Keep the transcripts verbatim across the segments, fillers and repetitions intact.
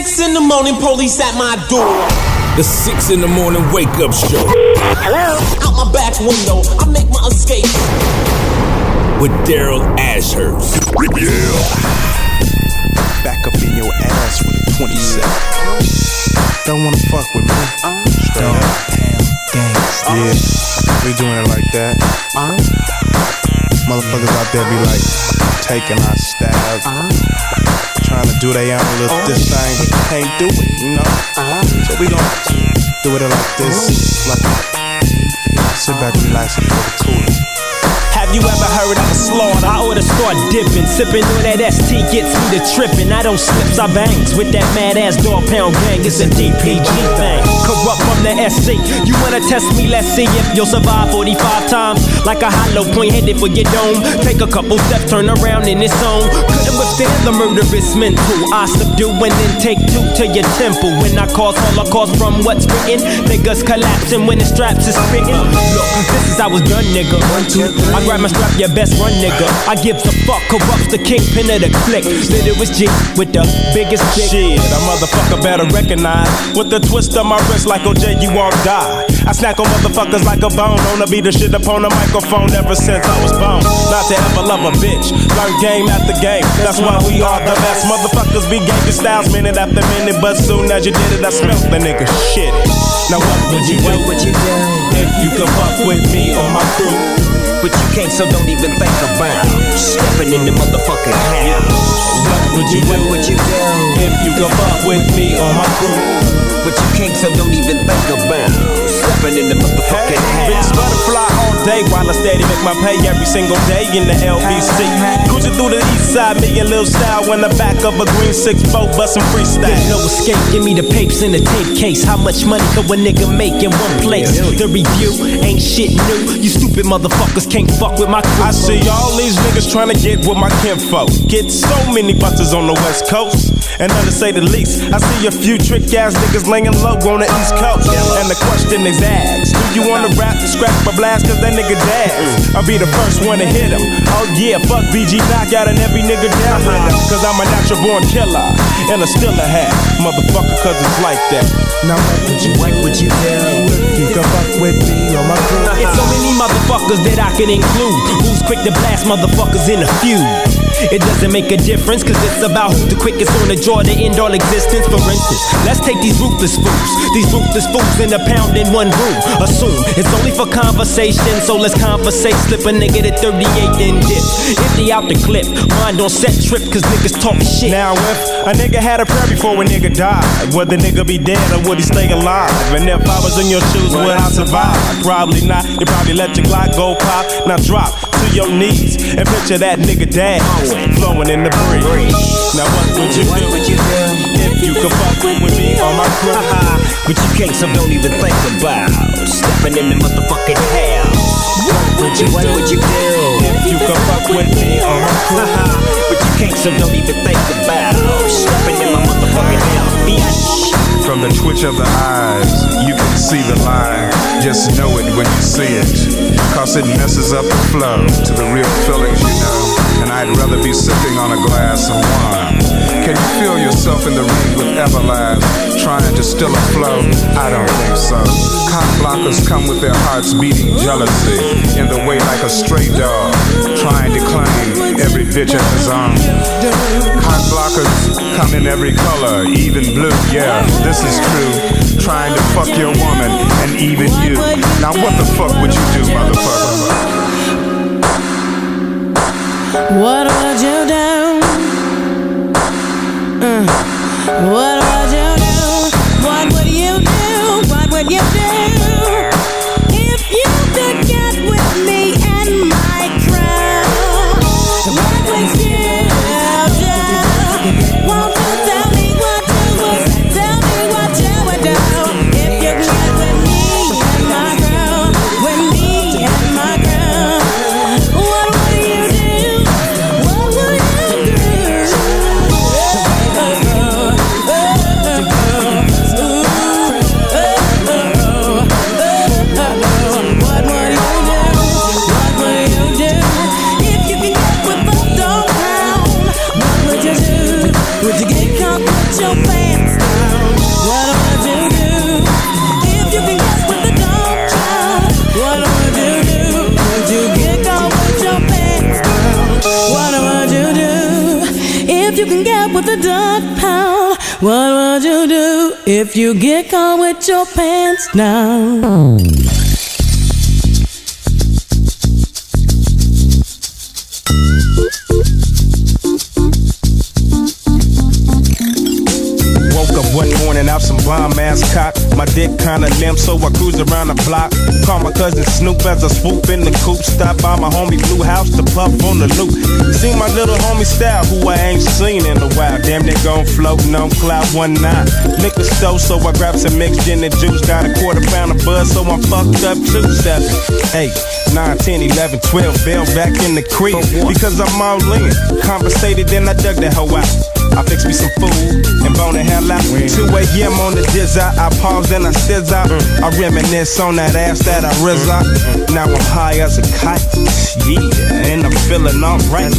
six in the morning, police at my door. The six in the morning wake up show. Hello? Out my back window, I make my escape. With Daryle Ashurst. Yeah. Back up in your ass with a twenty-seven. Don't wanna fuck with me. Uh, Straight up. Gangsta. Uh, yeah, we doing it like that. Uh, Motherfuckers out there be like, taking our stabs. Uh, Trying to do their own little this thing, but you can't do it, you know? Uh-huh. So we gon' do it like this, like that. Sit back, relax, and feel the cool. Have you ever heard of a slaughter? I oughta start dipping, sipping on that S T gets me to tripping. I don't slips, I bangs with that mad ass dog pound gang. It's a D P G thing, corrupt from the S C. You wanna test me? Let's see if you'll survive forty-five times, like a hollow point headed for your dome. Take a couple steps, turn around in its own. Couldn't withstand the murderous mental. I subdue and then take two to your temple. When I cause holocaust from what's written, niggas collapsing when the straps is spitting. Look, this is how it's done, nigga. One, two, three. I grab my strap, your best run, nigga. I gives a fuck, corrupts the kingpin of the clique. Then it was G with the biggest dick. Shit, a motherfucker better recognize. With the twist of my wrist like O J, you all die. I snack on motherfuckers like a bone. Wanna be the shit upon the microphone ever since I was born. Not to ever love a bitch. Learn game after game. That's why we are the best. Motherfuckers be gangster styles minute after minute. But soon as you did it, I smelt the nigga shit. Now what would you do? What you do? If you could fuck with me or my crew. But you can't, so don't even think about stepping in the motherfucking house. What would you do? What you do? If you go fuck with me or my crew. But you can't, so don't even think about stepping in the motherfucking house. Bitch, butterfly all day while I steady make my pay every single day in the L B C. Cruising through the east side, me and Lil Style in the back of a green six four, bustin' freestyle. There's no escape, give me the papers in the tape case. How much money could a nigga make in one place? The review ain't shit new. You stupid motherfuckers can't fuck with my crew. I see all these niggas trying to get with my kinfolk. Get so many busters on the west coast, and none to say the least. I see a few trick ass niggas laying low on the east coast. And the question is asked, do you wanna rap to scrap or blast? Cause that nigga dabs. I'll be the first one to hit him. Oh yeah, fuck B G knockout and every nigga down with him. Cause I'm a natural born killer and I still a hat, motherfucker, cause it's like that. Now what would you, what would you do? You can fuck with me on my crew. It's so many motherfuckers that I can include. Who's quick to blast motherfuckers in a feud? It doesn't make a difference, cause it's about who's the quickest on the draw to end all existence. For instance, let's take these roots. These ruthless fools in a pound in one room. Assume it's only for conversation, so let's conversate. Slip a nigga to thirty-eight and dip. Empty out the clip, mind on set trip, cause niggas talk shit. Now if a nigga had a prayer before a nigga died, would the nigga be dead or would he stay alive? And if I was in your shoes, would I survive? Probably not, you probably let your Glock go pop. Now drop to your knees and picture that nigga dad flowing in the breeze. Now what would you do? What would you do? You can fuck with me on my crew. But you can't, so don't even think about stepping in the motherfucking house. What would you, what would you do? If you can fuck with me on my crew. But you can't, so don't even think about stepping in my motherfucking house, bitch. From the twitch of the eyes, you can see the line. Just know it when you see it, cause it messes up the flow to the real feelings, you know. And I'd rather be sipping on a glass of wine. Can you feel yourself in the ring with Everlast, trying to still a flow? I don't think so. Cop blockers come with their hearts beating jealousy, in the way like a stray dog, trying to claim every bitch at his own. Cop blockers come in every color, even blue, yeah, this is true. Trying to fuck your woman, and even you. Now what the fuck would you do, motherfucker? What would you do? Mm. What would you do? What would you do? What would you do? If you could get with me and my crowd, what would you do? Won't you tell me what you would do? Tell me what you would do. If you could get with me and my crowd, with me and my crowd, what would you do? What would you do? Would you get caught with your pants? up with a dud pal. What would you do if you get caught with your pants down? Oh. Out some bomb ass cock. My dick kinda limp, so I cruise around the block. Call my cousin Snoop as I swoop in the coupe. Stop by my homie Blue House to puff on the loop. See my little homie Style, who I ain't seen in a while. Damn, they gon' float, no cloud one night. Liquor stole, so I grab some mixed gin and juice. Got a quarter pound of buzz, so I'm fucked up too. Seven, eight, nine, ten, eleven, twelve. Bell back in the crib because I'm all in. Conversated, then I dug that hoe out. I fix me some food and bone the hell out. Two a.m. on the dizzy, I pause and I sizz out. Mm. I reminisce on that ass that I rizz out. Mm. Now I'm high as a kite, yeah, and I'm feeling alright.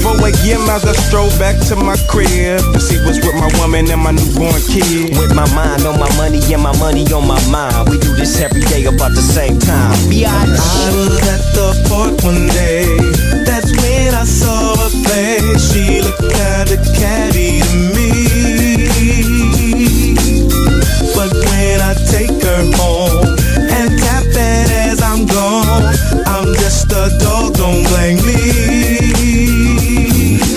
four a.m. as I stroll back to my crib to see what's with my woman and my newborn kid. With my mind on my money and my money on my mind, we do this every day about the same time. Yeah, I, I was at the park one day. That's when I saw her face. She looked kind of cat to me, but when I take her home and tap it as I'm gone, I'm just a dog, don't blame me.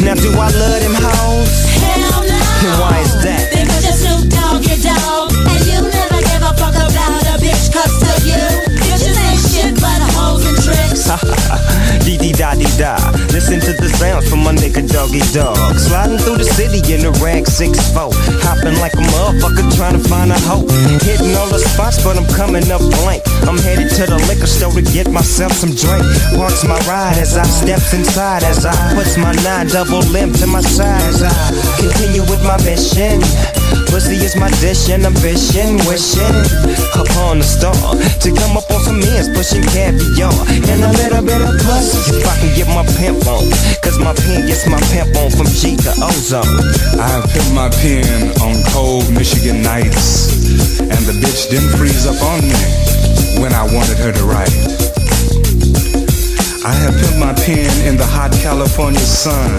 Now do I love them hoes? Hell no. And why is that? They put your Snoop Dogg, your dog, and you never give a fuck about a bitch, cause to you, bitches ain't shit but hoes and tricks. Dee-dee-da-dee-da. Listen to the sounds from my nigga Doggy Dog. Sliding through the city in a rag six four. Hopping like a motherfucker trying to find a hoe. Hitting all the spots, but I'm coming up blank. I'm headed to the liquor store to get myself some drink. Parks my ride as I steps inside, as I puts my nine double limb to my side, as I continue with my mission. Pussy is my dish and ambition, wishing upon a star to come up on some ends, pushing caviar and a little bit of pussy. If I can get my pimp on, cause my pen gets my pimp on from G to Ozone. I put my pen on cold Michigan nights, and the bitch didn't freeze up on me when I wanted her to write. I have put my pen in the hot California sun,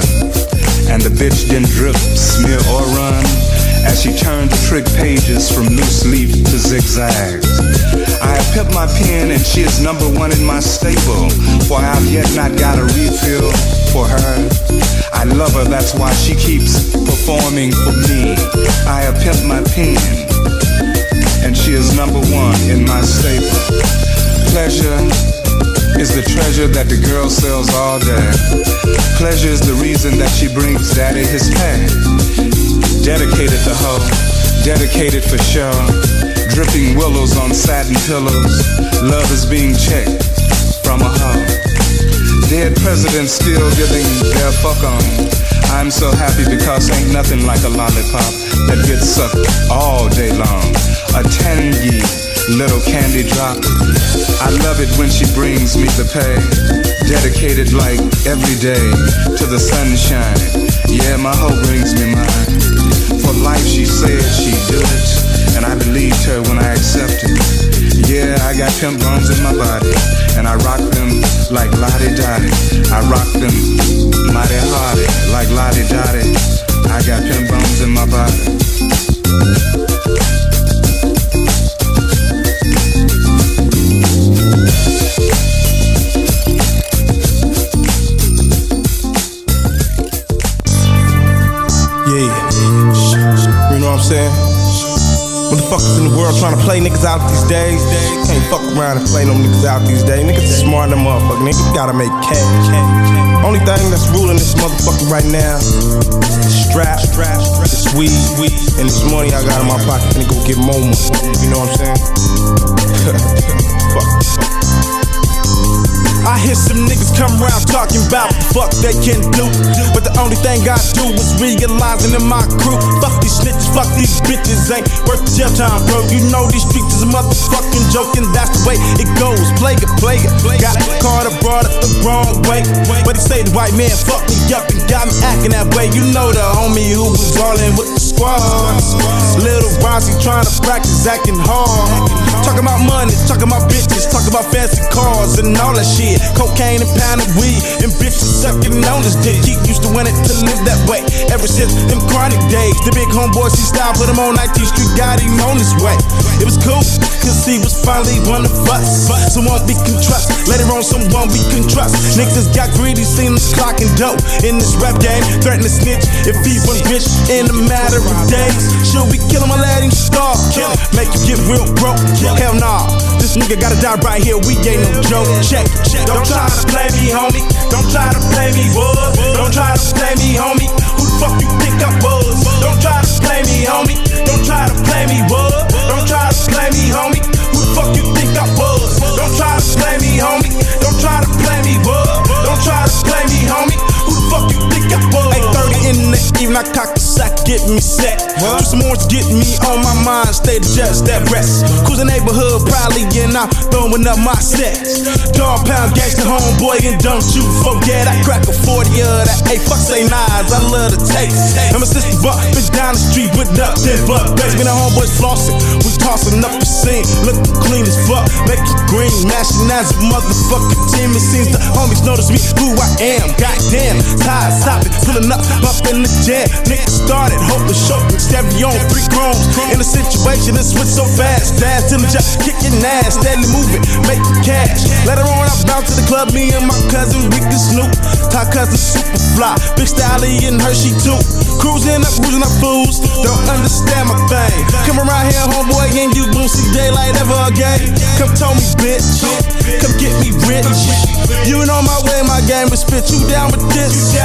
and the bitch didn't drip, smear or run as she turned the trick pages from loose leaf to zigzags. I have pipped my pen and she is number one in my stable, for I've yet not got a refill for her. I love her, that's why she keeps performing for me. I have pipped my pen and she is number one in my stable. Pleasure is the treasure that the girl sells all day. Pleasure is the reason that she brings daddy his pay. Dedicated the hoe, dedicated for sure. Dripping willows on satin pillows. Love is being checked from a hoe. Dead presidents still giving their fuck on. I'm so happy because ain't nothing like a lollipop that gets sucked all day long. A tangy little candy drop. I love it when she brings me the pay. Dedicated like every day to the sunshine. Yeah, my hoe brings me mine. For life she said she did it, and I believed her when I accepted. Yeah, I got pimp bones in my body, and I rock them like la-di-da-di. I rock them mighty hardy like la-di-da-di. I got pimp bones in my body. Motherfuckers in the world trying to play niggas out these days. Can't fuck around and play no niggas out these days. Niggas is smart than motherfuckers. Niggas gotta make cash. Only thing that's ruling this motherfucker right now is strap, this weed, and this money I got in my pocket. Finna go get more money. You know what I'm saying? Fuck. I hear some niggas come around talking about the fuck they can do, but the only thing I do is realizing in my crew, fuck these snitches, fuck these bitches, ain't worth the jail time, bro. You know these streets is a motherfucking joke, and that's the way it goes. Play it, play it, got Carter brought up the wrong way, but he say the white man fucked me up and got me acting that way. You know the homie who was rolling with the squad, Little Ron Posse trying to practice, acting hard. Talking about money, talking about bitches, talking about fancy cars and all that shit. Cocaine and pound of weed and bitches sucking on his dick. He used to want it to live that way ever since them chronic days. The big homeboy she style put him on nineteenth Street, got him on his way. It was cool, cause he was finally one of us. Someone we can trust, later on someone we can trust. Niggas got greedy, seen the clock and dope in this rap game, threatening to snitch if he was bitch in a matter of days. Should we kill him or let him starve? Kill him, make you get real broke. Hell nah, this nigga gotta die right here, we ain't no joke. Check, check. Don't try to play me, homie. Don't try to play me, bud. Don't try to play me, homie. Who the fuck you think I was? Don't try to play me, homie. Don't try to play me, bud. Don't try to play me, homie. Who the fuck you think I was? Don't try to play me, homie. Don't try to play me, bud. Don't try to play me, homie. Who the fuck you think I was? eight thirty in the evening, I cock the sack, get me set. What? Just some orange, get me on my mind, stay just at rest. Cruise the neighborhood, probably, and I'm throwing up my sets. Dog pound, gangsta homeboy, and don't you forget, I crack a forty of that eight, fuck say nines, I love the taste. I'm a sister, buck, bitch down the street, with up, then buck, bass. Me and the homeboys flossing, we tossing up the scene, looking clean as fuck, make it green, mashing as a motherfucking team. It seems the homies notice me, who I am, goddamn, tired, stopping, pulling up, up in the jam. Niggas started hoping, shopping, steady on three chromes. In a situation that switch so fast, dash till the job, kicking ass, steady moving, making cash. Later on, I bounce to the club, me and my cousin, we can Snoop. Ty cousin, super fly, big style and Hershey too. Cruising up, cruising up fools, don't understand my thing. Come around here, homeboy, and you won't see daylight ever again. Come tell me, bitch, come get me rich. You ain't on my way, my game is spit, you down with this.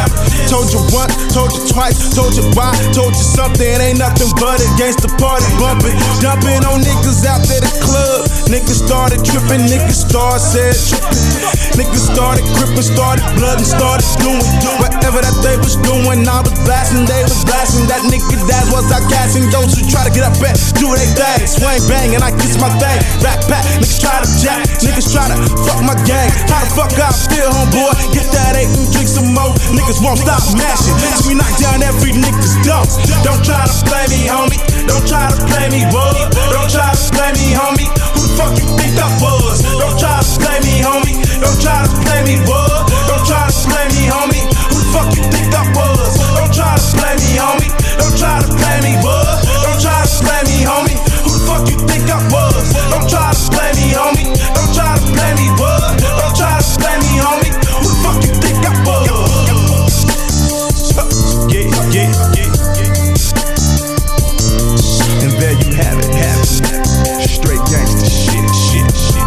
Told you once, told you twice, told you why, told you something. Ain't nothing but it, gangsta party bumping, dumping on niggas out there the club. Niggas started tripping, niggas started said tripping. Niggas started gripping, started blooding, started doing whatever that they was doing. I was blasting, they was blasting. That nigga that was I casting. Those who try to get up at, do they thing. Swing bang and I kiss my thing. Backpack, niggas try to jack, niggas try to fuck my gang. How the fuck I feel, homeboy? Get that eight and drink some more. Niggas won't stop mashing. We knock down every nigga's dumps. Don't try to play me, homie. Don't try to play me, bud. Don't try to play me, homie. Who the fuck you think I was? Don't try to play me, homie. Don't try to play me, bud. Don't try to play me, homie. Who the fuck you think I was? Don't try to play me, homie. Don't try to play me, bud. Don't try to play me, homie. Who the fuck you think I was? Don't try to play me, homie. Don't try to play me, bud. Don't try to play me, homie. Who the fuck you think I was? Yeah, yeah, yeah, yeah. And there you have it, have it. Straight gangsta shit, shit, shit,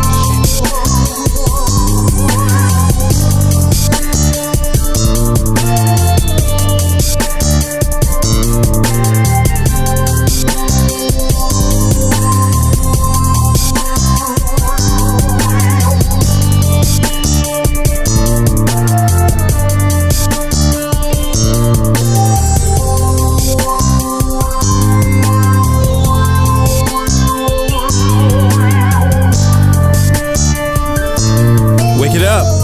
wake it up.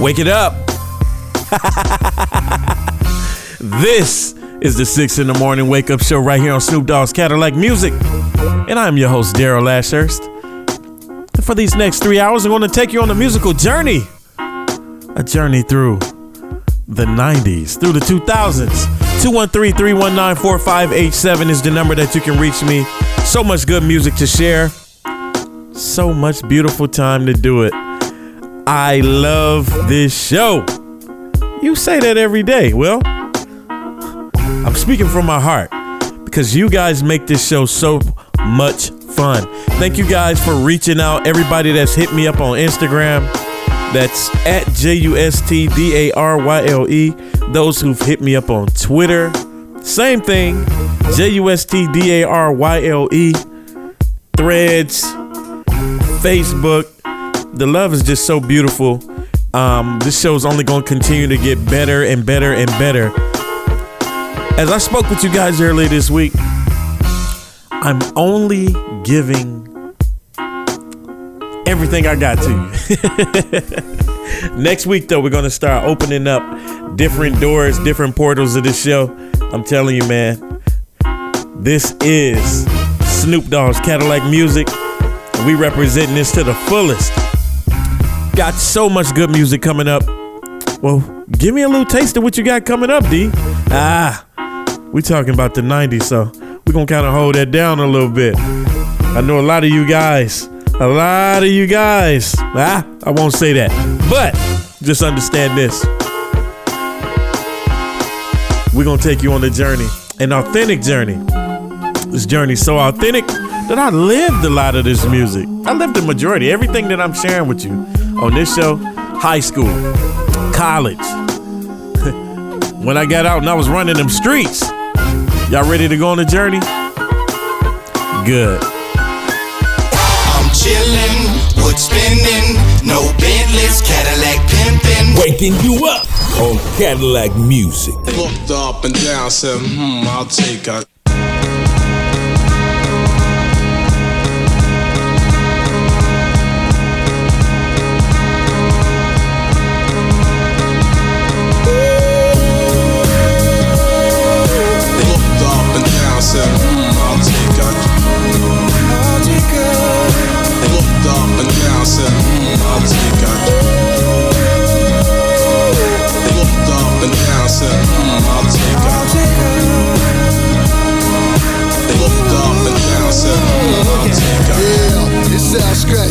Wake it up. This is the six in the morning wake up show right here on Snoop Dogg's Cadillac Music. And I'm your host, Daryle Ashurst. And for these next three hours, I'm going to take you on a musical journey. A journey through the nineties, through the two thousands. two one three, three one nine, four five eight seven is the number that you can reach me. So much good music to share. So much beautiful time to do it. I love this show. You say that every day. Well, I'm speaking from my heart because you guys make this show so much fun. Thank you guys for reaching out. Everybody that's hit me up on Instagram, that's at J U S T D A R Y L E. Those who've hit me up on Twitter, same thing, J U S T D A R Y L E. Threads, Facebook. The love is just so beautiful. Um, this show is only going to continue to get better and better and better. As I spoke with you guys earlier this week, I'm only giving everything I got to you. Next week, though, we're going to start opening up different doors, different portals of this show. I'm telling you, man, this is Snoop Dogg's Cadillac Music. We representing this to the fullest. Got so much good music coming up. Well, give me a little taste of what you got coming up, D. Ah, we talking about the nineties, so we're going to kind of hold that down a little bit. I know a lot of you guys, a lot of you guys, ah, I won't say that, but just understand this. We're going to take you on a journey, an authentic journey. This journey's so authentic that I lived a lot of this music. I lived the majority, everything that I'm sharing with you on this show, high school, college, when I got out and I was running them streets. Y'all ready to go on a journey? Good. I'm chillin', wood spinning, no Bentleys, Cadillac pimpin'. Waking you up on Cadillac Music. Looked up and down, said, hmm, I'll take a...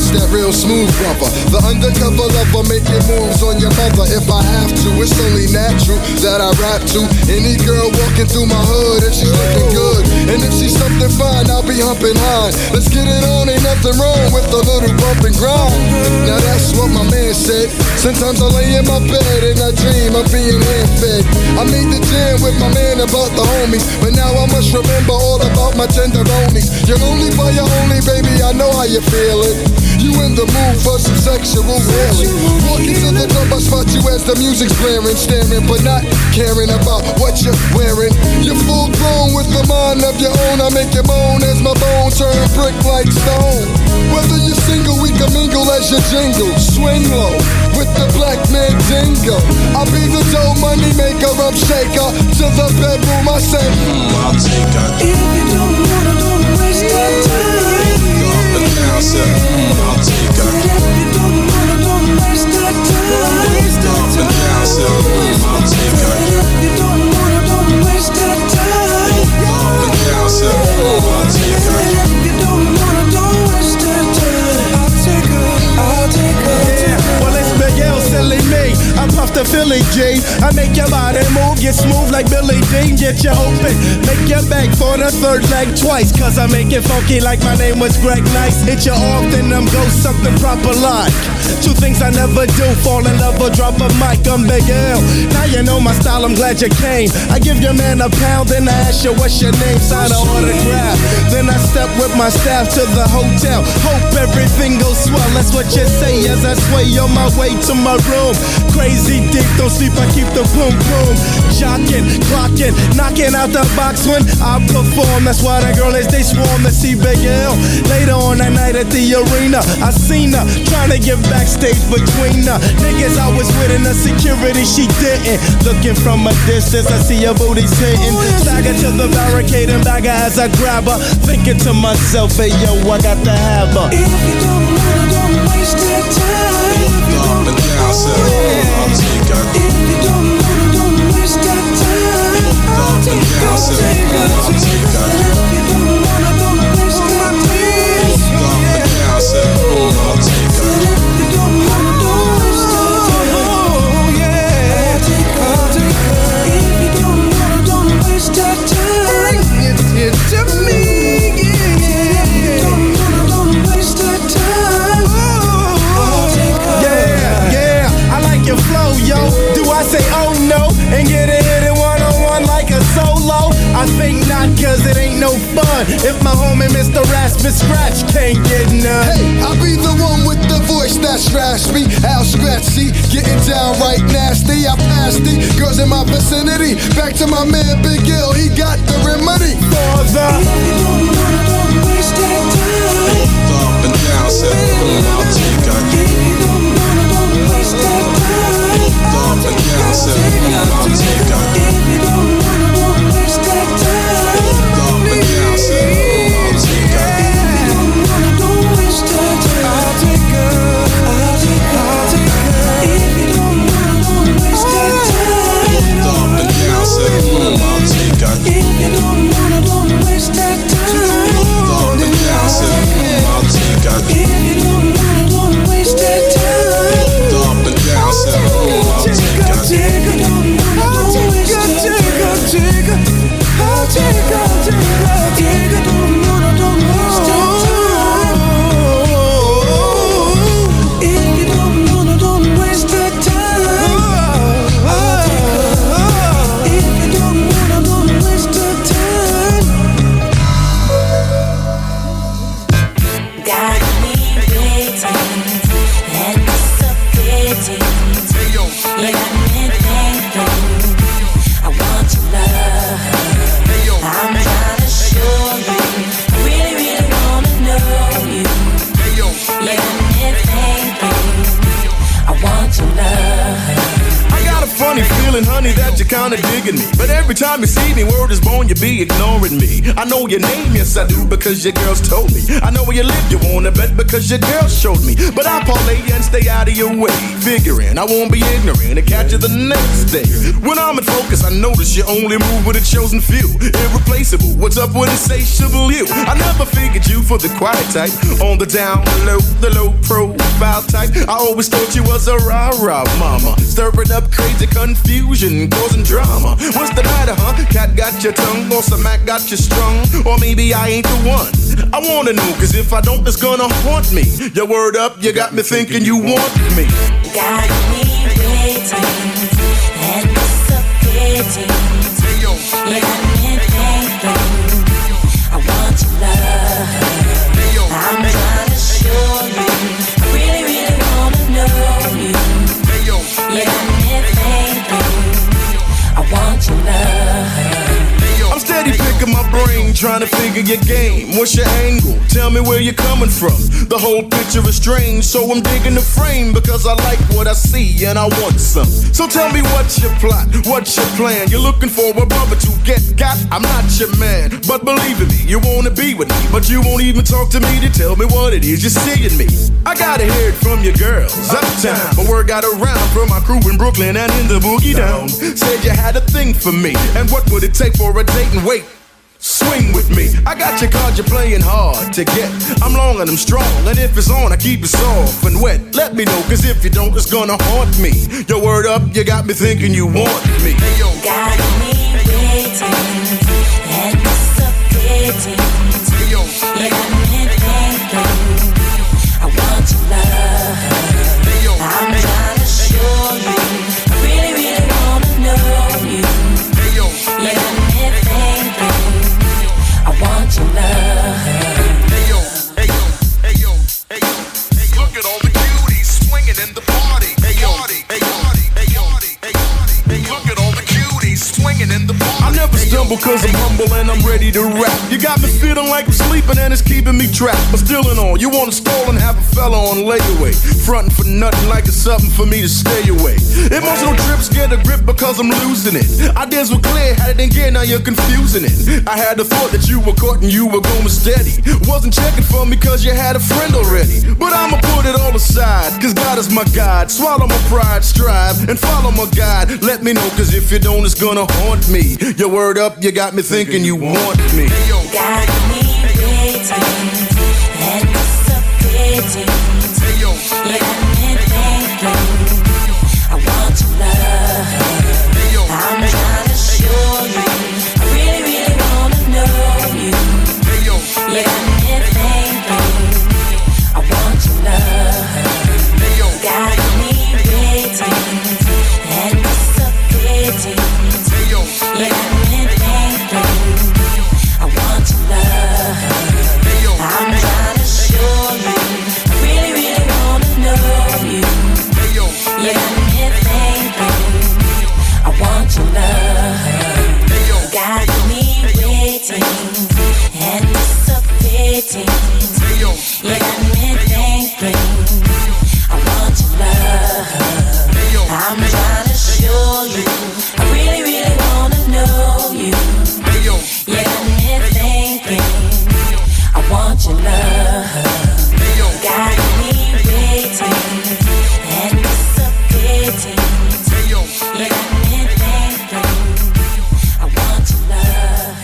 That real smooth rubber, the undercover lover making moves on your mother. If I have to, it's only natural that I rap to any girl walking through my hood. If she's looking good, and if she's something fine, I'll be humping high. Let's get it on, ain't nothing wrong with a little bump and grind. Now that's what my man said. Sometimes I lay in my bed and I dream of being hand fed. I made the jam with my man about the homies, but now I must remember all about my tenderonies. You're lonely by your only, baby, I know how you feel it. You in the mood for some sexual healing. Walking to the club, I spot you as the music's blaring. Staring but not caring about what you're wearing. You're full grown with the mind of your own. I make you moan as my bones turn brick like stone. Whether you're single, we can mingle as you jingle. Swing low with the black man dingo. I'll be the dough money maker, I'm shaker. To the bedroom I say, mm, I'll take her. If you don't wanna, don't waste my time. I said, mm, I'll take her. If you don't wanna, don't waste that time. Up and down, I said, mm, I'll take her. If you don't wanna, don't waste that time. Up and down, I said, mm, I'll take her. If you don't wanna, don't waste that time. I'll take her, I'll take her. Yeah, well, it's Miguel, silly me. I puff the Philly G. I make your body move, get smooth like Billy Dean. Get you open, make your back for the third leg twice. Cause I make it funky like my name was Greg Nice. Hit you off, then I'm go something proper like. Two things I never do, fall in love or drop a mic. I'm Big L, now you know my style, I'm glad you came. I give your man a pound, then I ask you what's your name, sign an autograph. Then I step with my staff to the hotel. Hope everything goes swell, that's what you say as I sway on my way to my room. Crazy dick, don't sleep, I keep the boom boom. Jockin', clockin', knockin' out the box when I perform. That's why the girl is, they swarm to see Big L. Later on that night at the arena, I seen her trying to get backstage between her niggas I was with in the security, she didn't. Looking from a distance, I see her booty's hitting. Stagger to the barricade and bagger as I grab her. Thinking to myself, hey yo, I got to have her. If you don't wanna, don't waste that time. Up and down, sir. I'll take her. If you don't wanna, don't waste that time. I'll take her. I'll take her. I'll take her. If you don't wanna, don't waste that time. I'll take her. I'll take her. If you don't wanna, don't waste that time. Oh yeah. I'll take her. I'll take her. If you don't wanna, don't waste that time. Bring it here to me. Yeah. If you don't wanna, don't waste that time. I'll take her. Yeah. Yeah. I like your flow, yo. Do I say oh no and get it hit it one on one like a solo? I think not, cause it ain't no fun if my homie Mister Raspy Scratch can't get none. Hey, I'll be the one with the voice that's raspy, Al Scratchy, getting downright nasty. I passed the girls in my vicinity. Back to my man Big L, he got the remedy for the. If you don't wanna, don't waste that time. Up and down, said, mm, I'll take a. If you don't wanna, don't waste that time. and honey, that you're kinda digging me. But every time you see me, word is born, you be ignoring me. I know your name, yes I do, because your girls told me. I know where you live, you wanna bet, because your girls showed me. But I parlay and stay out of your way, figuring I won't be ignorant and catch you the next day. When I'm in focus, I notice you only move with a chosen few. Irreplaceable, what's up with insatiable you? I never figured you for the quiet type, on the down low, the low profile type. I always thought you was a rah-rah mama, stirring up crazy confusion, causing drama. What's the matter, huh? Cat got your tongue, or some Mac got you strung, or maybe I ain't the one. I wanna know, cause if I don't, it's gonna haunt me. Your word up, you got me thinking you want me. Got me waiting, and disappearing. You got me thinking, I want your love. I'm trying to show you, I really, really wanna know you. You got me thinking, I want your love. I'm steady picking my brain, trying to figure your game. What's your angle? Tell me where you're coming from. The whole picture is strange, so I'm digging the frame, because I like what I see and I want some. So tell me what's your plot, what's your plan? You're looking for a brother to get got? I'm not your man, but believe in me, you wanna be with me, but you won't even talk to me to tell me what it is you're seeing me. I gotta hear it from your girls uptown, but word got around from my crew in Brooklyn and in the boogie down. Said you had a thing for me, and what would it take for a date? And wait, swing with me. I got your card, you're playing hard to get. I'm long and I'm strong, and if it's on, I keep it soft and wet. Let me know, cause if you don't, it's gonna haunt me. Your word up, you got me thinking you want me. Got me waiting and dissipating. You got me thinking I want your love. I'm trying to show you I really, really wanna know you. You got me I want your love. Hey yo, hey yo, hey yo, hey yo, hey yo. Look at all the cuties swinging in the party. Hey yo, hey yo, hey yo, hey yo. Look at all the cuties swinging in the party. I never stumble cause I'm humble and I'm ready to rap. You got me feeling like I'm sleeping and it's keeping me trapped. But still and all, you wanna stall and have a fella on layaway, frontin' for nothing like it's something for me to stay away. Emotional trips get a grip because I'm losing it. Ideas were clear, had it in gear, now you're confusing it. I had the thought that you were caught and you were going steady. Wasn't checking for me cause you had a friend already. But I'ma put it all aside, cause God is my guide. Swallow my pride, strive, and follow my guide. Let me know, cause if you don't, it's gonna haunt me. Your word up, you got me thinking you want me. Got me waiting and dissipating. You got me thinking I want your love. I'm trying to show you I really, really wanna know you. You got me thinking I want your love. Got me waiting and dissipating. You got me thinking I want your love. I'm trying to show you I really, really wanna know you. You got me thinking I want your love. Got me waiting and dissipating. You got me thinking I want your love. I'm trying to show you I really, really wanna know you. You got me thinking I want your love. Got me waiting and dissipating. You got me thinking I want your love.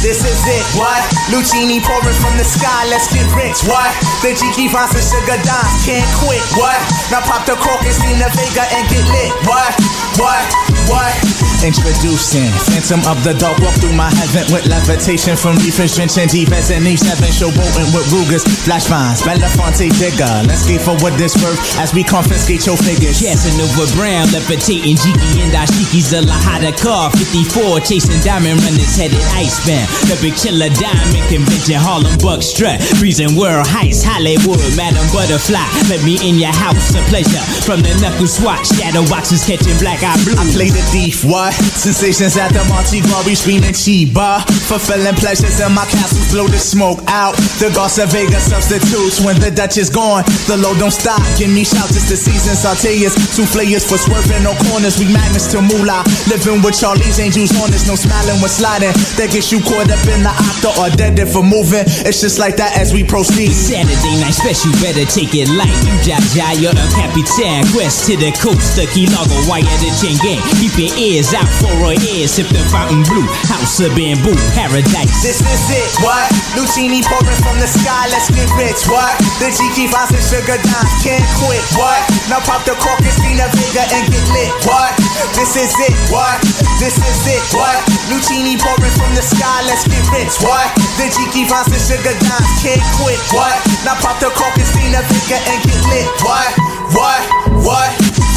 This is it, what? Lucchini pouring from the sky, let's get rich, what? The G K finds some sugar dimes, can't quit, what? Now pop the cork and see the Vega and get lit, what? What? What? Introducing Phantom of the Dark. Walk through my heaven with levitation from reefers, drenching deep as an E seven. Showboating with Rugers, flash vines, Belafonte digger. Let's get forward this work as we confiscate your figures. Casanova Brown, levitating Jiki and Dashiki's a Lahada car. fifty-four chasing diamond runners headed icebound. The big chiller diamond convention, Harlem Buck strut. Freezing world heights, Hollywood, Madam Butterfly. Let me in your house, a pleasure. From the knuckle swatch, shadow boxes catching black eye blue. I play the deep, what? Sensations at the Monte Carlo, screaming Chiba. Fulfilling pleasures in my castles, blow the smoke out. The Garza Vega substitutes when the Dutch is gone. The load don't stop, give me shouts, it's the season. Sauteas, two flayers for swerving on corners. We magnets to moolah, living with Charlie's angels on us. No smiling when sliding, that gets you caught up in the octa or dead if for moving. It's just like that as we proceed. Saturday night special, better take it light. You jaja, you're a capitan. Quest to the coast, the key lago, wire the Chang'an. Keep your ears out for our ears, sip the fountain blue, house of bamboo, paradise. This is it, what? Lucini pouring from the sky, let's get rich, what? The G K vines and sugar dimes, can't quit, what? Now pop the cork and see the vigor and get lit, what? This is it, what? This is it, what? Lucini pouring from the sky, let's get rich, what? The G K vines and sugar dimes, can't quit, what? Now pop the cork and see the vigor and get lit, what? What? What?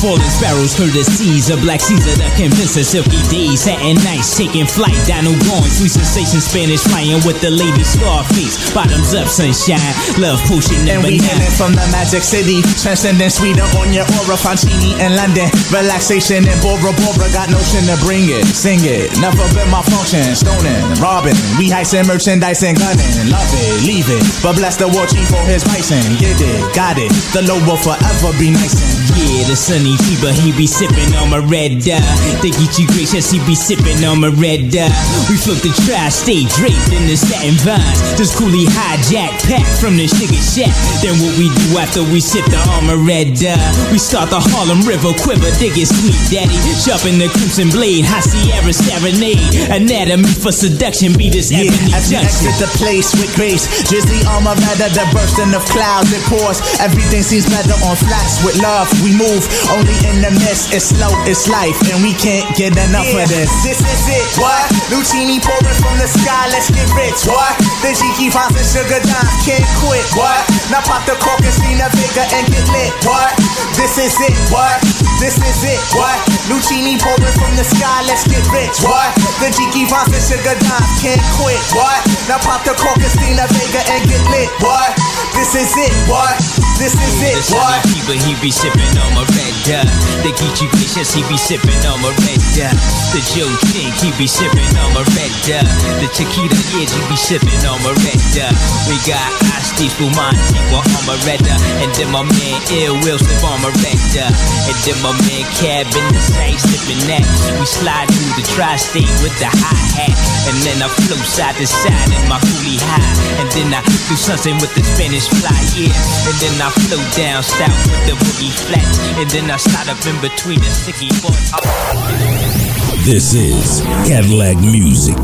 Falling sparrows heard the seas, a black Caesar that convinces silky days, satin nights, taking flight, dino going, sweet sensation, Spanish flying with the lady Scarface, bottoms up, sunshine, love potion number nine. And we heading from the magic city, transcending sweeter on your aura, Fontini in London, relaxation in Bora Bora, got notion to bring it, sing it, never been my function, stoning, robbing, we heisting merchandise and gunning, love it, leave it, but bless the war chief for his bison, get it, got it, the Lord will forever be nice. Yeah, the sunny fever, he be sippin' on my red dye. The Geechee gracious, he be sippin' on my red dye. We flip the tri-state draped in the satin vines. Just coolly hijacked, packed from this nigga shack. Then what we do after we sip the armor red dye? We start the Harlem River quiver, dig it sweet daddy. Sharpen the crimson blade, high Sierra serenade. Anatomy for seduction, be this yeah, ebony as junction. As we exit the place with grace, drizzly armor rather the bursting of clouds. It pours, everything seems better on flats. With love, we move on. Only in the mess, it's slow, it's life, and we can't get enough yeah, of this. This is it, what? Lucini pouring from the sky, let's get rich, what? The G K vines and sugar dimes, can't quit, what? Now pop the cork and see the vigor and get lit, what? This is it, what? This is it, what? Lucini pouring from the sky, let's get rich, what? The G K vines and sugar dimes, can't quit, what? Now pop the cork and see the vigor and get lit, what? This is it, what? This is yeah, it, what? But he be sipping on my red. The Geechee gracious, he be sippin' on my red dye. The Joe Chink, he be sippin' on my red dye. The Chiquita Edge, he be sippin' on my red dye. We got Asti Fumanti on my red dye. And then my man Ill Will slip on my red dye. And then my man Cab in the same sippin' that. We slide through the tri-state with the hi-hat. And then I flow side to side in my coolie high. And then I do something with the Spanish fly, yeah. And then I flow down south with the boogie flats. And then I Not up in between the sticky board. This is Cadillac Music.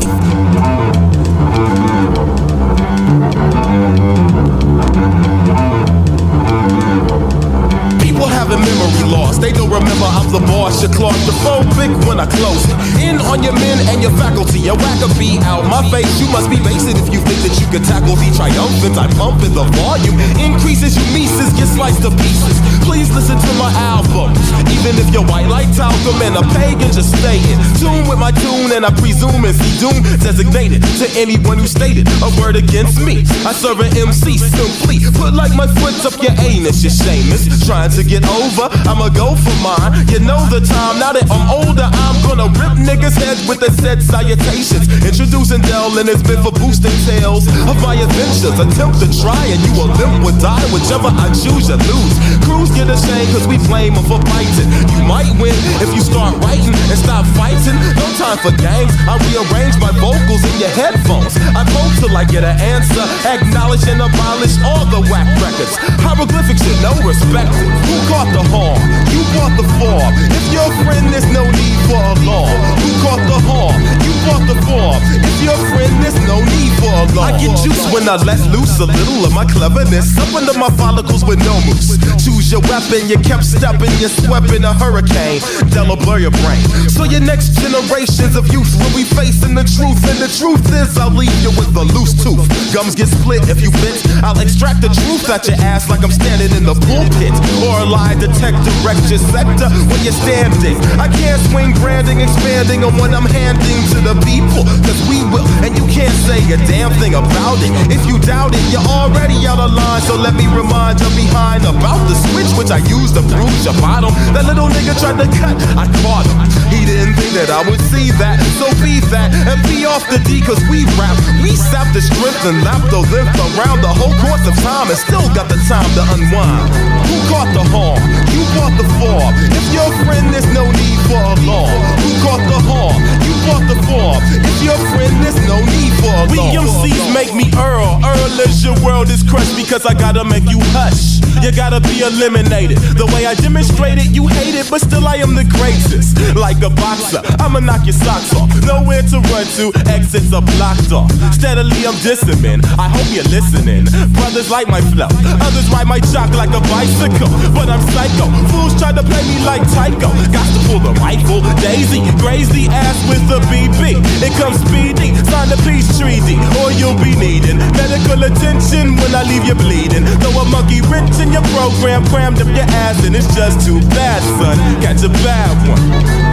People have a memory loss. They don't remember I'm the boss. You're claustrophobic when I close in on your men and your faculty. A wackabee out my face. You must be basic if you think that you could tackle the triumphant. I pump in the volume increases. Your nieces get sliced to pieces. Please listen to my album, even if you're white like talcum and a pagan, just stay in tune with my tune, and I presume it's doom designated to anyone who stated a word against me. I serve an M C simply, put like my foot's up your anus, you're shameless, trying to get over, I'ma go for mine, you know the time, now that I'm older, I'm gonna rip niggas' heads with the said salutations, introducing Dell and his bit for boosting tales of my adventures, attempt to try and you will limp or die, whichever I choose you lose, cruise get ashamed cause we blame him for fighting. You might win if you start writing and stop fighting. No time for games, I rearrange my vocals in your headphones. I vote till I get an answer, acknowledge and abolish all the whack records. Hieroglyphics should know respect. Who caught the harm? You bought the form. If you're a friend, there's no need for alarm. Who caught the harm? You bought the form. If you're a friend, there's no need for alarm. I get juice when I let loose a little of my cleverness. Up under my follicles with no moose. Choose your weapon, you kept stepping, you swept in a hurricane, that'll blur your brain. So your next generations of youth will be facing the truth, and the truth is I'll leave you with a loose tooth. gums get split if you bitch. I'll extract the truth out your ass like I'm standing in the pulpit, or a lie detector wrecks your sector when you're standing. I can't swing branding, expanding on what I'm handing to the people, cause we will, and you can't say a damn thing about it. If you doubt it, you're already out of line. So let me remind you behind about the switch which I used to bruise your bottom. That little nigga tried to cut, I caught him. He didn't think that I would see that, so be that, and be off the D, cause we rap, we sap the strength and lap the lift around the whole course of time, and still got the time to unwind. Who caught the harm? You caught the form. If your friend, there's no need for alarm. Who caught the harm? You caught the form. If your friend, there's no need for alarm. We M Cs make me Earl. Earl is your world is crushed because I gotta make you hush. You gotta be eliminated. The way I demonstrated, you hate it, but still I am the greatest. Like a boxer, I'ma knock your socks off. Nowhere to run to, exits are blocked off. Steadily I'm dissing, man. I hope you're listening. Brothers like my flow, others ride my chalk like a bicycle, but I'm psycho. Fools try to play me like Tycho. Got to pull the rifle, Daisy, graze the ass with the B B. It comes speedy, sign the peace treaty, or you'll be needing medical attention when I leave you bleeding. Throw a monkey wrench in your program, crammed up your ass, and it's just too bad, son. Catch a bad one.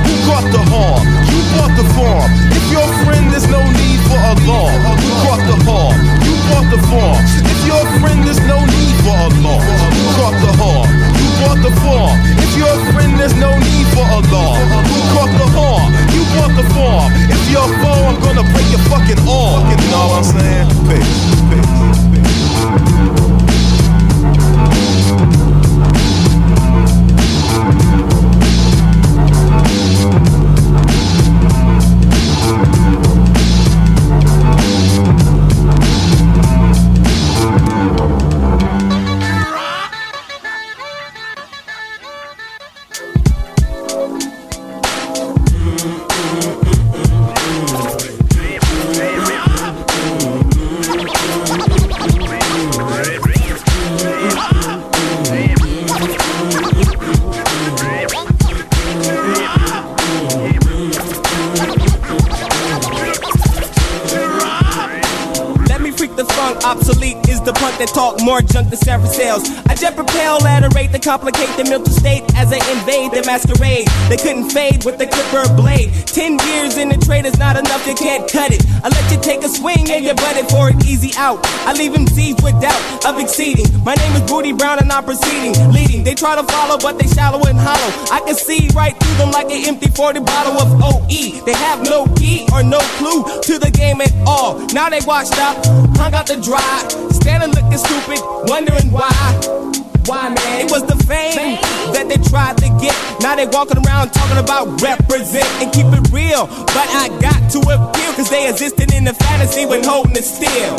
Who caught the harm? You bought the form. If your friend, there's no need for alarm. Who caught the harm? You bought the form. If your friend, there's no need for alarm. Who caught the harm? You bought the form. If your friend, there's no need for alarm. Who caught the harm? You bought the form. If you're foe, I'm gonna break your fucking arm. You know what I'm saying? Peace, peace, peace. Talk more junk than Sarah Sales. I jet propel at a rate that complicate the mental state as I invade the masquerade. They couldn't fade with the clipper blade. Ten years in the trade is not enough, you can't cut it. I let you take a swing and you butt it for an easy out. I leave them seized with doubt of exceeding. My name is Booty Brown and I'm proceeding, leading. They try to follow but they shallow and hollow. I can see right through them like an empty forty bottle of O E. They have no key or no clue to the game at all. Now they washed up, hung out to dry, standing looking stupid, wondering why, why man, it was the fame, fame that they tried to get. Now they walking around talking about represent and keep it real, but I got to appeal, cause they existed in the fantasy when holding it still.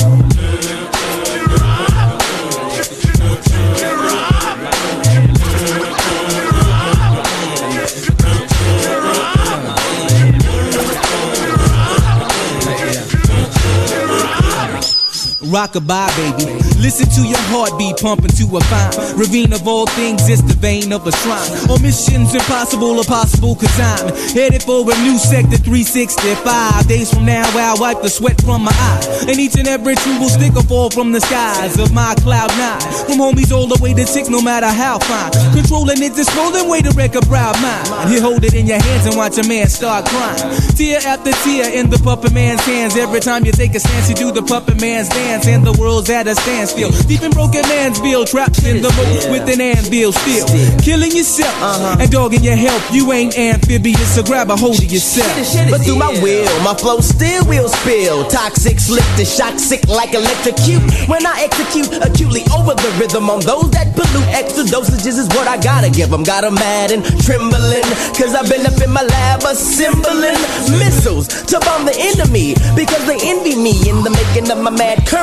Rock-a-bye, baby. Listen to your heartbeat pumping to a fine ravine of all things, it's the vein of a shrine. Omissions impossible or possible, cause I'm headed for a new sector three sixty-five. Days from now I'll wipe the sweat from my eye, and each and every tree will stick or fall from the skies of my cloud nine. From homies all the way to six, no matter how fine. Controlling it, this rolling way to wreck a proud mind. You hold it in your hands and watch a man start crying. Tear after tear in the puppet man's hands. Every time you take a stance, you do the puppet man's dance. And the world's at a standstill, deep in broken Mansville, trapped in the boat with an anvil still, killing yourself uh-huh. and dogging your help. You ain't amphibious, so grab a hold of yourself. But through my will, my flow still will spill. Toxic, slick to shock, sick like electrocute. When I execute acutely over the rhythm on those that pollute, extra dosages is what I gotta give them. Got them mad and trembling, cause I've been up in my lab assembling missiles to bomb the enemy, because they envy me in the making of my mad curve.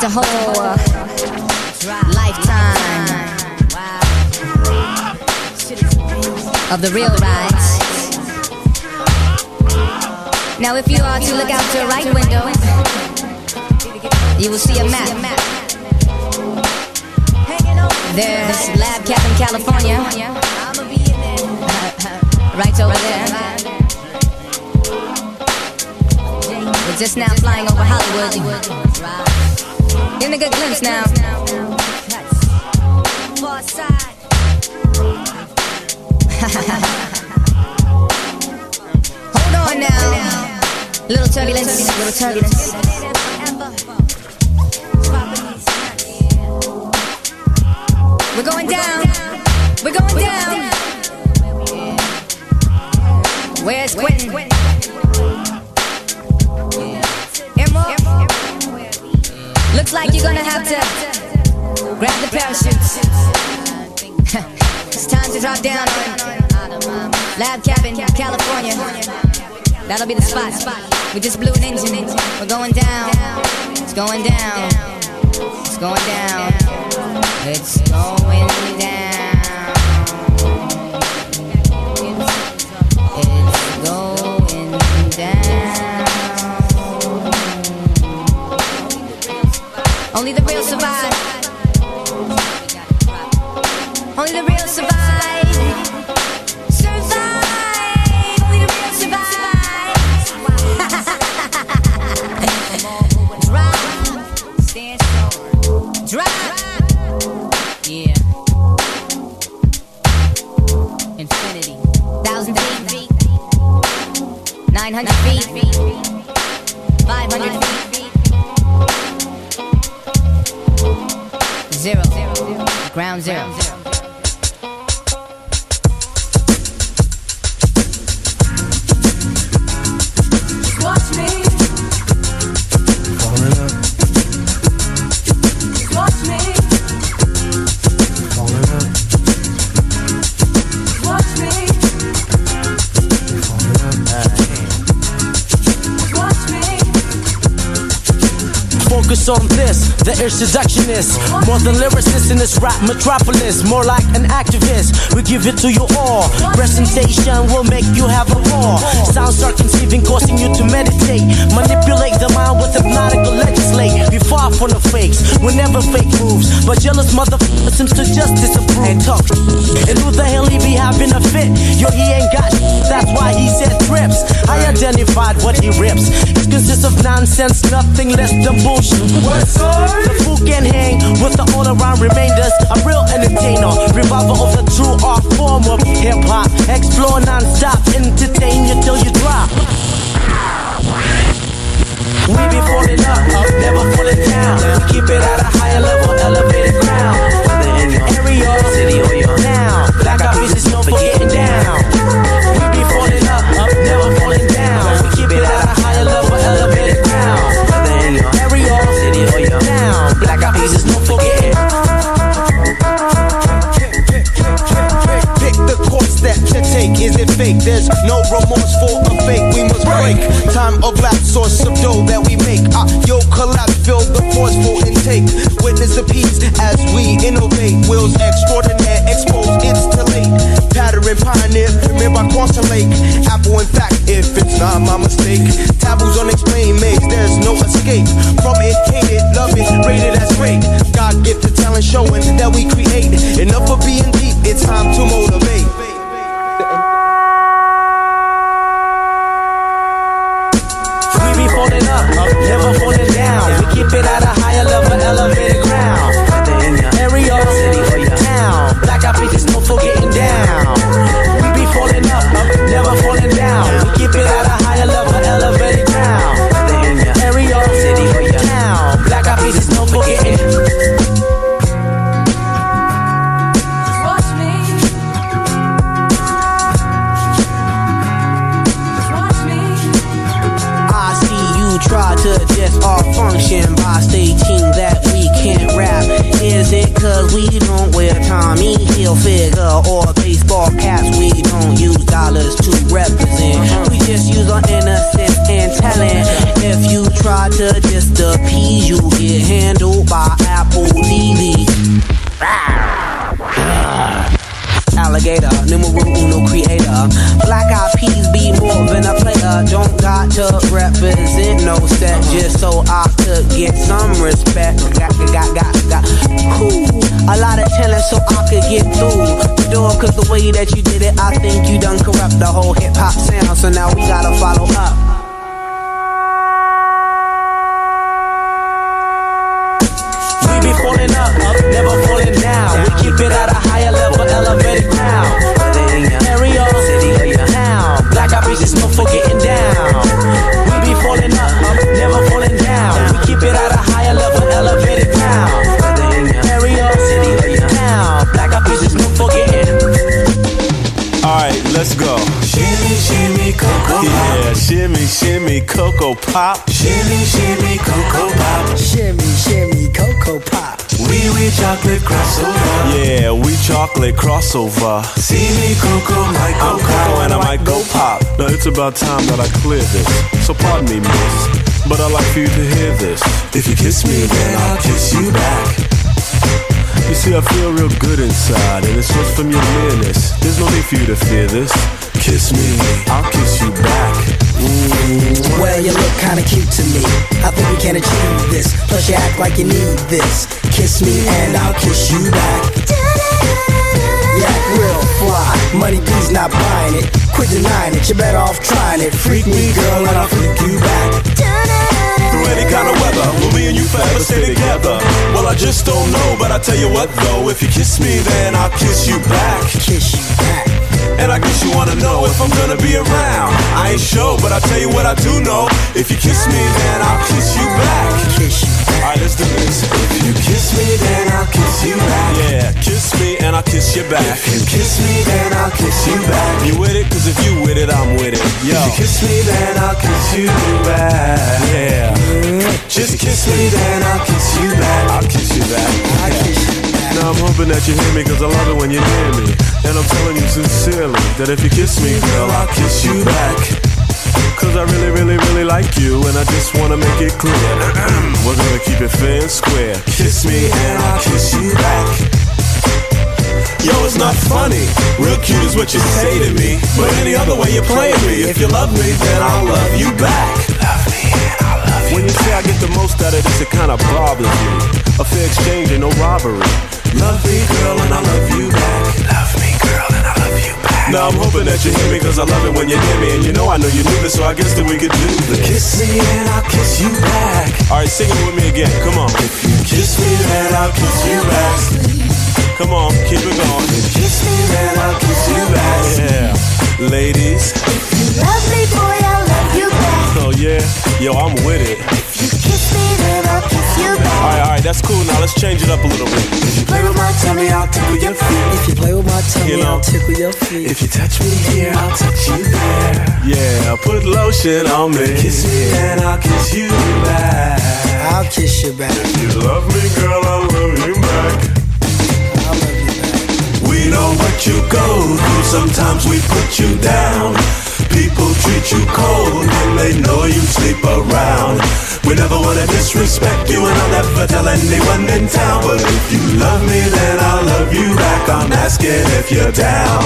the whole lifetime of the real rides. Now if you are to look out your right window, you will see a map. There's Lab Cap in California, right over there. We're just now flying over Hollywood. Getting a good glimpse now. Hold on now. Little turbulence, little turbulence. We're going down. We're going down. Where's Quentin? Emma? Looks like you're gonna have to grab the parachute. It's time to drop down on Lab Cabin, California. That'll be the spot. We just blew an engine. We're going down. It's going down. It's going down. It's going down. It's going down. Only the real survive. Only the real survive. Survive. Only the real survive. Drive. Stand strong. Drive. nine hundred feet, five hundred feet, zero, ground zero. Just watch me. Falling up. Just watch me. Falling up. Just watch me. Falling up. Focus on this, the air seductionist. More than lyricist in this rap metropolis. More like an activist, we give it to you all. Presentation will make you have a roar. Sounds are conceiving, causing you to meditate. Manipulate the mind with hypnotic or legislate. We far from the fakes, we never fake moves. But jealous motherfucker seems to just disapprove. And talk and who the hell he be having a fit? Yo, he ain't got shit, that's why he said trips. I identified what he rips. It consists of nonsense, nothing less than bull. What's up? The fool can hang with the all-around remainders. A real entertainer, revival of the true art form of hip-hop. Explore non-stop, entertain you till you drop. We be falling up, up, never falling down. We keep it at a higher level, elevated ground. Whether in the area, city or your town, black out pieces, no forgetting down. We be falling up, up, never falling down. We keep it at a higher level, elevated ground. Black eyed peas is no forgetting. Pick the course that to take. Is it fake? There's no remorse for a fake. We must break. Time of lapse, source of dough that we make. Ah, yo, collapse, feel the forceful intake. Witness the peace as we innovate. Wills extraordinaire, expose, it's too late. Pattern pioneer, remember I cross the lake. Apple in fact, if it's not my mistake. Taboos unexplained, maze, there's no escape. From it, hated, love it, rated as great. God gift the talent showing that we create. Enough of being deep, it's time to motivate. We be falling up, up, never falling down. We keep it at a higher level, elevated ground. Area, city or your town, black eyed peas, no forgetting down. We be falling up, up, never falling down. We keep it at a higher level, elevated ground. Area, city or your town, black eyed peas, no forgetting. Try to adjust our function by stating that we can't rap. Is it cause we don't wear Tommy Hill figure or baseball caps? We don't use dollars to represent. We just use our innocence and talent. If you try to diss the I Ps, you get handled by Apple T V. Alligator, numero uno creator. Black Eyed Peas be more than a player. Don't got to represent no set, just so I could get some respect. Got, got, got, got. Cool. A lot of talent so I could get through. Dog, cause the way that you did it, I think you done corrupt the whole hip hop sound. So now we gotta follow up. We be falling up, up, never falling down. We keep it at a higher level, elevated now. Stereo, city now. Black Eyed Peas is known for getting down. We be falling up, up, never falling down. We keep it at a higher level, elevated now. Stereo, city now. Black Eyed Peas is known for getting. All right, let's go. Shimmy, shimmy, cocoa pop. Yeah, shimmy, shimmy, cocoa pop. Shimmy, shimmy, cocoa pop. Shimmy, shimmy, cocoa pop. We we chocolate crossover. Yeah, we chocolate crossover. See me, cocoa, my cocoa. I'm cocoa and I might go pop. Now it's about time that I clear this. So pardon me, miss, but I'd like for you to hear this. If you kiss me, then I'll kiss you back. You see, I feel real good inside, and it's just from your nearness. There's no need for you to fear this. Kiss me, I'll kiss you back. Mm. Well, you look kinda cute to me. I think we can achieve this. Plus, you act like you need this. Kiss me, and I'll kiss you back. You act real fly. Money, please, not buying it. Quit denying it. You're better off trying it. Freak me, girl, and I'll freak you back. Through any kind of weather, will me and you forever stay together? Well, I just don't know, but I tell you what though, if you kiss me, then I'll kiss you back. Kiss you back. And I guess you wanna know if I'm gonna be around. I ain't sure, but I tell you what I do know. If you kiss me, then I'll kiss you back. Kiss you back. Alright, let's do this. If you kiss me, then I'll kiss you back. Yeah, kiss me and I'll kiss you back. If you kiss me, then I'll kiss you back. You with it? Cause if you with it, I'm with it. Yo. If you kiss me, then I'll kiss you back. Yeah. Mm-hmm. Just kiss me, then I'll kiss you back. I'll kiss you back. I'll yeah. kiss you back. Now I'm hoping that you hear me, cause I love it when you hear me. And I'm telling you sincerely, that if you kiss me, girl, I'll kiss you back. Cause I really, really, really like you, and I just wanna make it clear. We're gonna keep it fair and square. Kiss me and I'll kiss you back. Yo, it's not funny. Real cute is what you say to me, but any other way you're playing me. If you love me, then I'll love you back. Love me and I'll love you back. When you say I get the most out of this, it kinda bothers me. A fair exchange and no robbery. Love me, girl, and I love you back. Love me, girl, and I love you back. Now I'm hoping that you hear me, cause I love it when you hear me. And you know I know you knew this, so I guess that we could do this. Kiss me and I'll kiss you back. Alright, sing it with me again, come on. If you kiss me, then I'll kiss you back. Come on, keep it going. If you kiss me, then I'll kiss you back. Yeah, ladies, if you love me, boy, I'll love you back. Oh yeah, yo, I'm with it. If you kiss me, then I'll kiss you back. Alright, alright, that's cool. Now let's change it up a little bit. If you play with my tummy, I'll tickle your feet. If you play with my tummy, you know, I'll tickle your feet. If you touch me here, I'll touch you there. Yeah, put lotion on me. Kiss me, then I'll kiss you back. I'll kiss you back. If you love me, girl, I'll love you back. I'll love you back. We know what you go through. Sometimes we put you down. People treat you cold and they know you sleep around. We never wanna disrespect you, and I'll never tell anyone in town. But if you love me, then I'll love you back. I'm asking if you're down.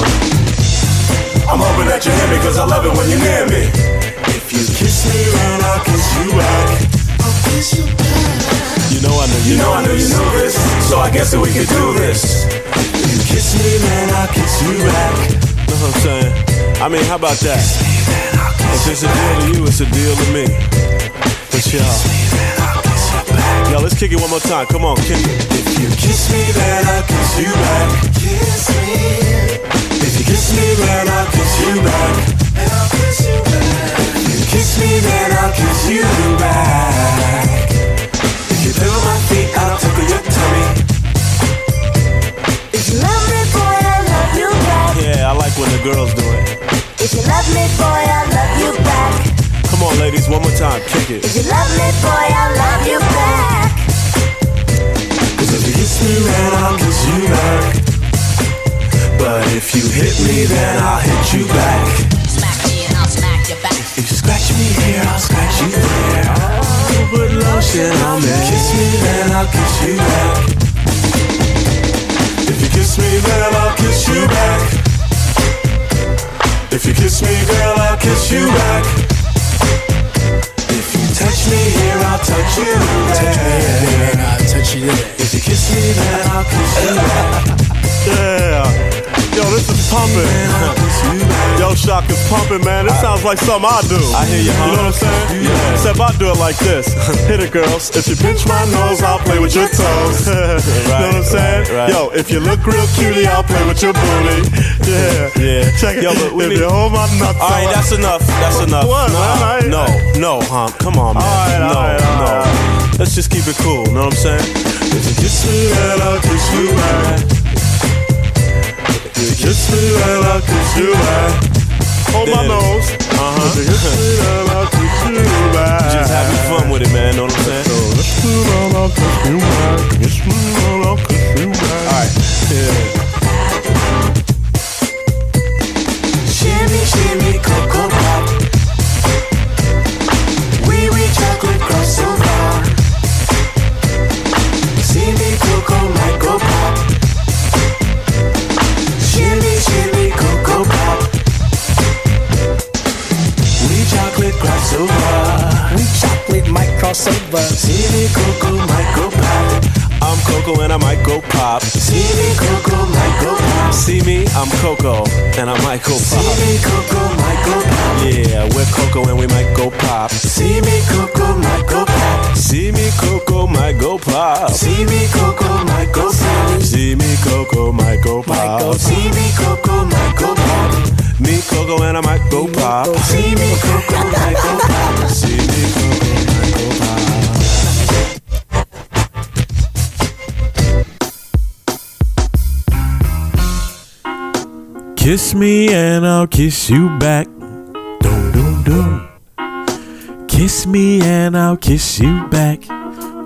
I'm hoping that you hear me, cause I love it when you near me. If you kiss me, then I'll kiss you back. I'll kiss you back. You know I know you, you know I know you knew this, so I guess that we could do this. If you kiss me, then I'll kiss you back. Know what I'm saying? I mean, how about that? If it's a deal to you, it's a deal to me. But y'all, yo, let's kick it one more time. Come on, kick it. If you kiss me, then I'll kiss you back. Kiss me. If you kiss me, then I'll kiss you back. And I'll kiss you back. If you kiss me, then I'll kiss you back. If you feel my feet, I'll tickle your tummy. If you love me, boy, I'll love you back. Yeah, I like when the girls do it. If you love me, boy, I'll love you back. Come on, ladies, one more time, kick it. If you love me, boy, I'll love you back. Cause if you kiss me, then I'll kiss you back. But if you hit me, then I'll hit you back. Smack me and I'll smack you back. If you scratch me here, I'll scratch you there. Oh, but love till I'm dead. Kiss me, then I'll kiss you back. If you kiss me, then I'll kiss you back. If you kiss me, girl, I'll kiss you back. If you touch me here, I'll touch you back. Touch me here, and I'll touch you there. If you kiss me, then I'll kiss you back. Yeah. Yo, this is pumping. Yo, Shock is pumping, man. This sounds like something I do. I hear you, huh? You know what I'm saying? Yeah. Except I do it like this. Hit it, girls. If you pinch my nose, I'll play with your toes. Right, you know what I'm saying? Right, right. Yo, if you look real cutie, I'll play with your booty. Yeah. Yeah. Check it. Yo, but if need... you hold my nuts. All right, that's enough. That's enough. What? Nah, no, no, huh? Come on, man. All right, no, all right, no. All right. Let's just keep it cool. You know what I'm saying? If you kiss me, then I'll kiss you back. If you kiss me, then I'll kiss you back. Hold my nose. Uh-huh. If you kiss me, then I'll kiss you back. Just having fun with it, man. Know what I'm saying? So kiss me, then I'll kiss you back. Kiss me, then I'll kiss you back. All right. Yeah. Shimmy, shimmy, cocoa pop. Wee wee chocolate crossover. See me, cocoa, like go pop. Shimmy, shimmy, cocoa pop. We chocolate crossover. We chocolate might crossover. See me, cocoa, might go pop. I'm Coco and I might go pop. See me, cocoa, might go pop. See me, I'm Coco and I might go pop. See me, cocoa, might go pop. Yeah, we're Coco and we might go pop. See me, cocoa, might go pop. See me, cocoa, might go pop. See me, cocoa, might go pop. See me, cocoa, might go pop. See me, cocoa, might go pop. Me, Coco, and I might go pop. See me, cocoa, might go pop. See me, cocoa, might go pop. Kiss me and I'll kiss you back. Dum dum dum. Kiss me and I'll kiss you back.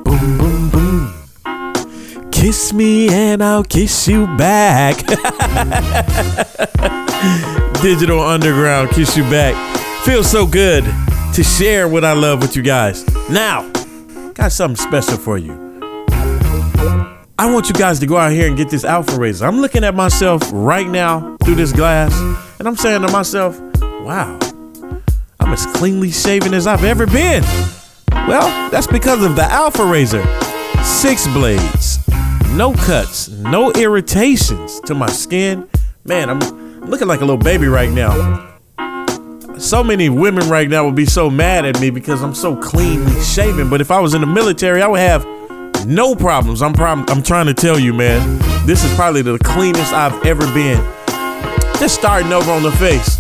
Boom boom boom. Kiss me and I'll kiss you back. Digital Underground, kiss you back. Feels so good to share what I love with you guys. Now, got something special for you. I want you guys to go out here and get this Alpha Razor. I'm looking at myself right now through this glass, and I'm saying to myself, wow, I'm as cleanly shaven as I've ever been. Well, that's because of the Alpha Razor. Six blades. No cuts, no irritations to my skin. Man, I'm looking like a little baby right now. So many women right now would be so mad at me because I'm so cleanly shaven. But if I was in the military, I would have no problems. I'm prob- I'm trying to tell you, man, this is probably the cleanest I've ever been. Just starting over on the face.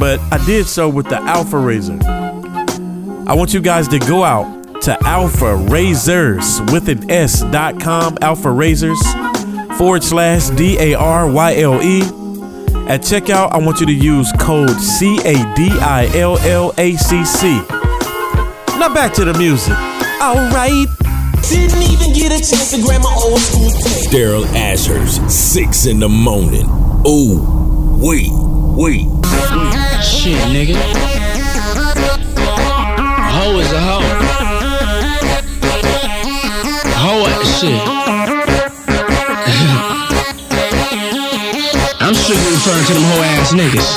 But I did so with the Alpha Razor. I want you guys to go out to Alpha Razors with an S dot com, Alpha Razors forward slash D A R Y L E. At checkout, I want you to use code C A D I L L A C C. Now back to the music. All right. Didn't even get a chance to grab my old school tape. Daryle Ashurst, six in the morning. Ooh, wait, wait. Shit, nigga. A hoe is a hoe. Hoe ass shit. I'm strictly referring to them hoe ass niggas.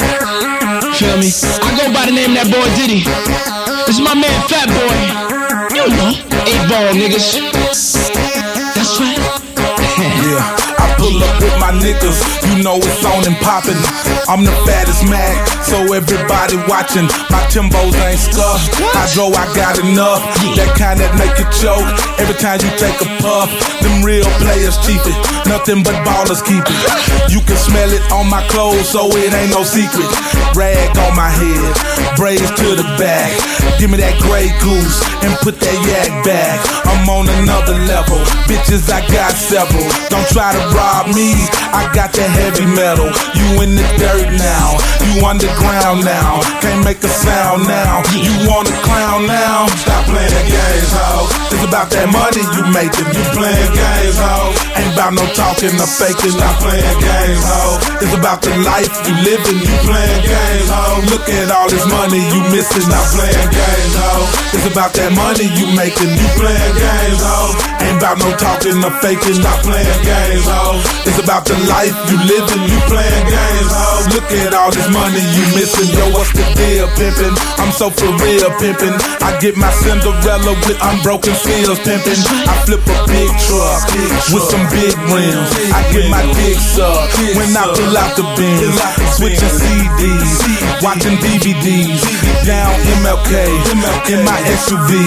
Feel me? I go by the name of that boy Diddy. It's my man Fat Boy. You know, eight ball niggas. That's right. Yeah. Pull up with my niggas, you know it's on and poppin'. I'm the fattest mag, so everybody watchin'. My Timbos ain't scuffed, hydro I got enough. That kind that make you choke, every time you take a puff. Them real players cheap it, nothing but ballers keep it. You can smell it on my clothes, so it ain't no secret. Rag on my head, braids to the back. Give me that gray goose, and put that yak back. I'm on another level, Bitches, I got several. Don't try to rob me, I got the heavy metal. You in the dirt now, you underground now. Can't make a sound now, you want a clown now. Stop playing the games, ho. It's about that money you making. You playing games, ho. Ain't about no talking or faking. Stop playing games, ho. It's about the life you living. You playing games, ho. Look at all this money you missing. Stop playing games, ho. It's about that money you making. You playing games, ho. Ain't about no talking or faking. Stop playing games, ho. It's about the life you living. You playing games, ho. Look at all this money you missing. Yo, what's the deal, pimpin'? I'm so for real, pimpin'. I get my Cinderella with unbroken skills, pimpin'. I flip a big truck with some big rims. I get my dick sucked when I pull out the bins. Switching C Ds, watching D V Ds. Down M L K in my S U V.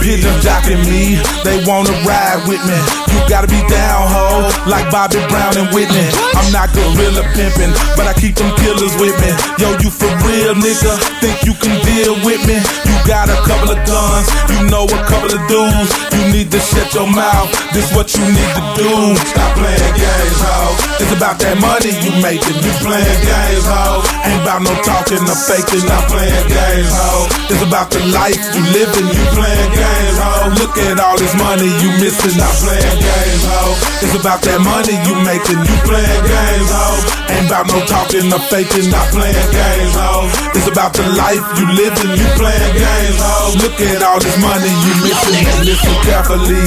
Pigeons jocking me, they wanna ride with me. You gotta be down, ho, like Bobby Brown and Whitney. I'm not gorilla pimpin', but I keep them killers with me. Yo, you for real, nigga? Think you can deal with me? You got a couple of guns, you know a couple of dudes. You need to shut your mouth, this what you need to do. Stop playing games, ho. It's about that money you making. You playing games, ho. Ain't about no talking or faking. Stop playing games, ho. It's about the life you living. You playing games, ho. Look at all this money you missing. Stop playing games, ho. It's about that money you making. You playing games, ho. Ain't about no talking or faking. Stop playing games, ho. It's about the life you living. You playing games, ho. Look at all this money you missing. Listen carefully,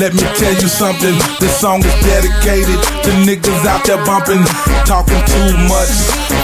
let me tell you something. This song is dedicated to niggas out there bumping, talking too much,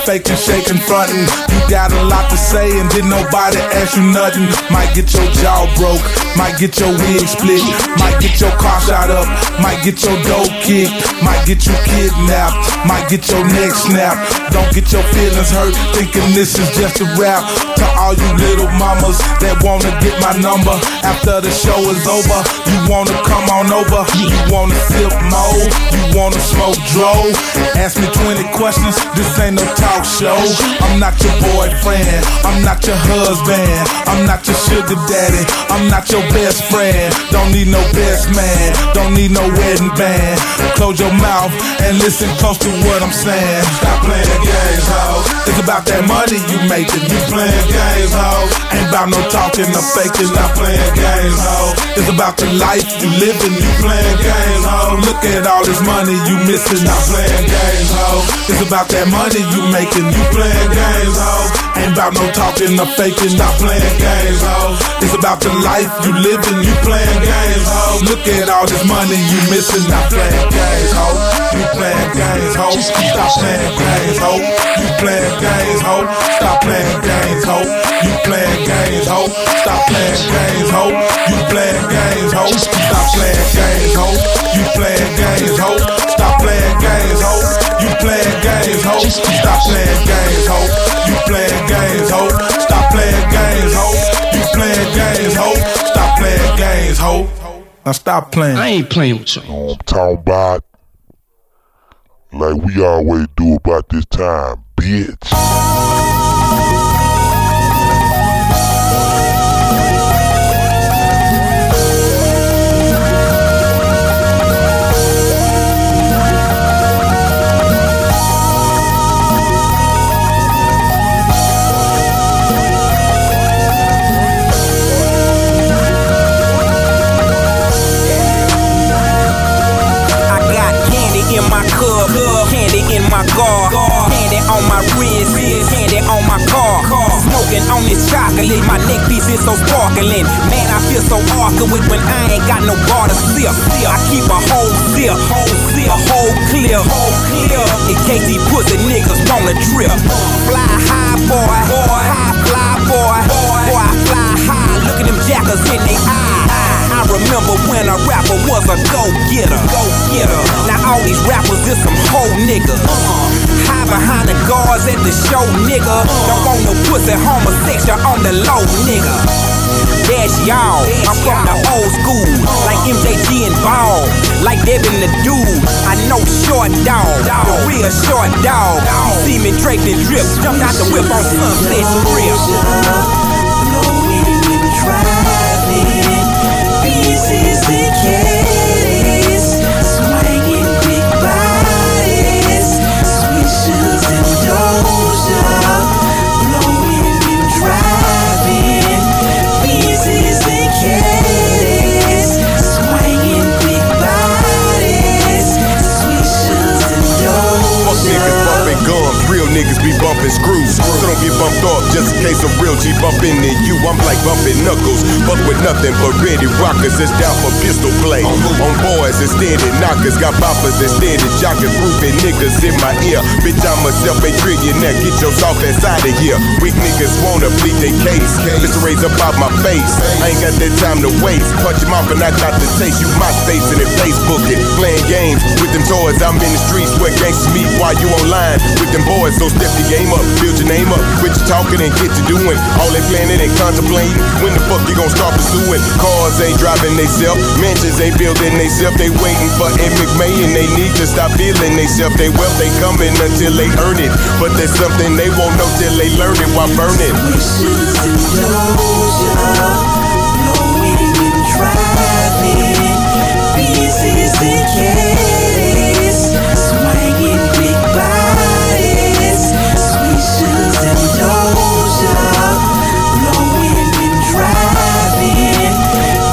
faking, shaking, fronting. You got a lot to say and did nobody ask you nothing. Might get your jaw broke, might get your wig split, might get your car shot up, might get your dough kicked, might get you kidnapped, might get your neck snapped. Don't get your feelings hurt thinking this is just a rap. To all you little mamas that wanna get my number after the show is over, you wanna come on over. You wanna sip mold, you wanna smoke dro. Ask me twenty questions, this ain't no talk show. I'm not your boyfriend, I'm not your husband, I'm not your sugar daddy, I'm not your best friend. Don't need no best man, don't need no wedding band. Close your mouth and listen close to what I'm saying. Stop playing games, ho. It's about that money you making. You playing games, ho. Ain't about no talking or faking. Stop playing games, ho. It's about the life you living. You playing games, ho. Look at all this money you missing. Stop playing games, ho. It's about that money you making. You playing games, ho. Ain't about no talking or faking. Stop playing games, ho. It's about the life you living. You playing games, ho. Look at all this money you missing. Stop playing games, ho. You playing games, ho. Stop playing games, ho. You playing games, ho. Stop playing games, ho. You playing games, ho. Stop playing games, ho. You playing games, ho. Stop playing games, ho. You playing games, ho. Stop playing games, ho. You playing games, ho. Stop playing games, ho. You playing games, ho. Stop playing games, ho. You playing games, ho. Stop playing games, ho. Now stop playing. I ain't playing with you. I'm talking about like we always do about this time, bitch. Candy on my wrist, candy on my car. Smoking on this chocolate, my neckpiece is so sparkling. Man, I feel so awkward when I ain't got no bar to sip. I keep a whole sip, whole sip, a whole clear, whole clear. In case these pussy niggas wanna drip. Fly high, boy, boy, high fly, boy, boy, boy, I fly high. Look at them jackers in their eye. I remember when a rapper was a go-getter, go-getter. Now all these rappers is some hoe niggas. Uh-huh. High behind the guards at the show, nigga. Uh-huh. Don't want no pussy homosexual on the low, nigga. That's y'all. That's I'm from y'all. The old school, uh-huh. Like M J G and Ball, like Devin the Dude. I know Short Dog, dog. The real Short Dog. You see me draped and drip, jumped out the whip on Sunset Strip. No, we didn't even try. This is the kid. bump into you, I'm like bumping knuckles. Fuck with nothing but ready rockers, it's down for pistol play. On boys instead of knockers, got boppers instead of jockers, grouping niggas in my ear. Bitch, I'm a self-trillionaire, get your soft ass out of here. Weak niggas wanna bleed their case, just raise up out my face. I ain't got that time to waste, punch him off and I got to taste you my face and it Facebook it, playing games with them toys. I'm in the streets where gangsters meet while you online with them boys. So step the game up, build your name up, quit your talking and get to doing. All they planning and contemplating, when the fuck you gon' start pursuing? Cars ain't driving theyself, mansions ain't building theyself. They waiting for Ed McMahon, they need to stop feeling theyself. They wealth ain't coming until they earn it, but there's something they won't know till they learn it while burning. We should've been driving. Pieces and caddies, swinging big bodies, swishers and doja, blowing and driving.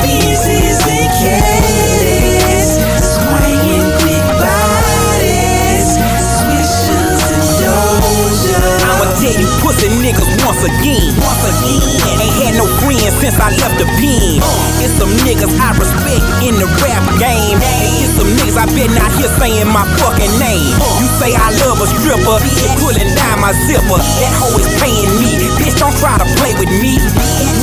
Pieces and caddies, swinging big bodies, swishers and doja. I'ma tell you pussy niggas once again, once again. Ain't had no friends since I left the pen. Uh, it's some niggas I respect in the rap game. And it's some niggas I bet not here saying my fucking name. Uh, you say I love a stripper, you're pulling down my zipper. That hoe is paying me, bitch don't try to play with me.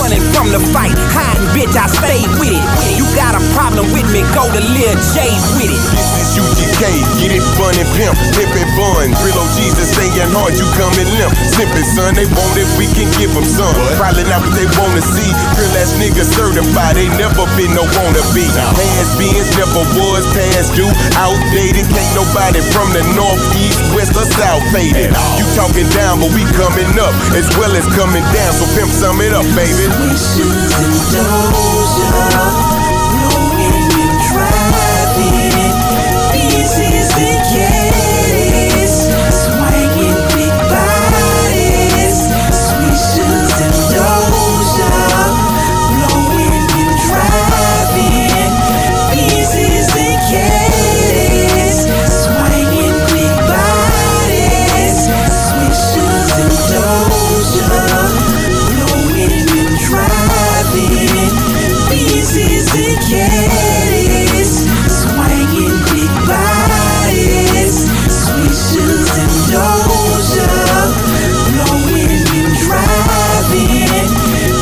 Running from the fight, hiding bitch I stay with it. You got a problem with me, go to Lil J with it. This is U G K, get it bun and pimp, pimp and bun. Real O Gs that staying hard, you come and limp. Simpin' son, they want it, we can give them some. Probably not what they wanna see. Real ass niggas certified, they never been no wanna be. Past beings never was past due, outdated. Can't nobody from the north, east, west, or south faded. You talking down, but we coming up as well as coming down. So pimp, sum it up, baby. Swishers and doja, blowing and driving, pieces and caddies, swinging big bodies, swishers and doja, blowing and driving, pieces and caddies, swinging big bodies, swishers and doja. Driving, pieces and caddies, swinging big bodies, swishers and doja, blowing and driving,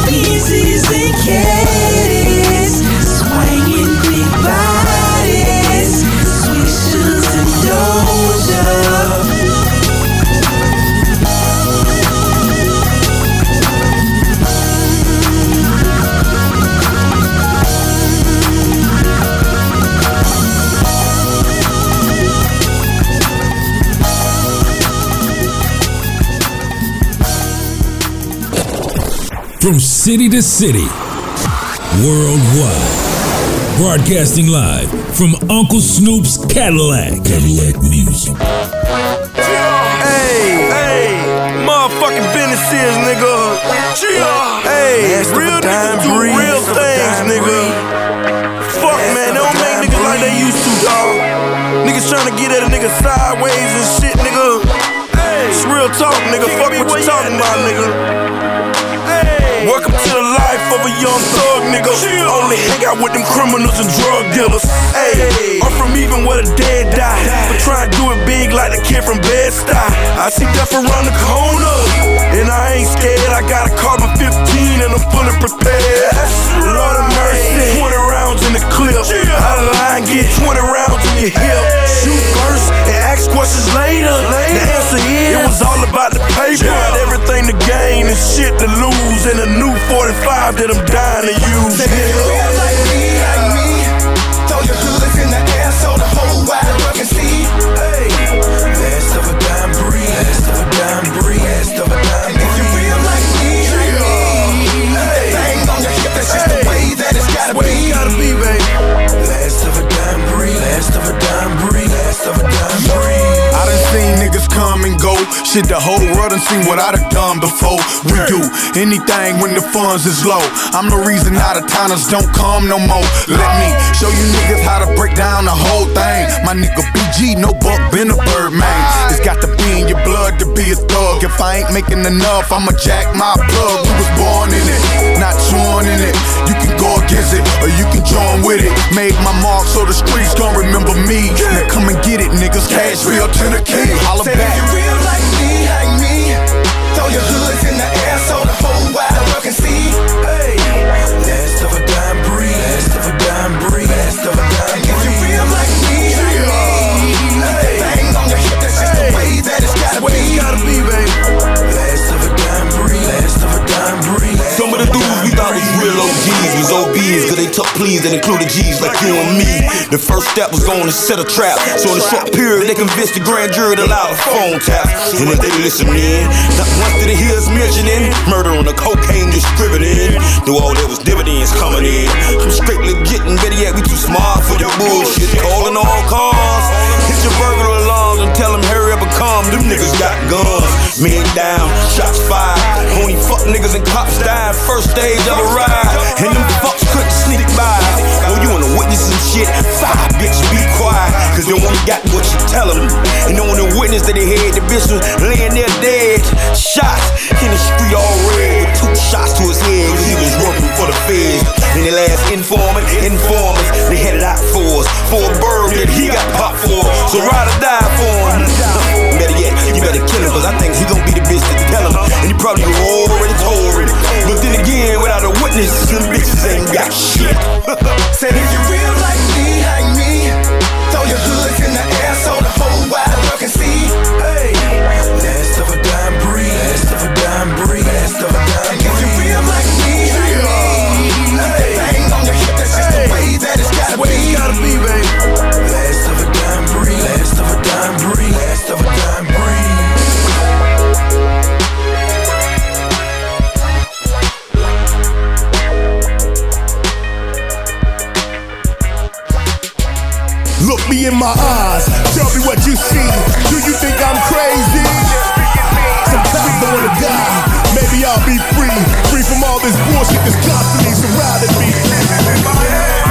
pieces and caddies, swinging big bodies, swishers and doja. From city to city, worldwide, broadcasting live from Uncle Snoop's Cadillac. Cadillac Music. Hey, hey, motherfucking business is, nigga. G R. Hey, real niggas do real things, nigga. Fuck, man, they don't make niggas like they used to, dog. Niggas trying to get at a nigga sideways and shit, nigga. It's real talk, nigga. Fuck what you talking about, nigga. Welcome to the life of a young thug, nigga. Only hang out with them criminals and drug dealers. Ayy, I'm from even where the dead die. But try and do it big like the kid from Bed-Stuy. I see death around the corner, and I ain't scared. I got a carbon fifteen and I'm fully prepared. Lord of mercy, twenty rounds in the clip. Out of line, get twenty rounds in your hip. Shoot first and ask questions later. The answer is, it was all about the paper. Everything to gain and shit to lose. And a new forty-five that I'm dying to use. Take it real like me, like me. Throw your hoods in the air so the whole wide world can see. Hey, last of a dime breeze, last of a dime breeze, last of a dime breeze. If you real like me, like me, the thing on your hip, that's just the way that it's gotta be. Gotta be, baby. Last of a dime breeze, last of a dime breeze, last of a dime breeze. I done seen niggas come and go. Shit, the whole world done seen what I done done before. We do anything when the funds is low. I'm the reason out of towners don't come no more. Let me show you niggas how to break down the whole thing. My nigga B G, no buck, been a bird, man. It's got to be in your blood had to be a thug. If I ain't making enough, I'ma jack my plug. We was born in it, not sworn in it. You can go against it, or you can join with it. Made my mark so the streets gon' remember me. Now come and get it, niggas. Cash real to the king. Holla back. You real like me, like me. Throw your hoods in the air so the whole wide world can see. Hey, last of a dime breed, last of a dime breed, last of a dime breed. You real like me, like me. Hey, bang on your hip, that's just the way that it's gotta be. It's gotta be, baby. Last of a dime breed, last of a dime breed. Some of the dudes we thought was real O Gs was O Bs, cause they took pleas that included G's like you and me. The first step was going to set a trap, so in a short period they convinced the grand jury to allow the phone tap. And if they listen in, not once did it hear us mentioning murder on the cocaine distributing. Though all there was dividends coming in, I'm straight legit and better yet we too smart for your bullshit. Calling all cars, hit your burglar alarms and tell them hurry up and come. Them niggas got guns, men down, shots fired. Only fuck niggas and cops died first stage of a ride, and them fucks couldn't sneak by. Oh, you wanna witness some shit? Five, bitch, be quiet, cause they only got what you tell them. And the only witness that they had, the bitch was laying there dead, shot in the street all red, with two shots to his head, cause he was working for the feds. And the last informant, informers, they had it out for us, for a bird that he got popped for, so ride or die for him. Better yet, you better kill him, cause I think he gon' be the bitch that tell him, and he probably already told him. But then again, without a witness, them bitches ain't got shit. Said if you real like me, like me, throw your hoods in the air so the whole wide world can see. Hey, last of a dime breed, last of a dime breed, last of a dime breed. If you real like me, like me, hey, bang on your hip, that's just the way that it's gotta be. It's gotta be, baby. Last of a dime breed, last of a dime breed, last of a dime breed. Look me in my eyes, tell me what you see. Do you think I'm crazy? Sometimes I wanna die, maybe I'll be free. Free from all this bullshit that's constantly surrounding me.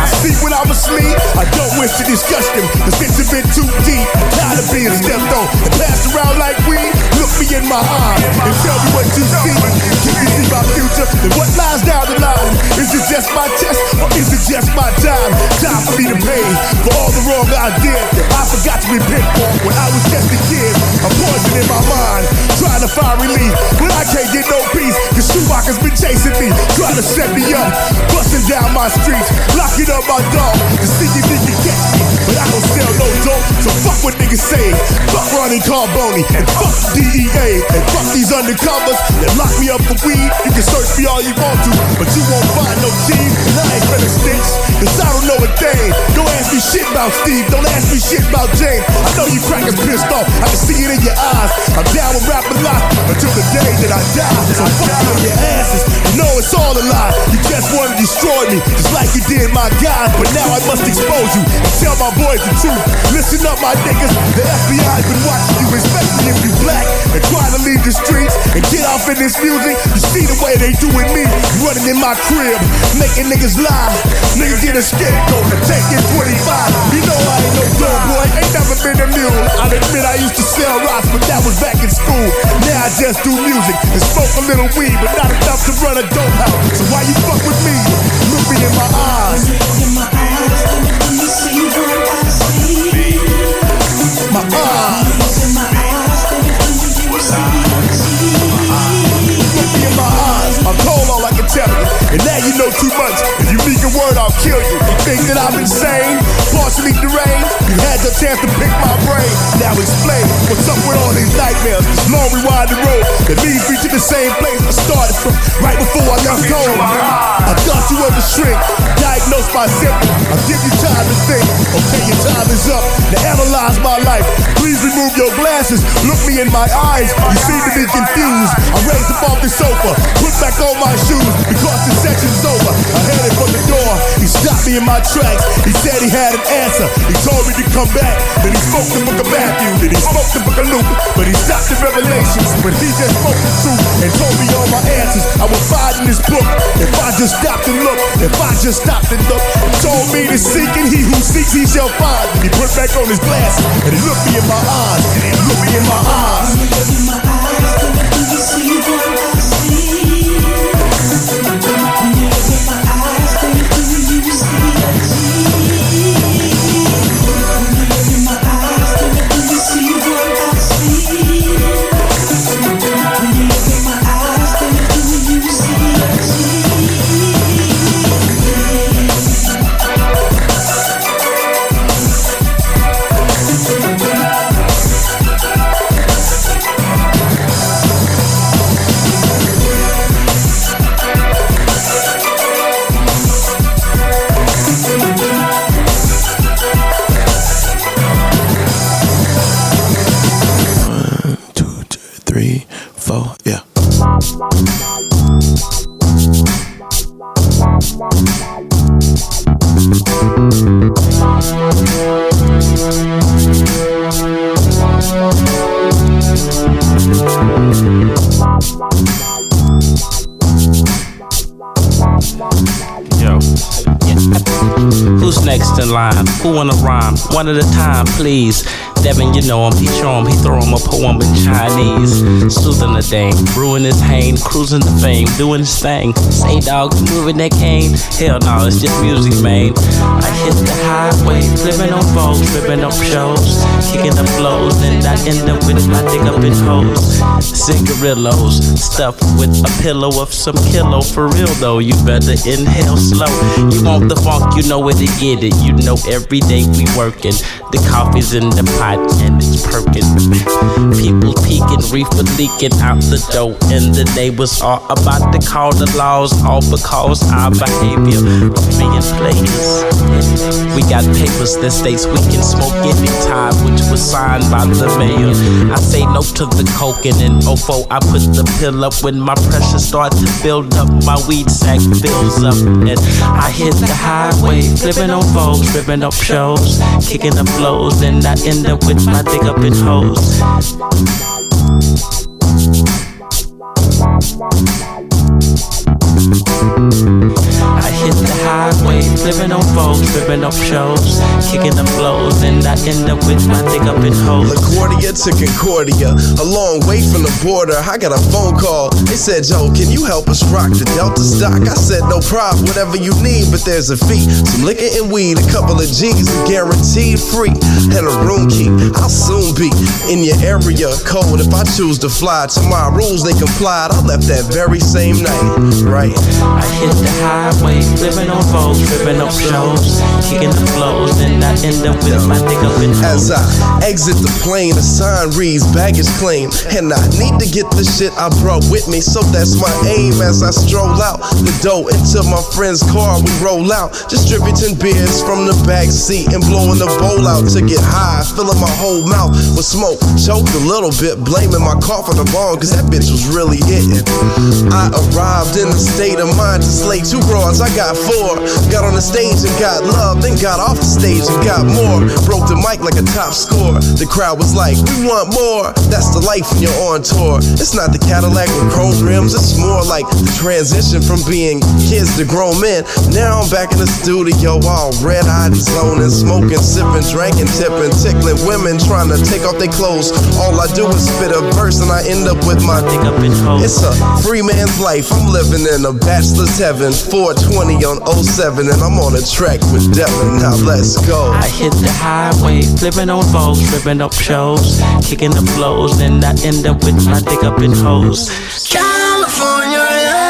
I see when I'm asleep, I don't wish to discuss them. The sins have been too deep, tired of being stepped on and passed around like weed. Look me in my eyes and tell me what you see. Can you see my future and what lies down the line? Is it just my test or is it just my time? Time for me to pay for all the wrong I did that I forgot to repent for when I was just a kid. A poison in my mind, trying to find relief, but I can't get no peace. Cause shoeboxers been chasing me, trying to set me up, busting down my streets, locking up my dog to see if he can catch me. But I don't sell no dope, so fuck what niggas say. Fuck Ronnie Carboni and fuck D. D E A and fuck these undercovers that lock me up for weed. You can search me all you want to, but you won't find no G's. And I ain't finna snitch, cause I don't know a thing. Don't ask me shit about Steve, don't ask me shit about James. I know you crackers pissed off, I can see it in your eyes. I'm down with rap a lot until the day that I die. So fuck on your asses, you know it's all a lie. You just wanna destroy me, just like you did my guys. But now I must expose you and tell my boys the truth. Listen up my niggas, the F B I's been watching you, especially if you black and try to leave the streets and get off in this music. You see the way they doing me, running in my crib, making niggas lie. Niggas get a scapegoat and take it twenty-five. You know I ain't no dumb boy, ain't never been a mule. I admit I used to sell rocks, but that was back in school. Now I just do music and smoke a little weed, but not enough to run a dope house. So why you fuck with me? Look me in my eyes. In my eyes, let me see what I see. My eyes. My eyes, I'm cold, all I can tell you. And now you know too much. If you leak a word, I'll kill you. You think that I'm insane, partially deranged? You had your chance to pick my brain. Now explain what's up with all these nightmares. This long rewinding road that leads me to the same place I started from, right before I got home. I thought you was a shrink, diagnosed by symptoms. I'll give you time to think. Okay, your time is up. Now analyze my life. Please remove your glasses. Look me in my eyes. You seem to be confused. I raised up off the sofa, put back on my shoes, because the session's over. I headed for the door, he stopped me in my tracks. He said he had an answer, he told me to come back. Then he spoke the book of Matthew, then he spoke the book of Luke, but he stopped the Revelations. But he just spoke the truth and told me all my answers I would find in this book, if I just stopped and looked. If I just stopped and looked. He told me to seek, and he who seeks, he shall find. He put back on his glasses, and he looked me in my eyes, and he looked me in my eyes. three, four, yeah. Yo. Who's next in line? Who wanna rhyme? One at a time, please. Devin, you know him, he show him, he throw him a poem in Chinese. Soothing the dame, brewing his hang, cruising the fame, doing his thing. Say dogs moving their cane, hell no, it's just music, man. I hit the highway, flipping on folks, ripping up shows, kicking up flows, and I end up with my dick up in hoes. Cigarillos, stuffed with a pillow of some kilo, for real though, you better inhale slow. You want the funk, you know where to get it, you know every day we working. The coffee's in the pot and it's perking. People peeking, reefer leaking out the door, and the day was all about to call the laws, all because our behavior was being players. We got papers that states we can smoke anytime, which was signed by the mayor. I say no to the coke, and in oh four I put the pill up. When my pressure starts to build up, my weed sack fills up, and I hit the highway, flipping on foes, ripping up shows, kicking up blows, and I end up with my dick up in hoes. I hit the highway, flipping on foes, ripping up shows, kicking up blows, and I end up with my dick up in hoes. LaGuardia to Concordia, a long way from the border. I got a phone call, they said, "Yo, can you help us rock the Delta stock?" I said, "No problem, whatever you need, but there's a fee. Some liquor and weed, a couple of G's, guaranteed free, and a room key. I'll soon be in your area code if I choose to fly. To my rules, they complied. I left that very same night, right? I hit the highway, living on foes, ripping up shows, kicking the flows, and I end up with my dick up in hoes. As I exit the plane, a sign reads baggage claim, and I need to get the shit I brought with me, so that's my aim. As I stroll out the door into my friend's car, we roll out, distributing beers from the back seat and blowing the bowl out to get high, filling my whole mouth with smoke, choked a little bit, blaming my car for the bomb, cause that bitch was really hitting. I arrived in the state of mind to slay two broads, I got four. Got on the stage and got love, then got off the stage and got more. Broke the mic like a top scorer. The crowd was like, "We want more." That's the life when you're on tour. It's not the Cadillac with chrome rims, it's more like the transition from being kids to grown men. Now I'm back in the studio, all red-eyed and zoning, smoking, sipping, drinking, tipping, tickling women, trying to take off their clothes. All I do is spit a verse and I end up with my dick up in hoes. It's a free man's life, I'm living in a bachelor's heaven. Four twenty on oh seven, and I'm on a track with Devin. Now let's go. I hit the highway, flipping on foes, ripping up shows, kicking the flows, and I end up with my dick up in hoes. California, yeah.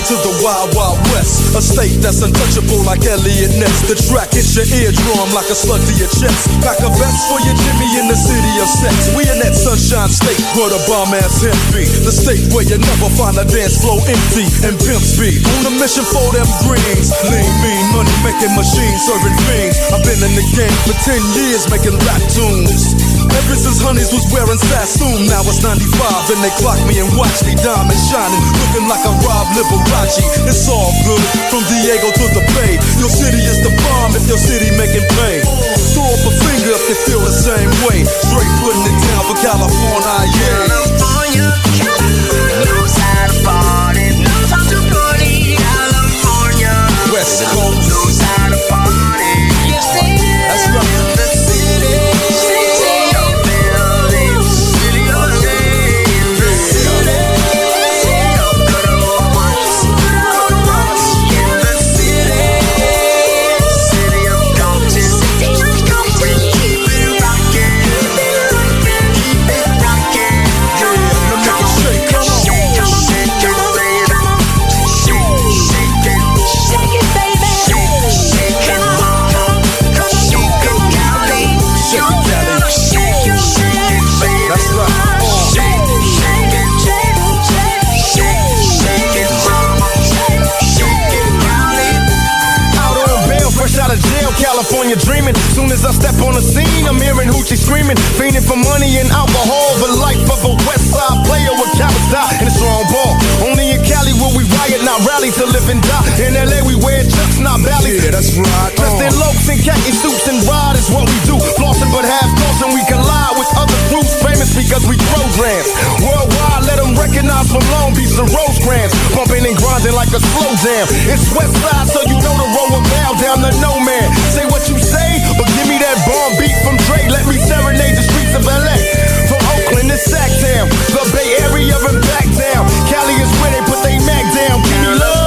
To the wild, wild west, a state that's untouchable like Elliot Ness. The track hits your eardrum like a slug to your chest. Pack a vest for your Jimmy in the city of sex. We in that sunshine state where the bomb ass hemp be. The state where you never find a dance floor empty and pimp speed. On a mission for them greens, lean, mean, money making machines, serving fiends. I've been in the game for ten years making rap tunes. Ever since honeys was wearing Sassoon, now it's ninety-five and they clock me and watch me diamond shining, looking like a Rob Liberace. It's all good, from Diego to the Bay. Your city is the bomb if your city making pain. Throw up a finger if they feel the same way. Straight putting it down for California, yeah. California, California knows how to party, knows how to party. California, West Coast knows how to party. That's right. women, fiending for money and alcohol. The life of a West Side player with cowards die and a strong ball. Only in Cali will we riot, not rally to live and die. In L A we wear chucks, not valleys. Yeah, that's right. Dressed in locs and khaki suits and ride is what we do. Flossing but half thoughts and we collide with other groups. Famous because we programs. Worldwide, let them recognize from Long Beach to Rosecrans. Bumping and grinding like a slow jam. It's West Side, so you know the road will bow down to no man. Say what you say, but give me that bomb beat from Dre. Let me serenade the streets of L A. From Oakland to Sac Town, the Bay Area and back down. Cali is where they put they Mac down. Give me love.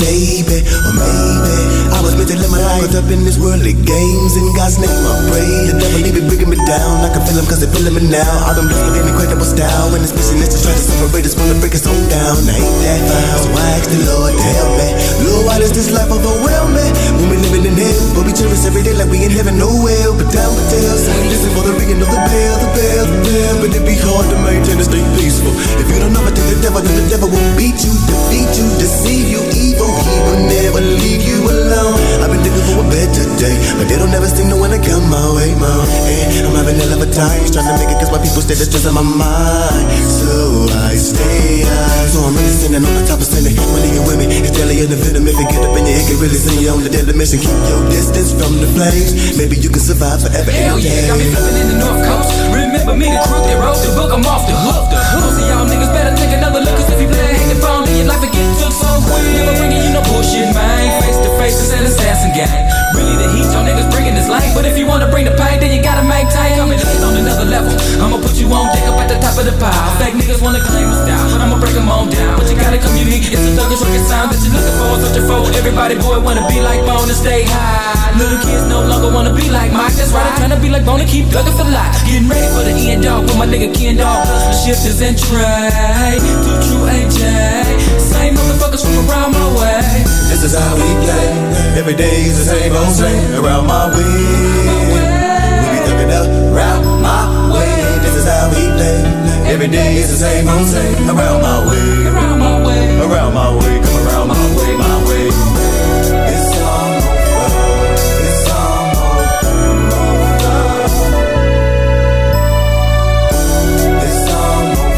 Baby, or maybe Caught up in this worldly games, in God's name I pray. The devil, he be bringing me down. I can feel him cause they feeling me now. I've been playing an incredible style, and his mission is to try to separate us from the break us on down. Now ain't that foul? So I ask the Lord to help me. Lord, why does this life overwhelm me? When we living in hell, but we cherish every day like we in heaven, no hell. But down with hell, so we listen for the ringing of the bell, the bell, the bell. But it be hard to maintain and stay peaceful. If you don't know about the devil, then the devil will beat you, defeat you, deceive you, evil. He will never leave you alone. I've been digging for a better day, but they don't ever seem to want to come my way, my way. I'm having hell of a time trying to make it, cause my people stay distressed on my mind. So I stay high. So I'm really sinning on the top of sinning. Money and women, it's deadly and the venom. If you get up in your head, can really send you on the deadly mission. Keep your distance from the flames. Maybe you can survive forever. Hell yeah, got me flipping in the North Coast. Remember me, the truth, they wrote the book. I'm off the hook. Most of y'all niggas better take another look, cause if you play, hang the phone, then your life will get took so quick. Never bringing you no bullshit, man. Face to face, it's an assassin gang. Really the heat, y'all niggas bringing this light. But if you wanna bring the pain, then you gotta make time. Coming on another level, I'ma put you on deck up at the top of the pile. Fake niggas wanna claim us down, I'ma break them all down. But you gotta come unique, it's a thuggish rocket sound that you're looking for, such a foe. Everybody boy wanna be like Bone and stay high. Little kids no longer wanna be like Mike, that's right, I'm trying to be like Bone and keep thugging for life. Getting ready for the end, dog, with my nigga Ken Dog. The shift is in tray, two true A J. Same motherfuckers from around my way. This is how we play, every day's the same old same. Around my way, we be thugging up around my way. This is how we play, every day is the same old same. Around my way, around my way, around my way, come around my way, my way. It's all over, it's all over. It's all over,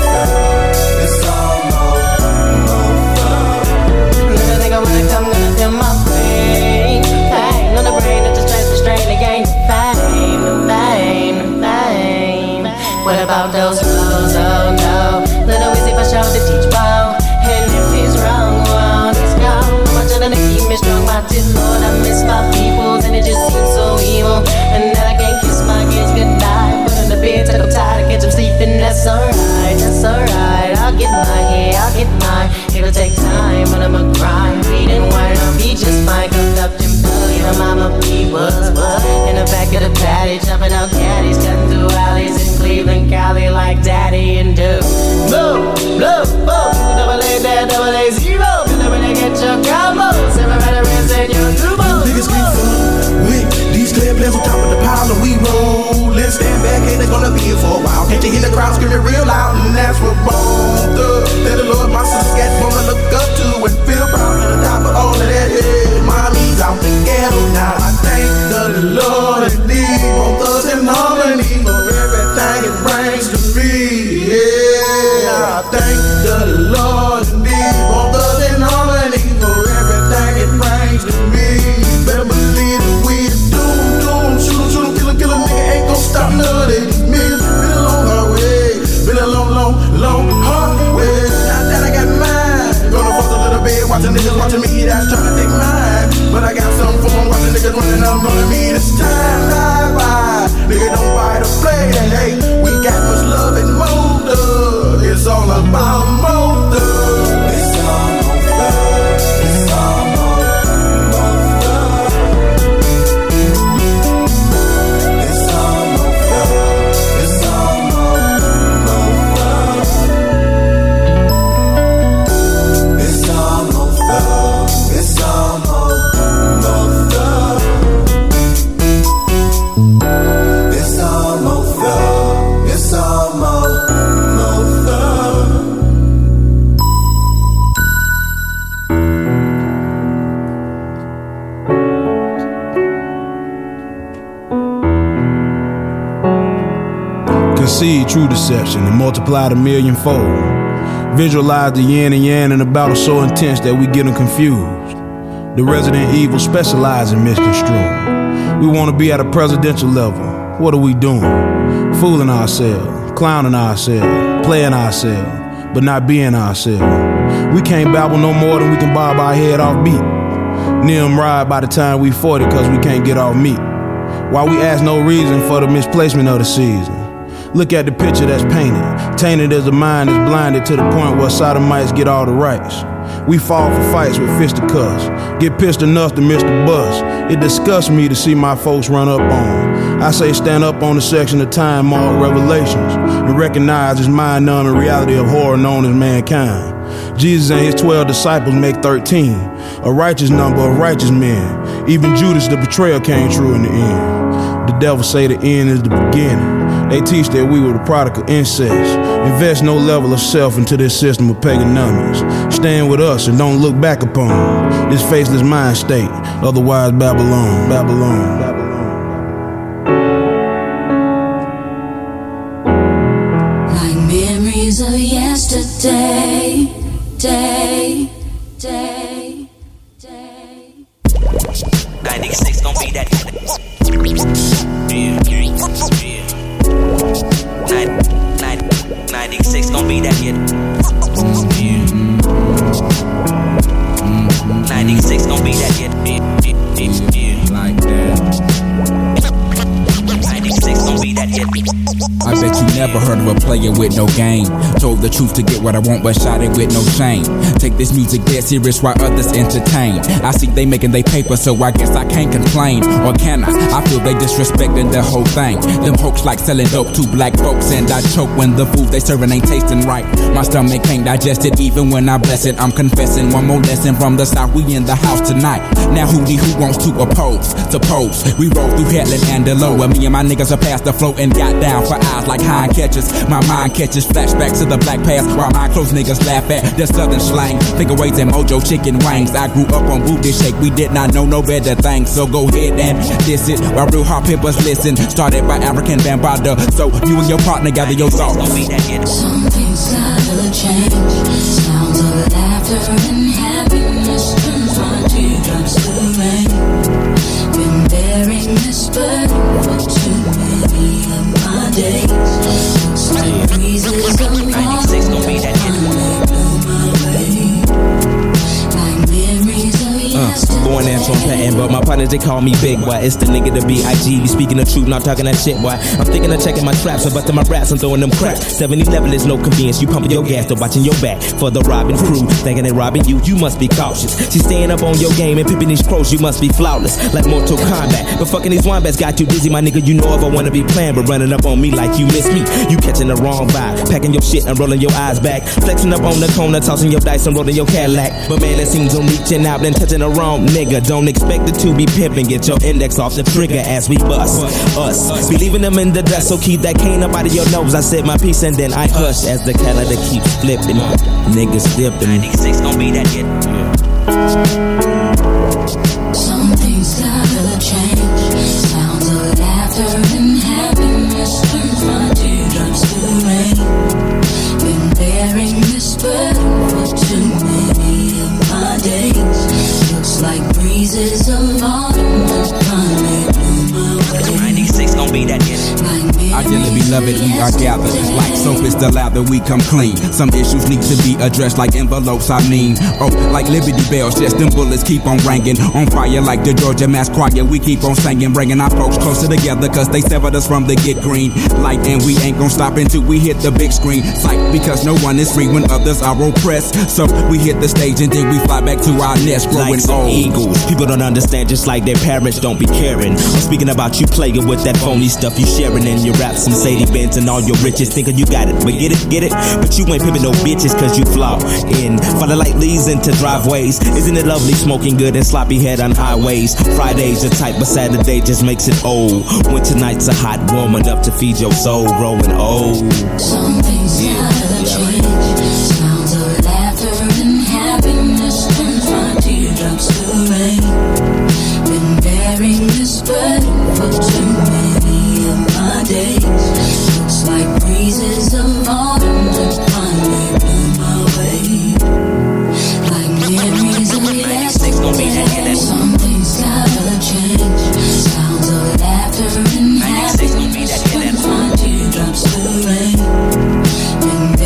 it's all over. Look, I think I'm gonna come, gonna feel my pain. Pain on the brain, it just drives me straight again. Pain, pain, pain. What about those rules? Oh no, little easy for show to teach bow. And if he's wrong, well, he's gone. I'm trying to keep me strong, my dear Lord. I miss my people, and it just seems so evil. And now I can't kiss my kids goodnight. Put in the bed, I'm tired, I get some sleep, and that's alright, that's alright. I'll get mine, yeah, I'll get mine. It'll take time, but I'ma grind. Reading wine, I'll be just fine. Cooked up and pulled, you know, mama, be was, but in the back of the patty, jumping out caddies, cutting through alleys in Cleveland, Cali, like daddy and do. Boom, blow, boom, double A. That double A zero, deliver to get your combos, everybody rest in your new bones. Niggas be fucked with these clear plans on top of the pile, and we roll. Let's stand back, ain't it's gonna be here for a while. Can't you hear the crowd screaming real loud, and that's what wrong the. That the Lord my sister's got wanna look up to and feel proud at the top of all of that. Yeah, mommy's out the ghetto now. I thank the Lord and leave both us in harmony for everything it brings to me. Yeah, I thank the Lord. Watching niggas watching me, that's trying to take mine. But I got some fun watching niggas running up on me. This time I ride, nigga don't buy the play. Hey, we got much love and motor. It's all about motor. It's all over, it's all over. It's all over, it's all over. It's all over. It's all over. It's all over. It's all over. Concede true deception and multiply it a millionfold. Visualize the yin and yang in a battle so intense that we get them confused. The resident evil specialize in misconstruing. We want to be at a presidential level. What are we doing? Fooling ourselves, clowning ourselves, playing ourselves, but not being ourselves. We can't babble no more than we can bob our head off beat. Near them ride by the time we forty cause we can't get off meat. Why we ask no reason for the misplacement of the season. Look at the picture that's painted. Tainted as a mind that's blinded to the point where sodomites get all the rights. We fall for fights with fisticuffs. Get pissed enough to miss the bus. It disgusts me to see my folks run up on. I say stand up on the section of time marked revelations and recognize this mind-numbing reality of horror known as mankind. Jesus and his twelve disciples make thirteen, a righteous number of righteous men. Even Judas the betrayer came true in the end. The devil say the end is the beginning. They teach that we were the product of incest. Invest no level of self into this system of pagonomics. Stand with us and don't look back upon this faceless mind state, otherwise Babylon, Babylon, Babylon. So yesterday, day, day, day. ninety-six gon' be that. Yeah, yeah. ninety-six gon' be that. Yeah. ninety-six gon' be that. Yeah, like that. ninety-six gon' be that. I bet you never heard of a player with no game. Told the truth to get what I want, but shot it with no shame. Take this music dead serious while others entertain. I see they making they paper, so I guess I can't complain. Or can I? I feel they disrespecting the whole thing. Them hoax like selling dope to black folks, and I choke when the food they serving ain't tasting right. My stomach can't digest it even when I bless it. I'm confessing one more lesson from the south. We in the house tonight. Now who the who wants to oppose? Suppose we roll through Headland and Deloitte, and me and my niggas are past the float and got down for eyes like high catches. My mind catches flashbacks to the black past while my close niggas laugh at the southern slang. Figurates and mojo chicken wings. I grew up on booty shake. We did not know no better things. So go ahead and diss it while real hard pimpers listen. Started by African Bambada. So you and your partner gather your thoughts. Something's gotta change. Sounds of laughter and happiness turns my teardrops to rain. Been bearing this burden for too many of my days. Some breezes go on, I blow my way. Like memories of yesterday. Going ass on patent, but my partners they call me Big Boy. It's the nigga to be I G. We speaking the truth, not talking that shit, boy. I'm thinking of checking my traps, I'm busting my raps, I'm throwing them craps. seven eleven is no convenience. You pumping your gas, they're watching your back for the robbing crew. Thinking they robbing you, you must be cautious. She's staying up on your game and pipping these pros, you must be flawless, like Mortal Kombat. But fucking these winebats got you dizzy, my nigga. You know if I wanna be playing, but running up on me like you miss me. You catching the wrong vibe, packing your shit and rolling your eyes back, flexing up on the corner, tossing your dice and rolling your Cadillac. But man, it seems I'm reaching out and touching the wrong nigga. Nigga, don't expect it to be pimpin'. Get your index off the trigger as we bust us. Believing them in the dust, so keep that cane up out of your nose. I said my piece and then I hush as the calendar keeps flipping. Niggas dipping. ninety-six gon' be that hit. Something's gotta change. Sounds of laughter and happiness turns my teardrops to rain. Been bearing this burden for too many of my days. Like breezes of autumn, ninety-six gon' be that hit. Ideally beloved, we are gathered. Like soap is the lather, we come clean. Some issues need to be addressed, like envelopes, I mean. Oh, like Liberty Bells, yes, them bullets keep on ringing. On fire like the Georgia Mass Choir, we keep on singing. Bringing our folks closer together, cause they severed us from the get green light. And we ain't gon' stop until we hit the big screen. Psych, because no one is free when others are oppressed. So we hit the stage and then we fly back to our nest, growing old. Eagles. People don't understand, just like their parents don't be caring. I'm speaking about you playing with that phony stuff you sharing in your raps and Sadie Benz and all your riches. Thinking you got it, but get it, get it. But you ain't pimping no bitches cause you flaw in. Falling like leaves into driveways. Isn't it lovely smoking good and sloppy head on highways? Friday's the type, but Saturday just makes it old. Winter nights are hot, warm enough to feed your soul. Rolling old. Something's yeah. gotta change. Sounds of laughter and happiness. Teardrops to rain. Been bearing this burden for too many of my days. Looks like breezes of autumn that finally blew my way. Like memories of yesterday. Something's gotta change. Sounds of laughter and happiness. Turn my teardrops to rain. Been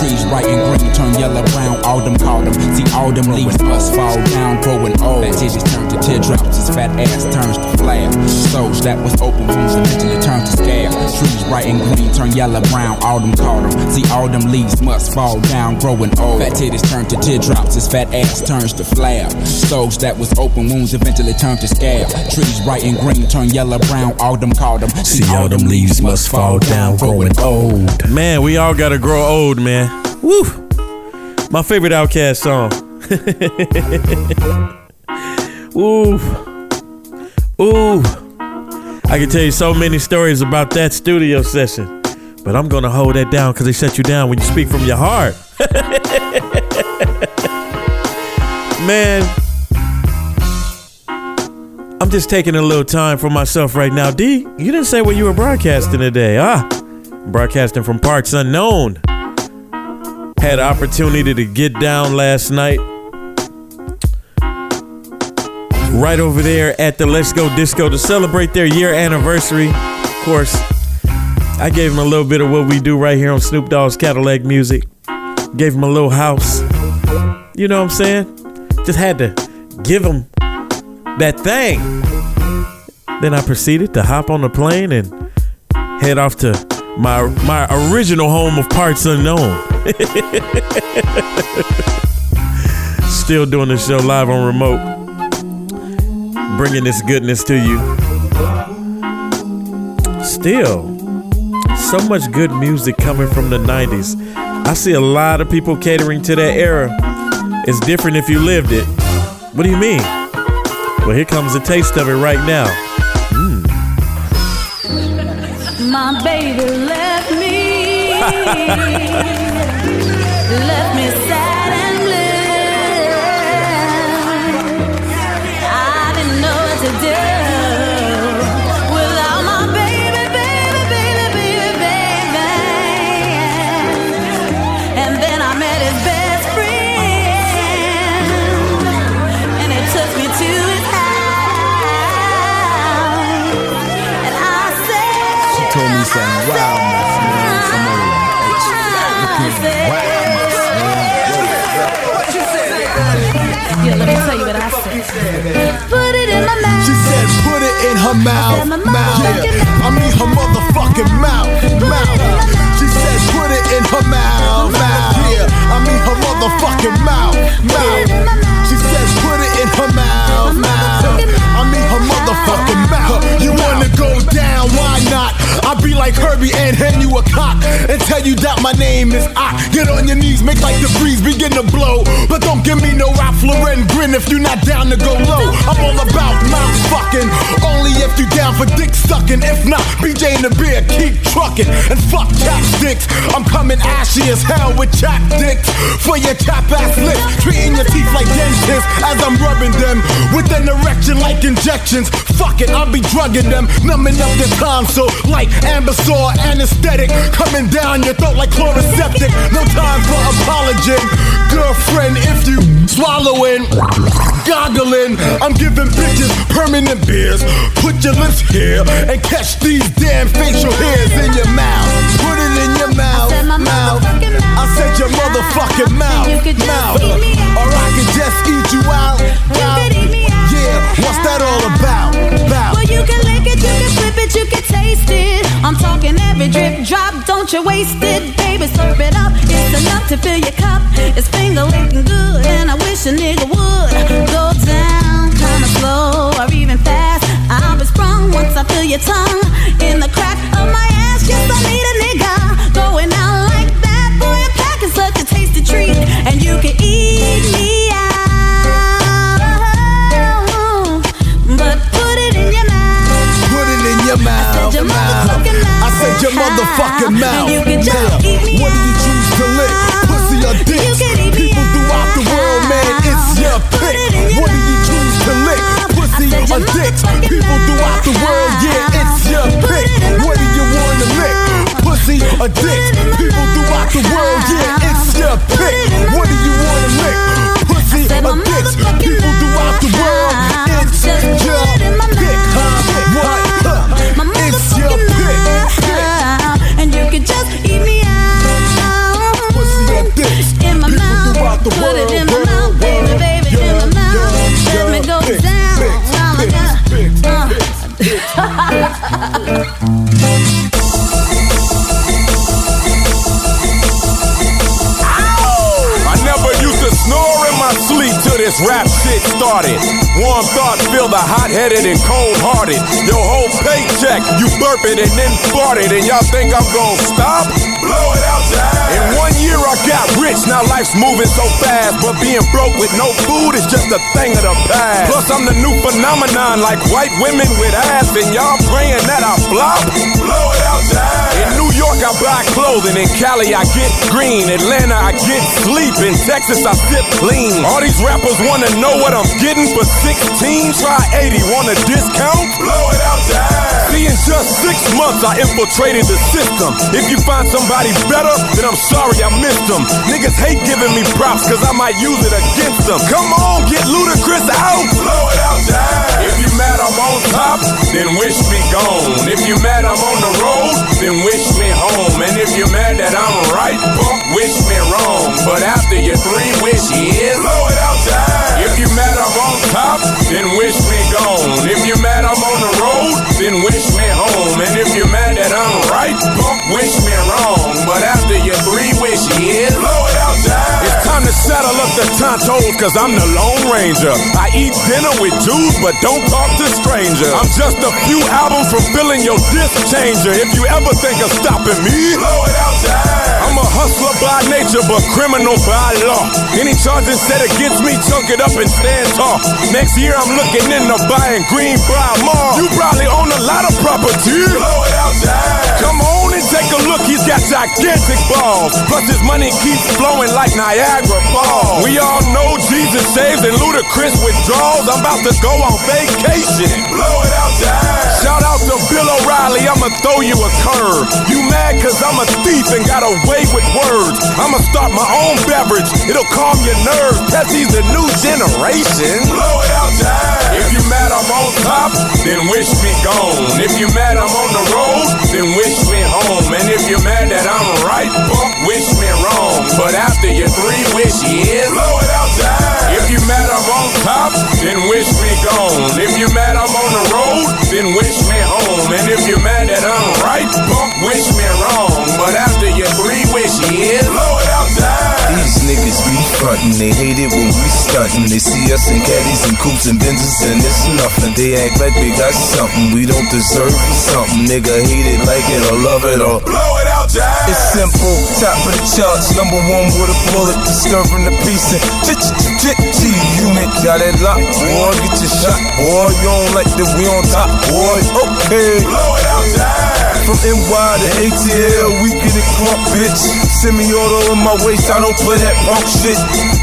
trees right and green turn yellow, brown, autumn, autumn. See autumn leaves bust, fall down, growing old. That titties turn to teardrops, his fat ass turns to flab. Souls that was open wounds eventually turn to scab. Trees right and green turn yellow, brown, autumn, autumn. See autumn leaves must fall down, growing old. Fat titties turn to teardrops, his fat ass turns to flab. Souls that was open wounds eventually turn to scab. Trees right and green turn yellow, brown, autumn, autumn. See autumn leaves must fall down, growing old. Man, we all gotta grow old, man. Woo! My favorite Outkast song. Ooh. Ooh. I can tell you so many stories about that studio session, but I'm gonna hold that down because they shut you down when you speak from your heart. Man, I'm just taking a little time for myself right now. D, you didn't say where you were broadcasting today. Ah, broadcasting from parts unknown. Had an opportunity to get down last night. Right over there at the Let's Go Disco to celebrate their year anniversary. Of course, I gave them a little bit of what we do right here on Snoop Dogg's Cadillac Music. Gave them a little house. You know what I'm saying? Just had to give them that thing. Then I proceeded to hop on the plane and head off to my my original home of parts unknown. Still doing this show live on remote, bringing this goodness to you. Still so much good music coming from the nineties. I see a lot of people catering to that era. It's different if you lived it. What do you mean? Well, here comes a taste of it right now. Mm. My baby left me, left me sad and blue. I didn't know what to do without my baby, baby, baby, baby, baby. And then I met his best friend, and it took me to his. Told me some wildness, man. Some other wildness, man. What you said, man? Yeah, let me tell you what I said. Put it in my mouth. She said, put it in her mouth. Mouth. Yeah. I mean her motherfucking mouth. Mouth. She said, put it in her mouth. Mouth. Yeah. I mean her motherfucking mouth. Mouth. She said, put it in her mouth. Mouth. I mean her motherfucking mouth. You wanna go down? Why not? I be like Herbie and hand you a cock and tell you that my name is I. Get on your knees, make like the breeze begin to blow. But don't give me no Ralph Lauren grin if you're not down to go low. I'm all about mouth fucking, only if you down for dick sucking. If not, B J and the beer keep trucking and fuck chapsticks. I'm coming ashy as hell with chap dicks for your chap ass lips, treating your teeth like dentists as I'm rubbing them with an erection like injections. Fuck it, I'll be drugging them, numbing up their console like Ambassador anesthetic, coming down your throat like chloroseptic. No time for apologizing, girlfriend, if you swallowing, goggling. I'm giving bitches permanent beers. Put your lips here and catch these damn facial hairs in your mouth. Put it in your mouth, mouth. I said your motherfucking mouth, mouth. Or I could just eat you out, out. Yeah, what's that all about? About. Well, you can lick it, you can flip it, you can taste it. I'm talking every drip drop, don't you waste it. Baby, serve it up, it's enough to fill your cup. It's finger licking good, and I wish a nigga would go down kinda slow or even fast. I'll be sprung once I feel your tongue in the crack of my ass. Yes, I need a nigga going out like that. Boy, a pack is such a tasty treat, and you can eat me out, but put it in your mouth. Put it in your mouth. I said your motherfucking mouth. You can just now, eat me what out. Do you choose to lick? Pussy or dick? You can eat me people out. Throughout the world, man, it's your pick. Your what mouth. Do you choose to lick? Pussy or dick? People throughout the world, yeah, it's your pick. It what do you want to lick? Pussy or dick? People throughout the world, yeah, it's your pick. It what do you want to lick? Pussy or dick? People throughout the world, it's your pick. What? It's your pick, and you can just eat me out. this rap shit started. Warm thoughts fill the hot-headed and cold-hearted. Your whole paycheck, you burp it and then fart it. And y'all think I'm gonna stop? Blow it out, Dad. In one year I got rich, now life's moving so fast. But being broke with no food is just a thing of the past. Plus I'm the new phenomenon, like white women with ass. And y'all praying that I flop? Blow it out, Dad. In New York I buy clothing, in Cali I get green, Atlanta I get sleep, in Texas I sip clean. All these rappers wanna know what I'm getting for sixteen. Try eighty, want a discount? Blow it out, Dad. See, in just six months I infiltrated the system. If you find somebody better, then I'm sorry I missed them. Niggas hate giving me props, cause I might use it against them. Come on, get ludicrous out. Blow it out, Dad. If you mad I'm on top, then wish me gone. If you mad I'm on the road, then wish me home. And if you mad that I'm right, fuck, wish me wrong. But after your three wish years, blow it out, Dad. If you mad I'm on top, then wish me gone. If you mad I'm on the road, then wish me home. And if you mad that I'm right, fuck, wish me wrong. But after your three wish years, blow it out, Dad. It's time to settle up the tontos, cause I'm the Lone Ranger. I eat dinner with dudes, but don't talk to strangers. I'm just a few albums from filling your disc changer. If you ever think of stopping me, blow it out, Dad. I'm a hustler by nature, but criminal by law. Any charges set against me, chunk it up and stand tall. Next year I'm looking into buying Greenbrier Mall. You probably own a lot of property. Blow it out, Dad. Come on and take a look, he's got gigantic balls. Plus his money keeps flowing like Niagara Falls. We all know Jesus saves and ludicrous withdrawals. I'm about to go on vacation. Blow it out, Dad. Shout out to Bill O'Reilly, I'ma throw you a curve. You mad cause I'm a thief and got a with words. I'ma start my own beverage, it'll calm your nerves. Pepsi's the new generation. Blow it out, Dad. If you mad I'm on top, then wish me gone. If you mad I'm on the road, then wish me home. And if you mad that I'm right, fuck, wish me wrong. But after your three wish years, blow it out, Dad. If you mad I'm on top, then wish me gone. If you mad I'm on the road, then wish me home. And if you mad that I'm right, fuck, wish me wrong. But after your three wish years, blow it out, Dad. These niggas be frontin', they hate it when we stuntin'. They see us in caddies and coupes and Benzes and it's nothing. They act like they got something we don't deserve for something. Nigga hate it, like it or love it or blow it out, Dad. It's simple, top of the charts, number one with a bullet, disturbing the peace and G-G-G-G-Unit. Got it locked, boy, get your shot, boy. You don't like that we on top, boy. Okay, blow it out, Dad. From N Y to A T L, we get it crunk, bitch. Semi-auto in my waist, I don't play that punk shit.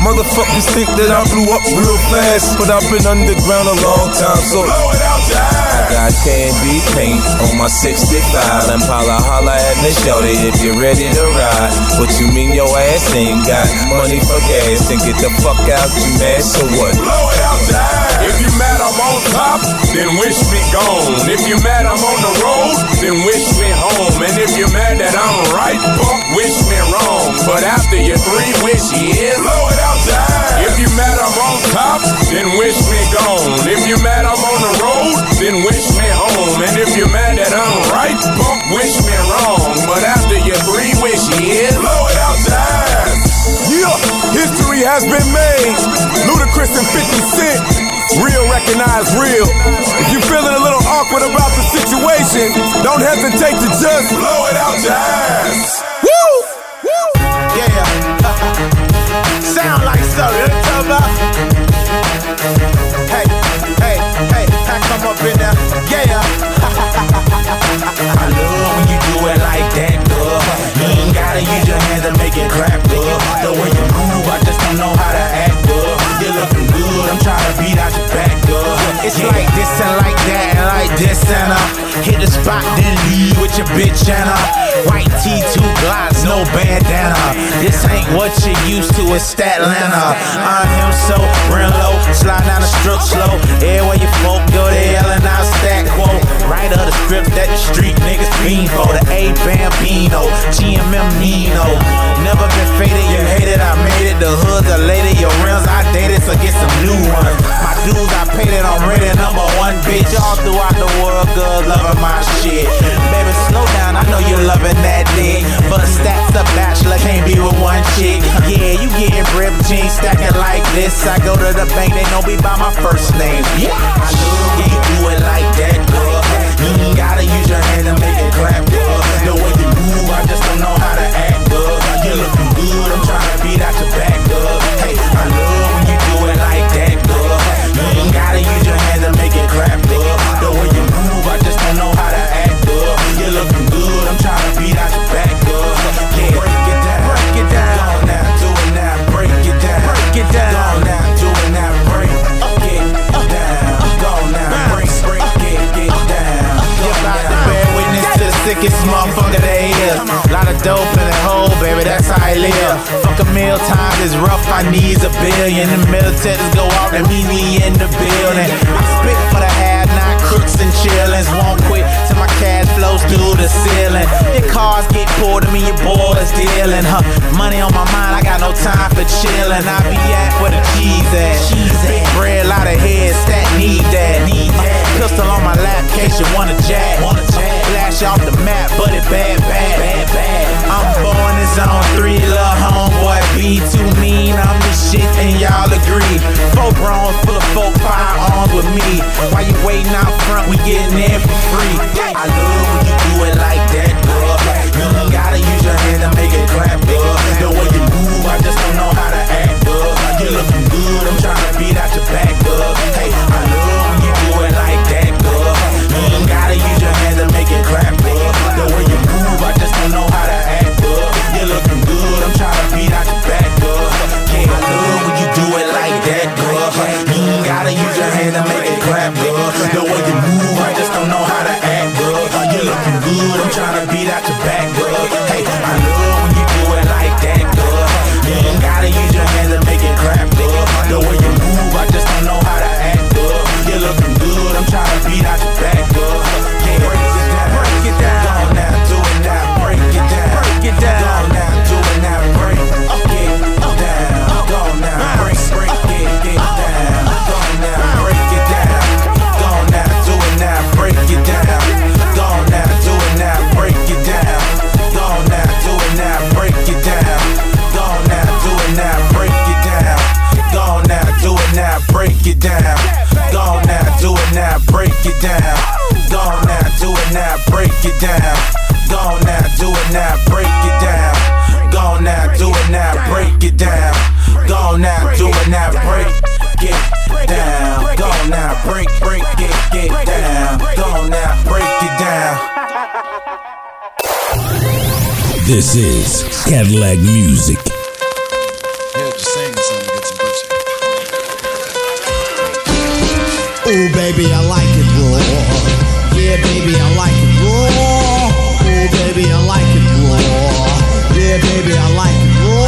Motherfuckers think that I blew up real fast, but I've been underground a long time, so blow it out, Dad. I got candy paint on my sixty-five, and holla, holla at me, shorty, if you're ready to ride. What you mean your ass ain't got money for gas? Then get the fuck out, you mad, so what? Blow it out, Dad. If you mad I'm on top, then wish me gone. If you mad I'm on the road, then wish me home. And if you're mad that I'm right, fuck, wish me wrong. But after your three wish years, blow it out, Dad. If you mad I'm on top, then wish me gone. If you mad I'm on the road, then wish me home. And if you're mad that I'm right, fuck, wish me wrong. But after your three wish years, blow it out, Dad. Yeah, history has been made. Ludacris and fifty cent. Real recognize real. If you feeling a little awkward about the situation, don't hesitate to just blow it out, Dad. Woo! Woo! Yeah. Sound like something. Hey, hey, hey, I come up in there. Yeah. I love when you do it like that, girl. You ain't gotta use your hands to make it clap, girl. The way you move, I just don't know how to act, girl. You're looking good, I'm trying to beat out your back, girl. It's yeah. Like this and like that and like this and uh hit the spot, then leave with your bitch and uh white tee, two glots, no bandana. This ain't what you're used to, it's Statlanta. I'm him so, real low, slide down the strip slow. Everywhere you folk, go to hell and I'll stack quote. Right of the script that the street niggas mean for. The A-Bambino, G M M Nino. Never been faded, you hate it, I made it. The hood's a lady, your rims, I dated. So get some new ones. My dudes, I paid it on ready, number one, bitch. All throughout the world, girl, loving my shit. Baby, slow down, I know you're loving that dick. But stats a bachelor, can't be with one chick. Yeah, you getting ripped, jeans stacking like this. I go to the bank, they know me by my first name. Yeah, I love when you do it like that, girl. You gotta use your hand to make it clap, girl. The way you move, I just don't know how to act, girl. You looking good, I'm trying to beat out your back, girl. Hey, I love when you do it like that, girl. You gotta use your hand to make it clap, girl. The way you move, I just don't know how to act, girl. You looking good, I'm trying to beat out your back, girl. Yeah, break it down, break it down. Go on now, do it now, break it down, break it down. Go on now, do it now, break it down. Go on now, break, break it, get down. You're about to bear witness to the sickest motherfucker they is. Lot of dope in the hole, baby, that's how I live. Fuck a meal time is rough, I needs a billion. The militaries go out and meet me in the building. I spit for the half nine. Crooks and chillins won't quit till my cash flows through the ceiling. Your cars get pulled, I mean your boys dealing. Huh? Money on my mind, I got no time for chillin'. I be at where the cheese at. Cheese big at. Bread, lot of heads, stat need that. Need that. Uh, pistol on my lap, in case you wanna jack. Wanna jack. Flash off the map, but it bad, bad, bad, bad. I'm born in zone three, love homeboy. Be too mean, I'm the shit, and y'all agree. Four bros full of folk, firearms with me. Why you waiting out? Front, we getting in for free. I love when you do it like that, girl. You gotta use your hand to make it clap, girl. The way you move, I just don't know how to act, girl. You looking good, I'm trying to beat out your back, girl. Hey, I love when you do it like that, girl. You gotta use your hand to make it clap, girl. The way you move, I just don't know how to act, girl. You looking good, I'm trying to beat out your back, girl. Yeah, I love when you do it like that, girl. You gotta use your hand to make it clap, girl. The way you move, I just don't know how to act, girl. You looking good, I'm trying to beat out your back, girl. Hey, I love when you do it like that, girl. You gotta use your hand to make it clap, girl. The way you move, I just don't know how to act, girl. You looking good, I'm trying to beat out your back, girl. Yeah, break it down, break it down. Go on now, do it now, break it down, break it down. Go on now, do it now, break it down. Go on now, break, break it, get down. Go on now, break it down. Go on now, do it now, break it down. Go on now, do it now, break it down. Go on now, do it now, break it down. Go on now, do it now, break it down. Go on now, do it now, break it down. Go on now, do it now, break it down. Go on now, do it now, break it down. Go on now, do it now, break it down. Go on now, do it now, break it down. Go on now, break do it now, break, get down. Go on now, break, break, get, get down. Go on now, break it down. This is Cadillac Music. Yeah, just sing this song and get some bitches. Ooh, baby, I like it raw. Yeah, baby, I like it raw. Ooh, baby, I like it raw. Yeah, baby, I like it raw.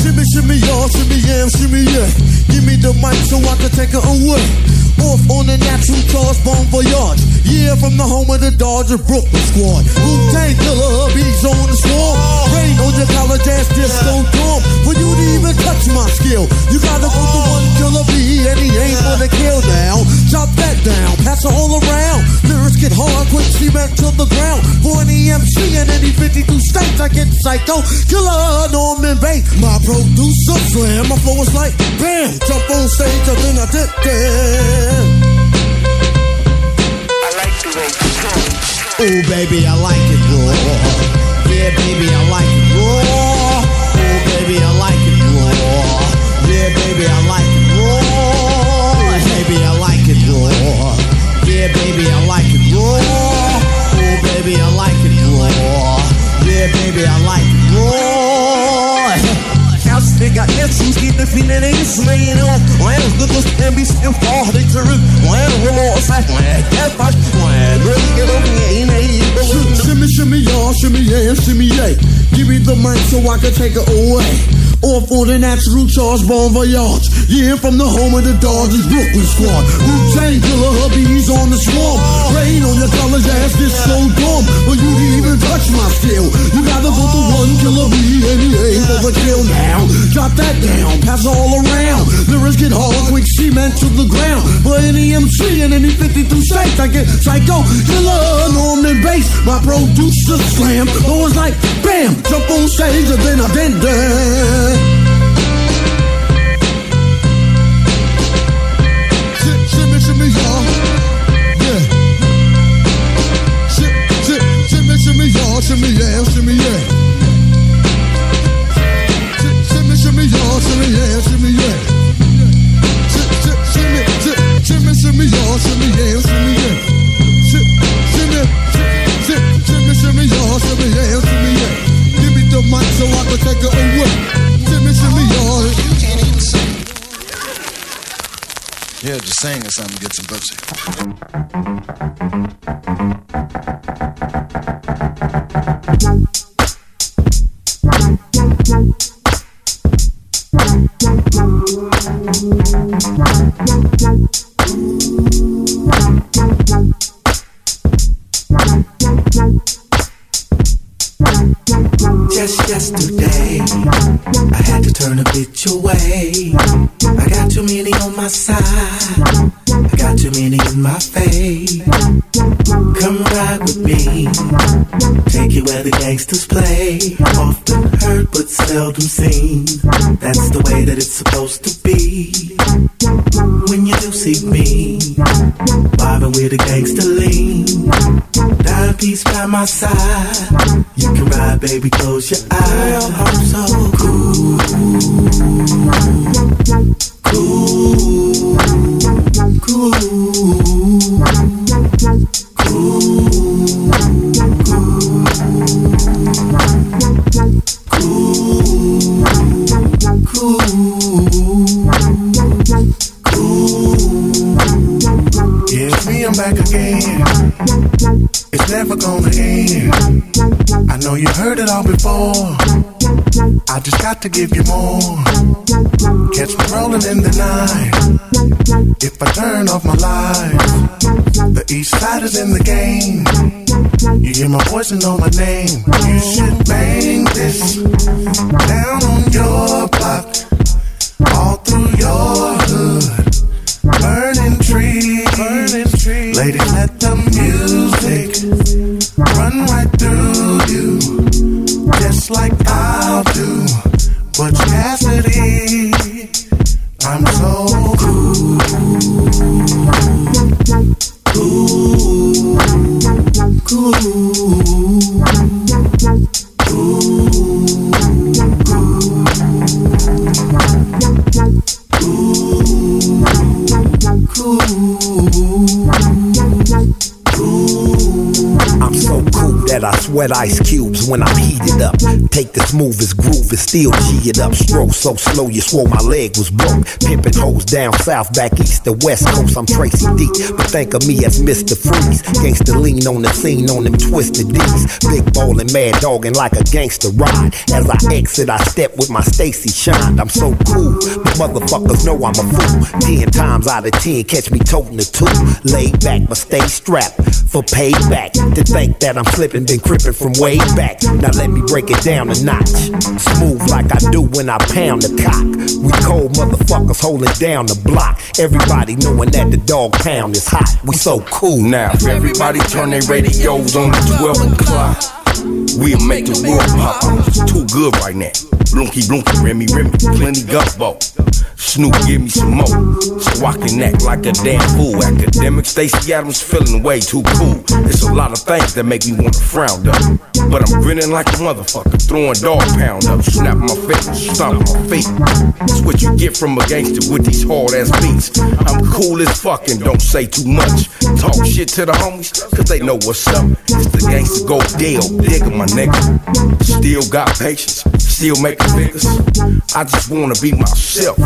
Shimmy, shimmy, y'all, shimmy, yeah, shimmy, yeah. Give me the mic so I can take it away. Off on the natural cause, bon voyage. Yeah, from the home of the Dodger Brooklyn squad. Wu-Tang Killer, bees on the swarm. Rain on your college ass disco dorm. For you to even touch my skill, you gotta go to one killer bee, and he ain't gonna kill now. Drop that down, pass it all around. Lyrics get hard, quick, she back to the ground. For an E M C in any fifty-two states, I get psycho killer Norman Bates. My producer slam, my flow is like bam. Jump on stage, I think I did that. I like the way you talk. Ooh, baby, I like it raw. Yeah, baby, I like it raw. Ooh, baby, I like it raw. Yeah, baby, I like it raw. Baby, I like it raw. Yeah, baby, I like it raw. Ooh, baby, I like it raw. Yeah, baby, I like it raw. They got issues, keep the feeling they ain't slaying on. Land goodness can be still far, they terrific. Land will all side, land that fight. Land really get on me, ain't they? Shimmy, shimmy, y'all, shimmy, yeah, shimmy, yeah. Give me the mic so I can take it away. Or for the natural charge, bon voyage. Yeah, from the home of the Dodgers, Brooklyn squad. Wu-Tang Killer, hubby's on the swarm. Rain on your college ass, this so dumb. But you didn't even touch my skill. You gotta go to one killer bee, and he ain't overkill now. jot that down, pass it all around. Lyrics get hard, quick cement to the ground. But any M C in any fifty-two states, I get psycho, killer, Norman Bates. My producer slam, so it's like bam, jump on stage and then I bend it. Shimmy, yeah, shimmy, yeah. Shimmy, shimmy, y'all, shimmy, yeah, shimmy, yeah. Shimmy, shimmy, shimmy, y'all, shimmy, yeah, shimmy, yeah. Shimmy, shimmy, shimmy, y'all, shimmy, yeah, shimmy, yeah. Give me the mic so I can take it away. Shimmy, shimmy, y'all. You can't even sing. Yeah, just sing or something, get some pussy. Just yesterday, I had to turn a bitch away. I got too many on my side, I got too many in my face. Come ride with me, take you where the gangsters play. Often heard but seldom seen, that's the way that it's supposed to be. When you do see me, bobbing with a gangster lean, dime piece by my side, you can ride baby, close your eyes. I'm so cool, cool, cool, cool, cool, cool. Yeah, it's me, I'm back again. It's never gonna end. I know you heard it all before. I just got to give you more. Catch me rolling in the night. If I turn off my lights, the east side is in the game. You hear my voice and know my name. You should bang this down on your block, all through your hood. Burning trees, burning trees. Ladies, let the music run right through you, just like I'll do. But Cassidy, I'm so cool, cool, cool, cool, cool, cool. I'm so cool that I sweat ice cubes when I'm heated up. Take the smoothest groove and still G it up. Stroke so slow you swore my leg was broke. Pimpin' hoes down south, back east to west coast. I'm Tracy D, but think of me as Mister Freeze. Gangsta lean on the scene on them twisted D's. Big ballin', mad doggin' like a gangster ride. As I exit, I step with my Stacy shined. I'm so cool, but motherfuckers know I'm a fool. Ten times out of ten, catch me totin' a two. Laid back, but stay strapped for payback. To think that I'm slipping, been crippin' from way back. Now let me break it down a notch. Smooth like I do when I pound the cock. We cold motherfuckers holding down the block. Everybody knowing that the dog pound is hot. We so cool now. Everybody turn their radios on at twelve o'clock. We'll make the world pop. Too good right now. Blunky, blunky, Remy, Remy. Plenty gumbo. Snoop, give me some more. So I can act like a damn fool. Academic Stacey Adams feeling way too cool. It's a lot of things that make me want to frown up. But I'm grinning like a motherfucker. Throwing dog pound up. Snap my face, stomp my feet. That's what you get from a gangster with these hard ass beats. I'm cool as fuck and don't say too much. Talk shit to the homies, cause they know what's up. It's the gangster go deal. Nigga, my nigga, still got patience, still making figures. I just wanna be myself.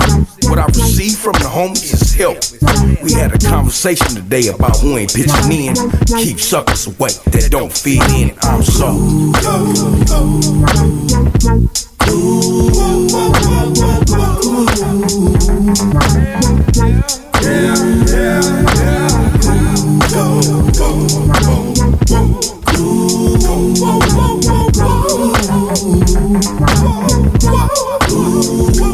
What I receive from the homies is help. We had a conversation today about who ain't pitching in. Keep suckers away that don't feed in. I'm so cool. Yeah, yeah, yeah. Whoa, whoa, whoa, whoa, whoa, whoa, whoa, whoa, whoa, whoa.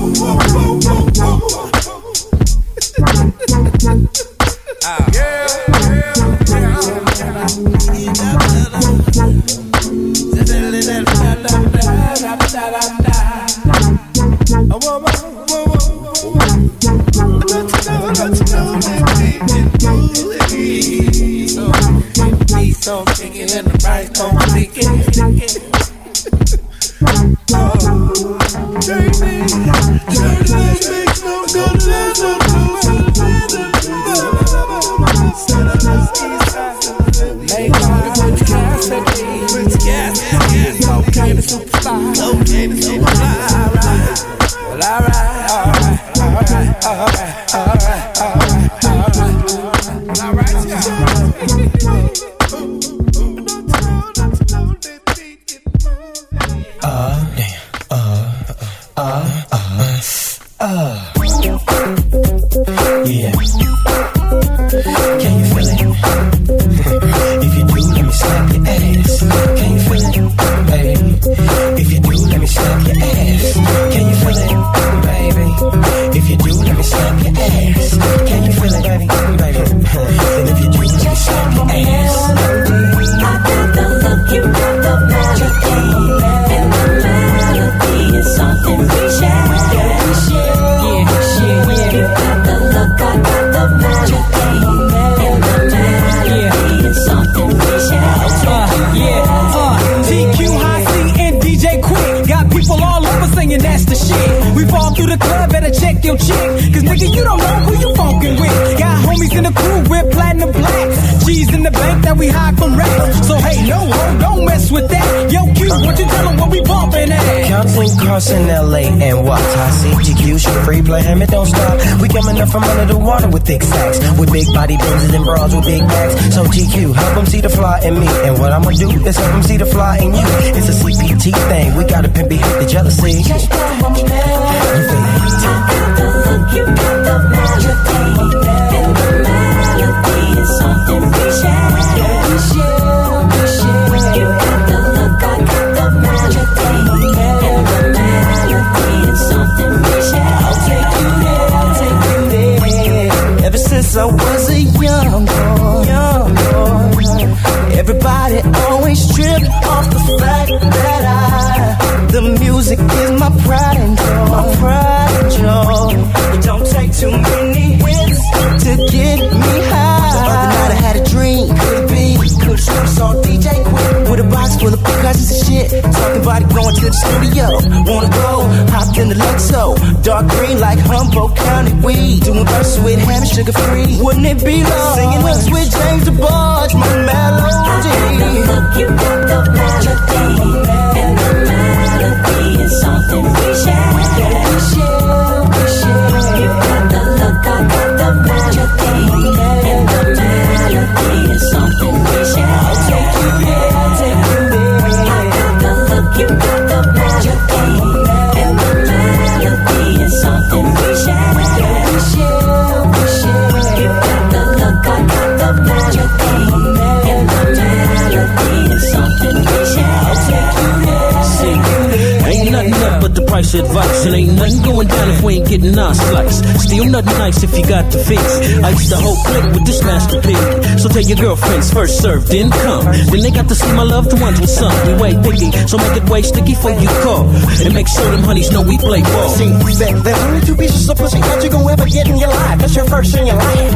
Advice, and ain't nothing going down if we ain't getting our slice. Still nothing nice if you got the fix. I used to whole click with this master pig. So tell your girlfriends, first serve, then come. Then they got to see my loved ones with something way thinking. So make it way sticky for you call, and make sure them honeys know we play ball. See, back then only two pieces of pussy that you gon' ever get in your life. That's your first in your life.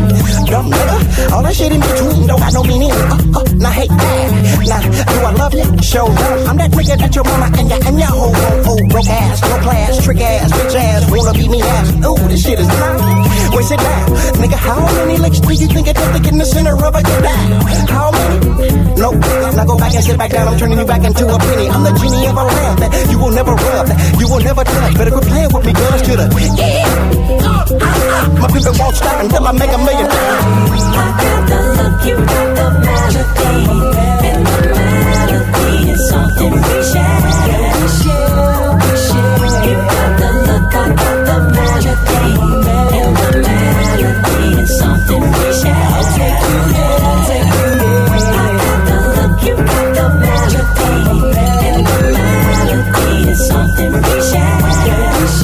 Dumb nigga, all that shit in between, no, I don't mean it. Uh, uh, now hate that. Now, do I love you? Show love. I'm that nigga that your mama and your, and your whole, whole, whole broke ass, broke class, trick ass, bitch ass, wanna beat me ass. Ooh, this shit is nice. Wait, sit down. Nigga, how many licks do you think it took to get in the center of a good die? How many? No, nigga, now go back and sit back down. I'm turning you back into a penny. I'm the genie of a lamp that you will never rub, that you will never touch. Better quit playing with me, guns to the yeah. My people won't stop until I make a million. I got the look, you got the melody, and the melody is something we share. We share, we share. You got the look, I got the melody, and the melody is something we share. I'll take you there, I'll take you there. I got the look, you got the melody, and the melody is something we share. We share, we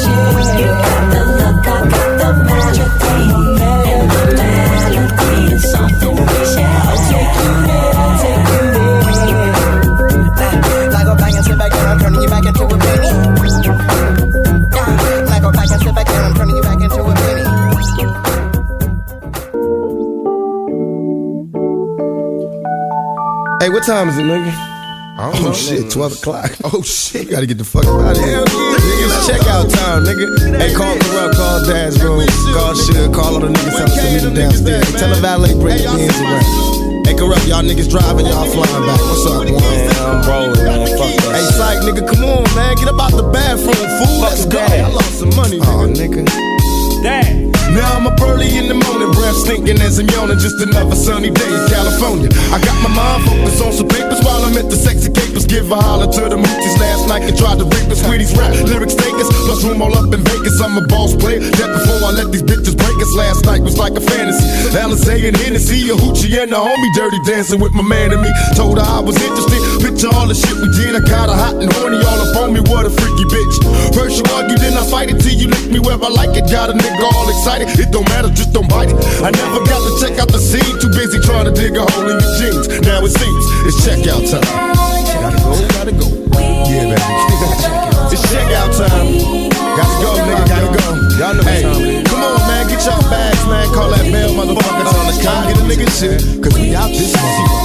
share. You got the look, I got the melody, and the melody is something. What time is it, nigga? I don't oh know, shit, nigga. twelve o'clock. Oh shit, you gotta get the fuck out of here. Niggas, check out time, nigga. Hey, call Corrupt, call Dash Road, call Sugar, call all the niggas out to meet downstairs. Tell the valet, break your hands around. Hey, Corrupt, y'all niggas driving, y'all flying back. What's up, man? I'm rolling, man. Fuck that. Hey, psych, nigga, come on, man. Get up out the bathroom, fool. Let's go. I lost some money, nigga. Aw, nigga. Dad. Now I'm up early in the morning, breath stinking as I'm yawning. Just another sunny day in California. I got my mind focused on some papers while I'm at the sexy capers. Give a holler to the moochies last night and tried to rape us. Sweeties rap, lyrics takers, plus room all up in Vegas. I'm a boss player, death before I let these bitches break us. Last night was like a fantasy. Alizé and Hennessy, a hoochie and a homie, dirty dancing with my man and me. Told her I was interested, picture all the shit we did. I got her hot and horny all up on me, what a freaky bitch. First you argue, then I fight it till you lick me where I like it. Got a nigga all excited, it don't matter, just don't bite it. I never got to check out the scene, too busy trying to dig a hole in your jeans. Now it seems it's checkout time. Gotta go, gotta go. Yeah, baby. It's checkout time. Gotta go, nigga, gotta go. Y'all know hey, time. Come on, man, get your bags, man. Call that bell, motherfucker, on the cop. Get a nigga shit, cause we out this month.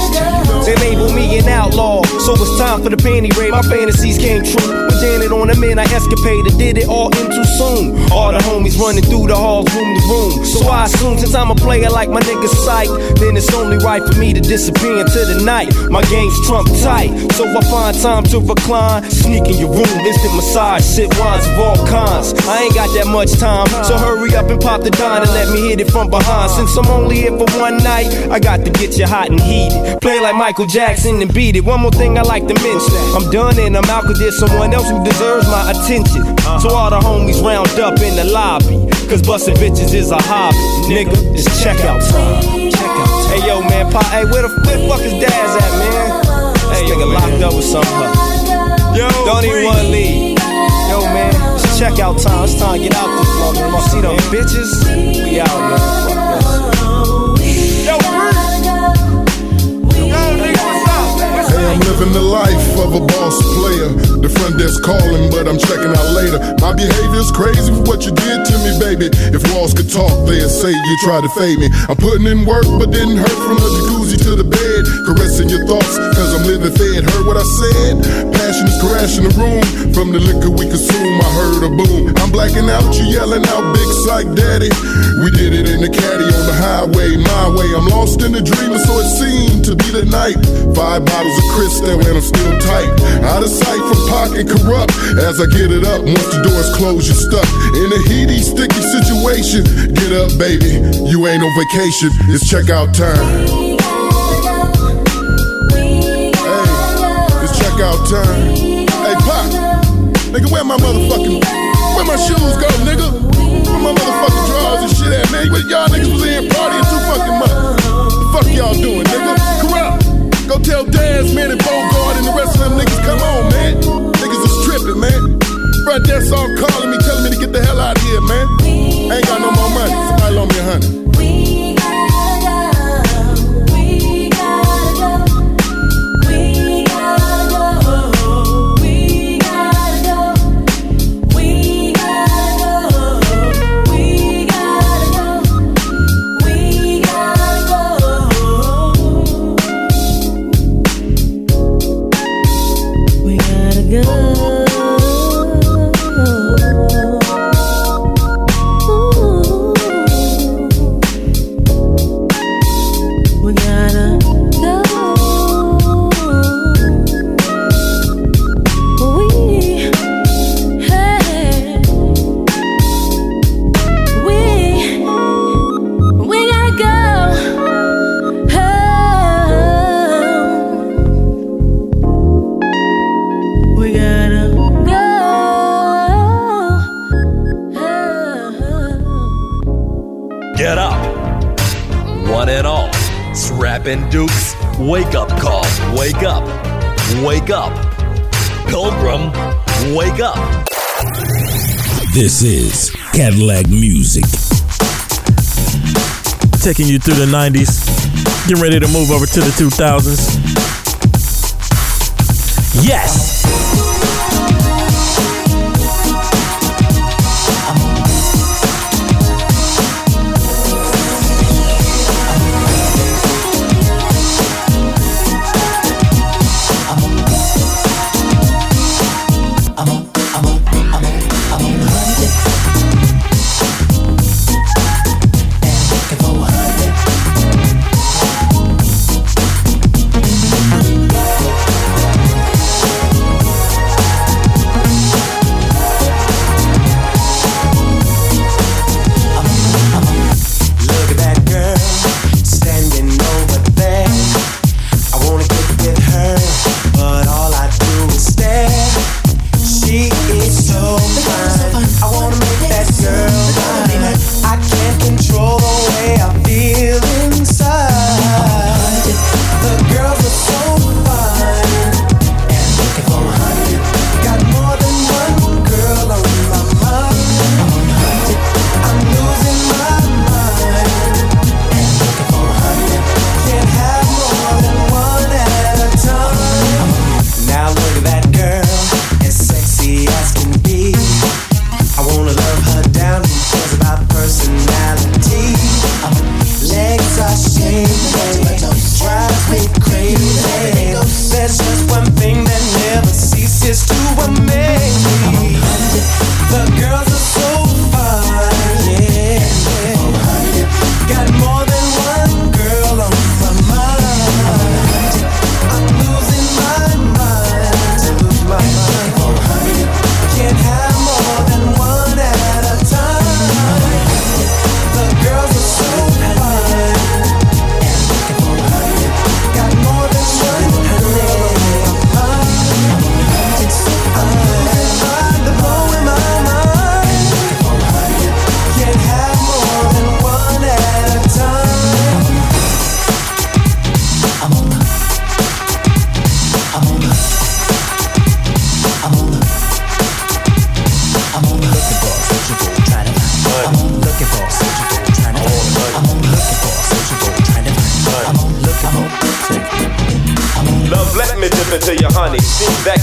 They label me an outlaw, so it's time for the panty raid. My fantasies came true. Janet on the men, I escapaded, did it all in too soon. All the homies running through the halls, room to room. So I assume since I'm a player like my nigga Sight, then it's only right for me to disappear into the night. My game's trump tight, so I find time to recline. Sneak in your room, instant massage, sip wines of all kinds. I ain't got that much time, so hurry up and pop the dime and let me hit it from behind. Since I'm only here for one night, I got to get you hot and heated. Play like Michael Jackson and beat it. One more thing I like to mention, I'm done and I'm out cause there's someone else who deserves my attention. uh-huh. So all the homies round up in the lobby, cause busting bitches is a hobby. Nigga, it's checkout time. Checkout. Hey yo man, pop, hey where the, where the fuck is Daz at, man? This hey, nigga locked up with something. Yo, don't even wanna leave. Yo man, it's checkout time. It's time to get out this motherfucker. See them bitches, we out, man. Fuck this. Yo, free. Yo nigga, I'm living the life of a boss player. The front desk calling, but I'm checking out later. My behavior's crazy for what you did to me, baby. If walls could talk, they'd say you tried to fade me. I'm putting in work, but didn't hurt. From the jacuzzi to the bed, caressing your thoughts, cause I'm living fed. Heard what I said? Passion is crashing the room. From the liquor we consume, I heard a boom. I'm blacking out, you yelling out, big psych daddy. We did it in the caddy on the highway, my way. I'm lost in the dream, and so it seemed to be the night. Five bottles of Crystal and I'm still tight. Out of sight from pocket corrupt. As I get it up, once the door's closed, you're stuck in a heaty, sticky situation. Get up, baby. You ain't on vacation. It's checkout time. Hey, it's checkout time. Hey, Pop. Nigga, where my motherfucking, where my shoes go, nigga? Where my motherfucking drawers and shit at, man? Y'all niggas was in partying too fucking much. The fuck y'all doing, nigga? Corrupt. Go tell Daz, man, and Bogart and the rest of them niggas, come on, man. Niggas is tripping, man. Front desk all calling me, telling me to get the hell out of here, man. I ain't got no more money. Somebody loan me a hundred. We gotta go. We gotta go. We gotta go. We gotta go. We gotta go. We gotta go. We gotta go. Go. Ooh, we gotta go. We, hey, we, we gotta go. Oh. We gotta go. Get up, one and all. It's Rappin' Duke's wake up call. Wake up, wake up, Pilgrim, wake up. This is Cadillac Music. Taking you through the nineties, getting ready to move over to the two thousands. Yes!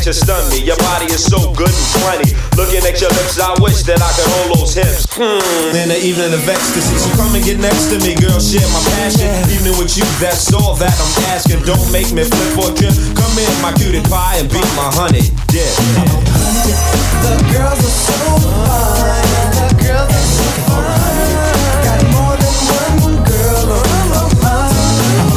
to stun me. Your body is so good and funny. Looking at your lips, I wish that I could hold those hips. Hmm. In the evening of ecstasy, so come and get next to me, girl. Share my passion. Evening with you, that's all that I'm asking. Don't make me flip or trip. Come in, my cutie pie, and be my honey. Yeah. I'm a honey. The girls are so fine. The girls are so fine. Got more than one girl on my mind.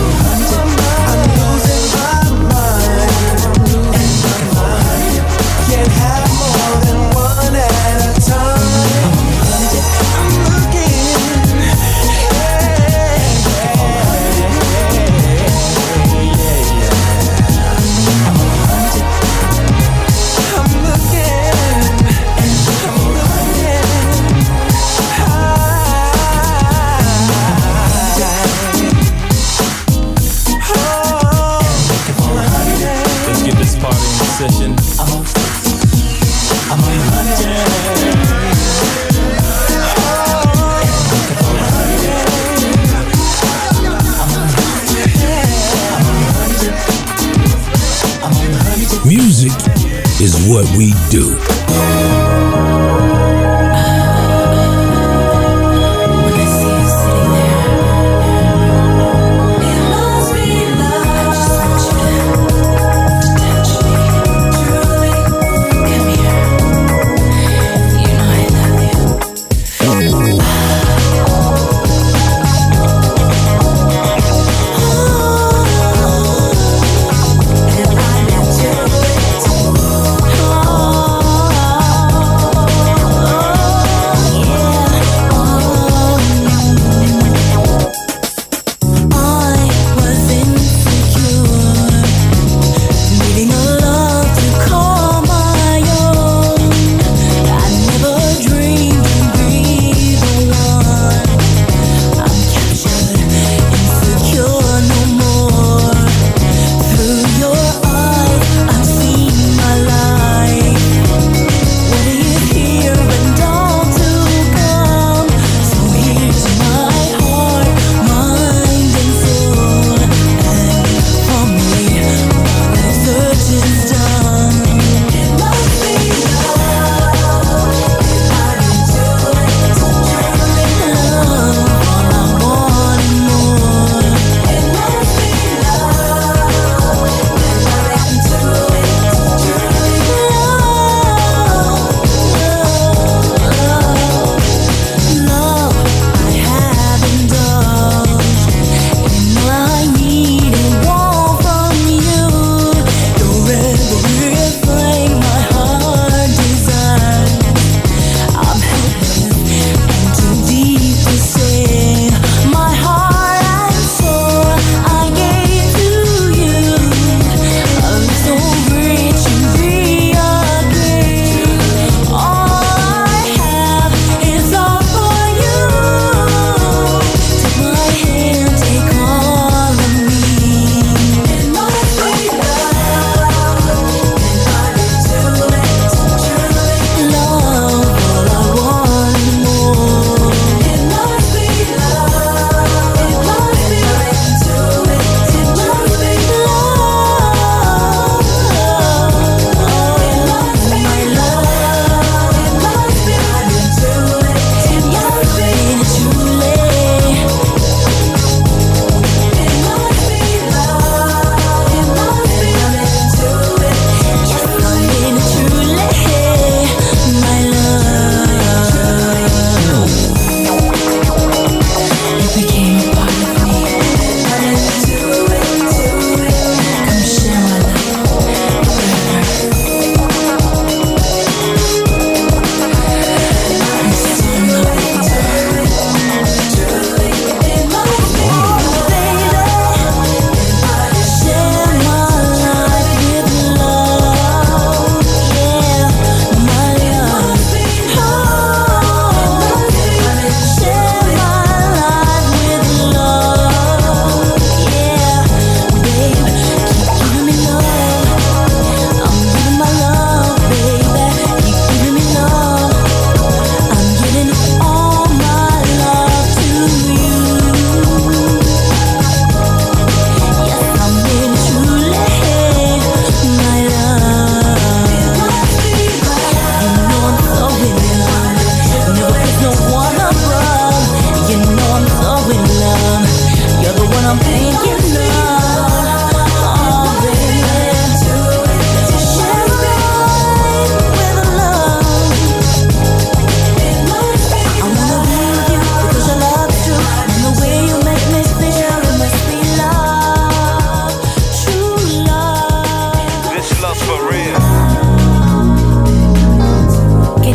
Music is what we do.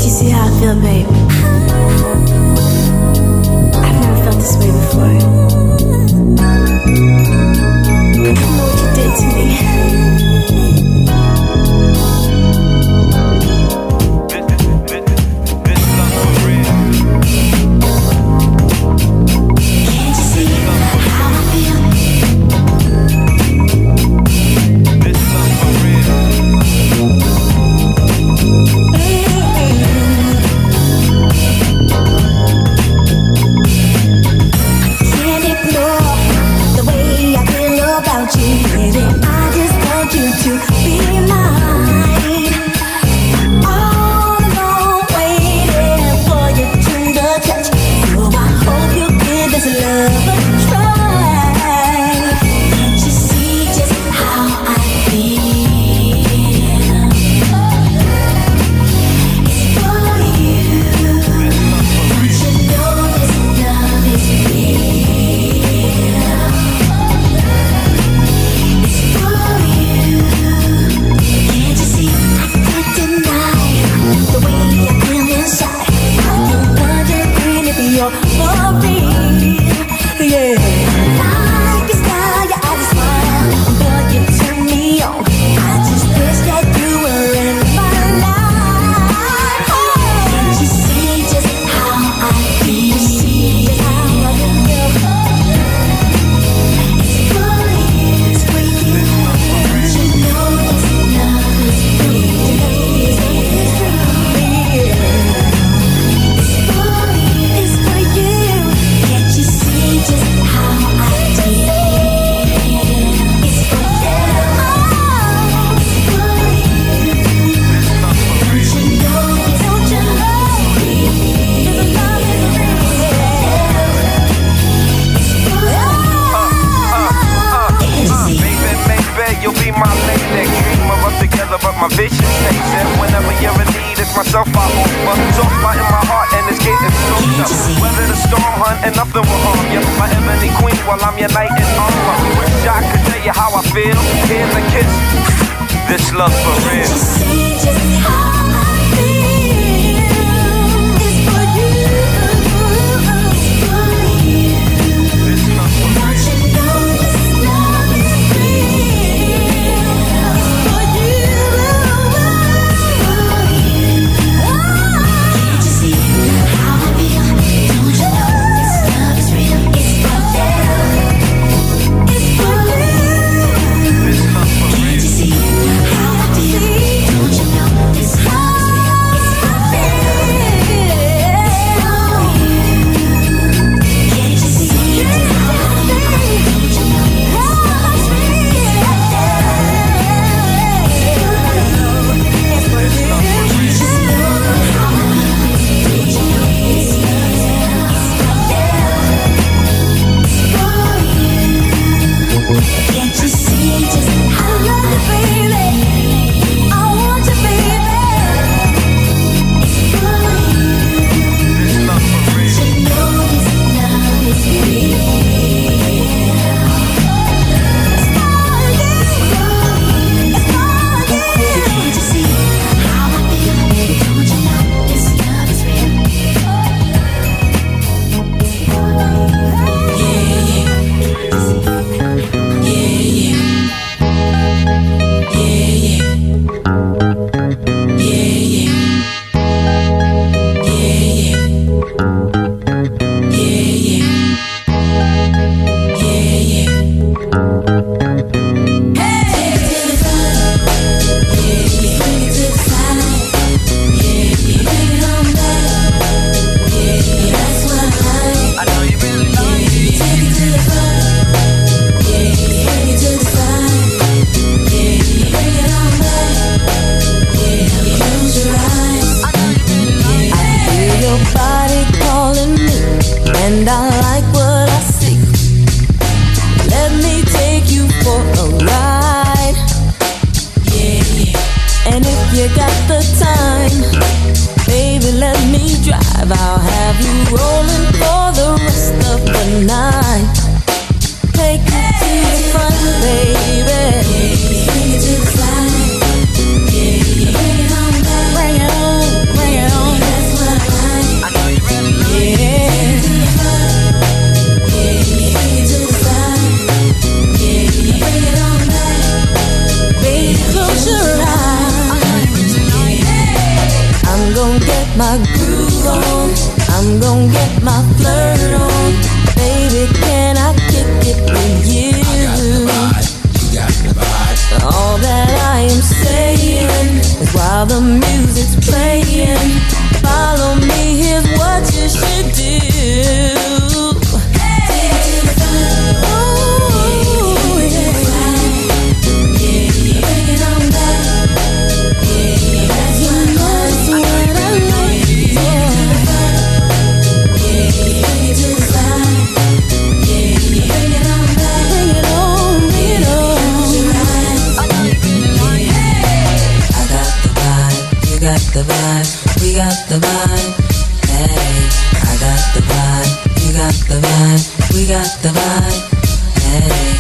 Can't you see how I feel, babe? I've never felt this way before. I don't know what you did to me. This, this, this, this is not for real. Can't you see how I feel? This is not for real. gon' get my groove on. I'm gon' get my flirt on. Baby, can I kick it with you? I got the vibe, you got the vibe. All that I am saying is while the music's playing, follow me, here's what you should do. The vibe, we got the vibe. Hey, I got the vibe, you got the vibe, we got the vibe. Hey,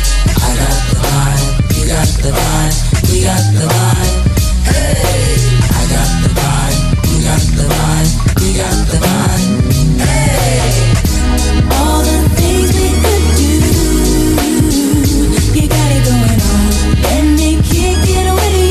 I got the vibe, you got the vibe, we got the vibe. Hey, I got the vibe, you got the vibe, we got the vibe. Hey, all the things we could do, you got it going on. Let me kick it with you.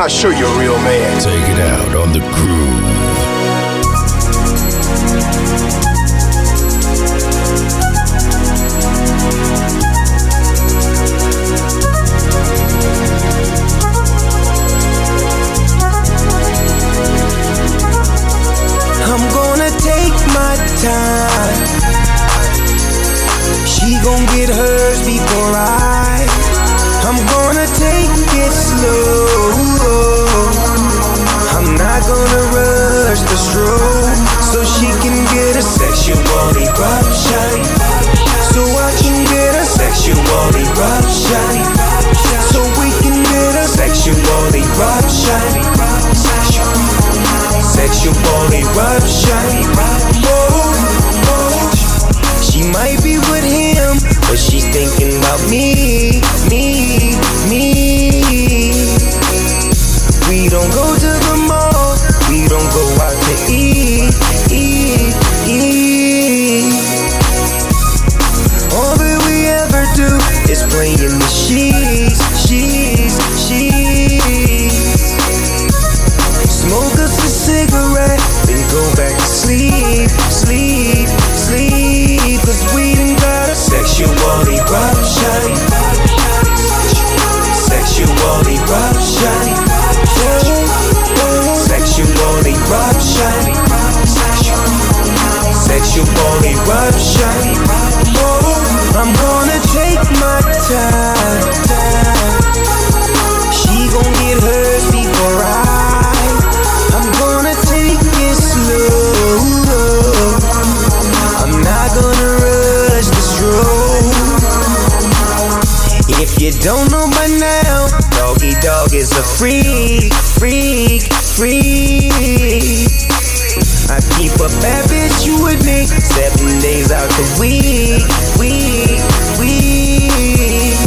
I'll show you a real man. Take it out on the groove. I'm gonna take my time. She gon' get hers before I. I'm gonna take it slow. I'm not gonna rush the stroke, so she can get a sexual eruption, so I can get a sexual eruption, so we can get a sexual eruption, sexual eruption. Whoa, whoa. She might be with him, but she's thinking about me, me, me. We don't go to the mall, we don't go out to eat, eat, eat. All that we ever do is play in the sheets, sheets, sheets. Smoke us a cigarette, then go back to sleep, sleep, sleep. Cause we done got a sexual eruption, sexual eruption. Sexual eruption, sexual eruption. I'm gonna take my time. She gon' get hers before I. I'm gonna take it slow. I'm not don't know by now, Doggy Dog is a freak, freak, freak. I keep a bad bitch you with me seven days out the week, week, week.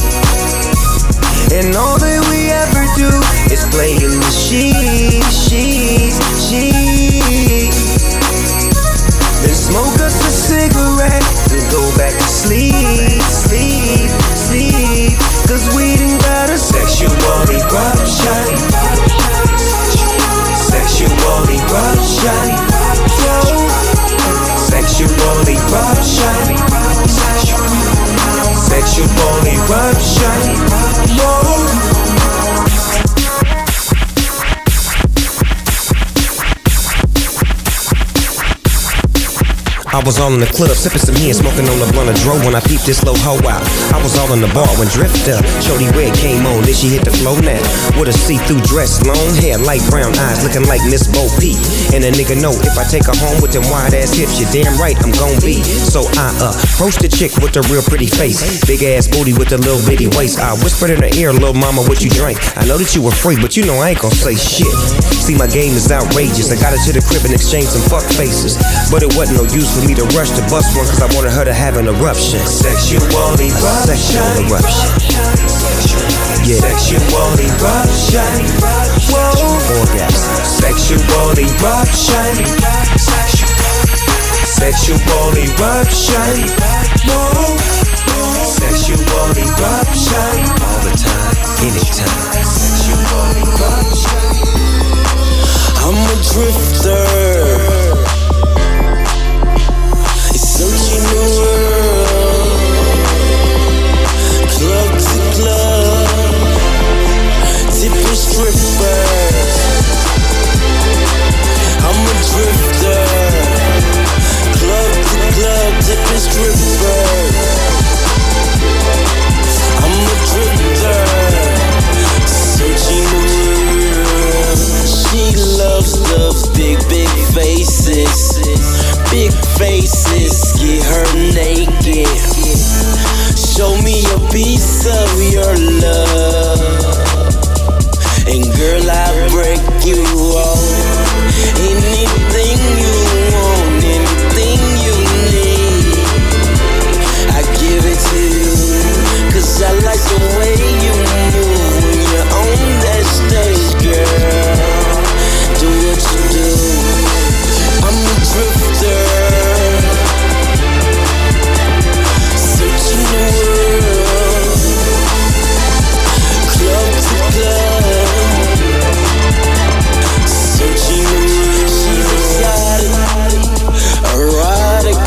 And all that we ever do is play in the sheets, sheets, sheets. Then smoke us a cigarette and go back to sleep, sleep, sleep. Cause we done got a sexual eruption. Sexual eruption. Yo. Sexual eruption. Sexual eruption. Yo. I was all in the club, sipping some here, smoking on the blunt of dro when I peeped this low hoe out. I was all in the bar when Drift up, Shorty Red came on, then she hit the flow now. With a see-through dress, long hair, light brown eyes, looking like Miss Bo Peep. And a nigga know if I take her home with them wide-ass hips, you're damn right I'm gon' be. So I uh, approached the chick with the real pretty face, big-ass booty with the little bitty waist. I whispered in her ear, little mama, what you drank? I know that you were free, but you know I ain't gon' say shit. See, my game is outrageous. I got her to the crib and exchanged some fuck faces, but it wasn't no use for me to rush the bus one, cause I wanted her to have an eruption. Sexual eruption. Sexual eruption. Yeah. Sexual eruption. Whoa. Orgasm. Sexual eruption. Sexual eruption. Whoa. Sexual eruption. All the time, anytime. Sexual eruption. I'm a drifter. Searching the world, club to club, tipper stripper. I'm a drifter, club to club, tipper stripper. I'm a drifter, searching the world. She loves the big, big faces. Big faces, get her naked. Show me a piece of your love, and girl, I'll break you off. Anything you want, anything you need, I give it to you. Cause I like the way you move when you're on that stage, girl. Do what you do. I'm a drifter, searching the world, club to club, searching the world. She's exotic, erotic,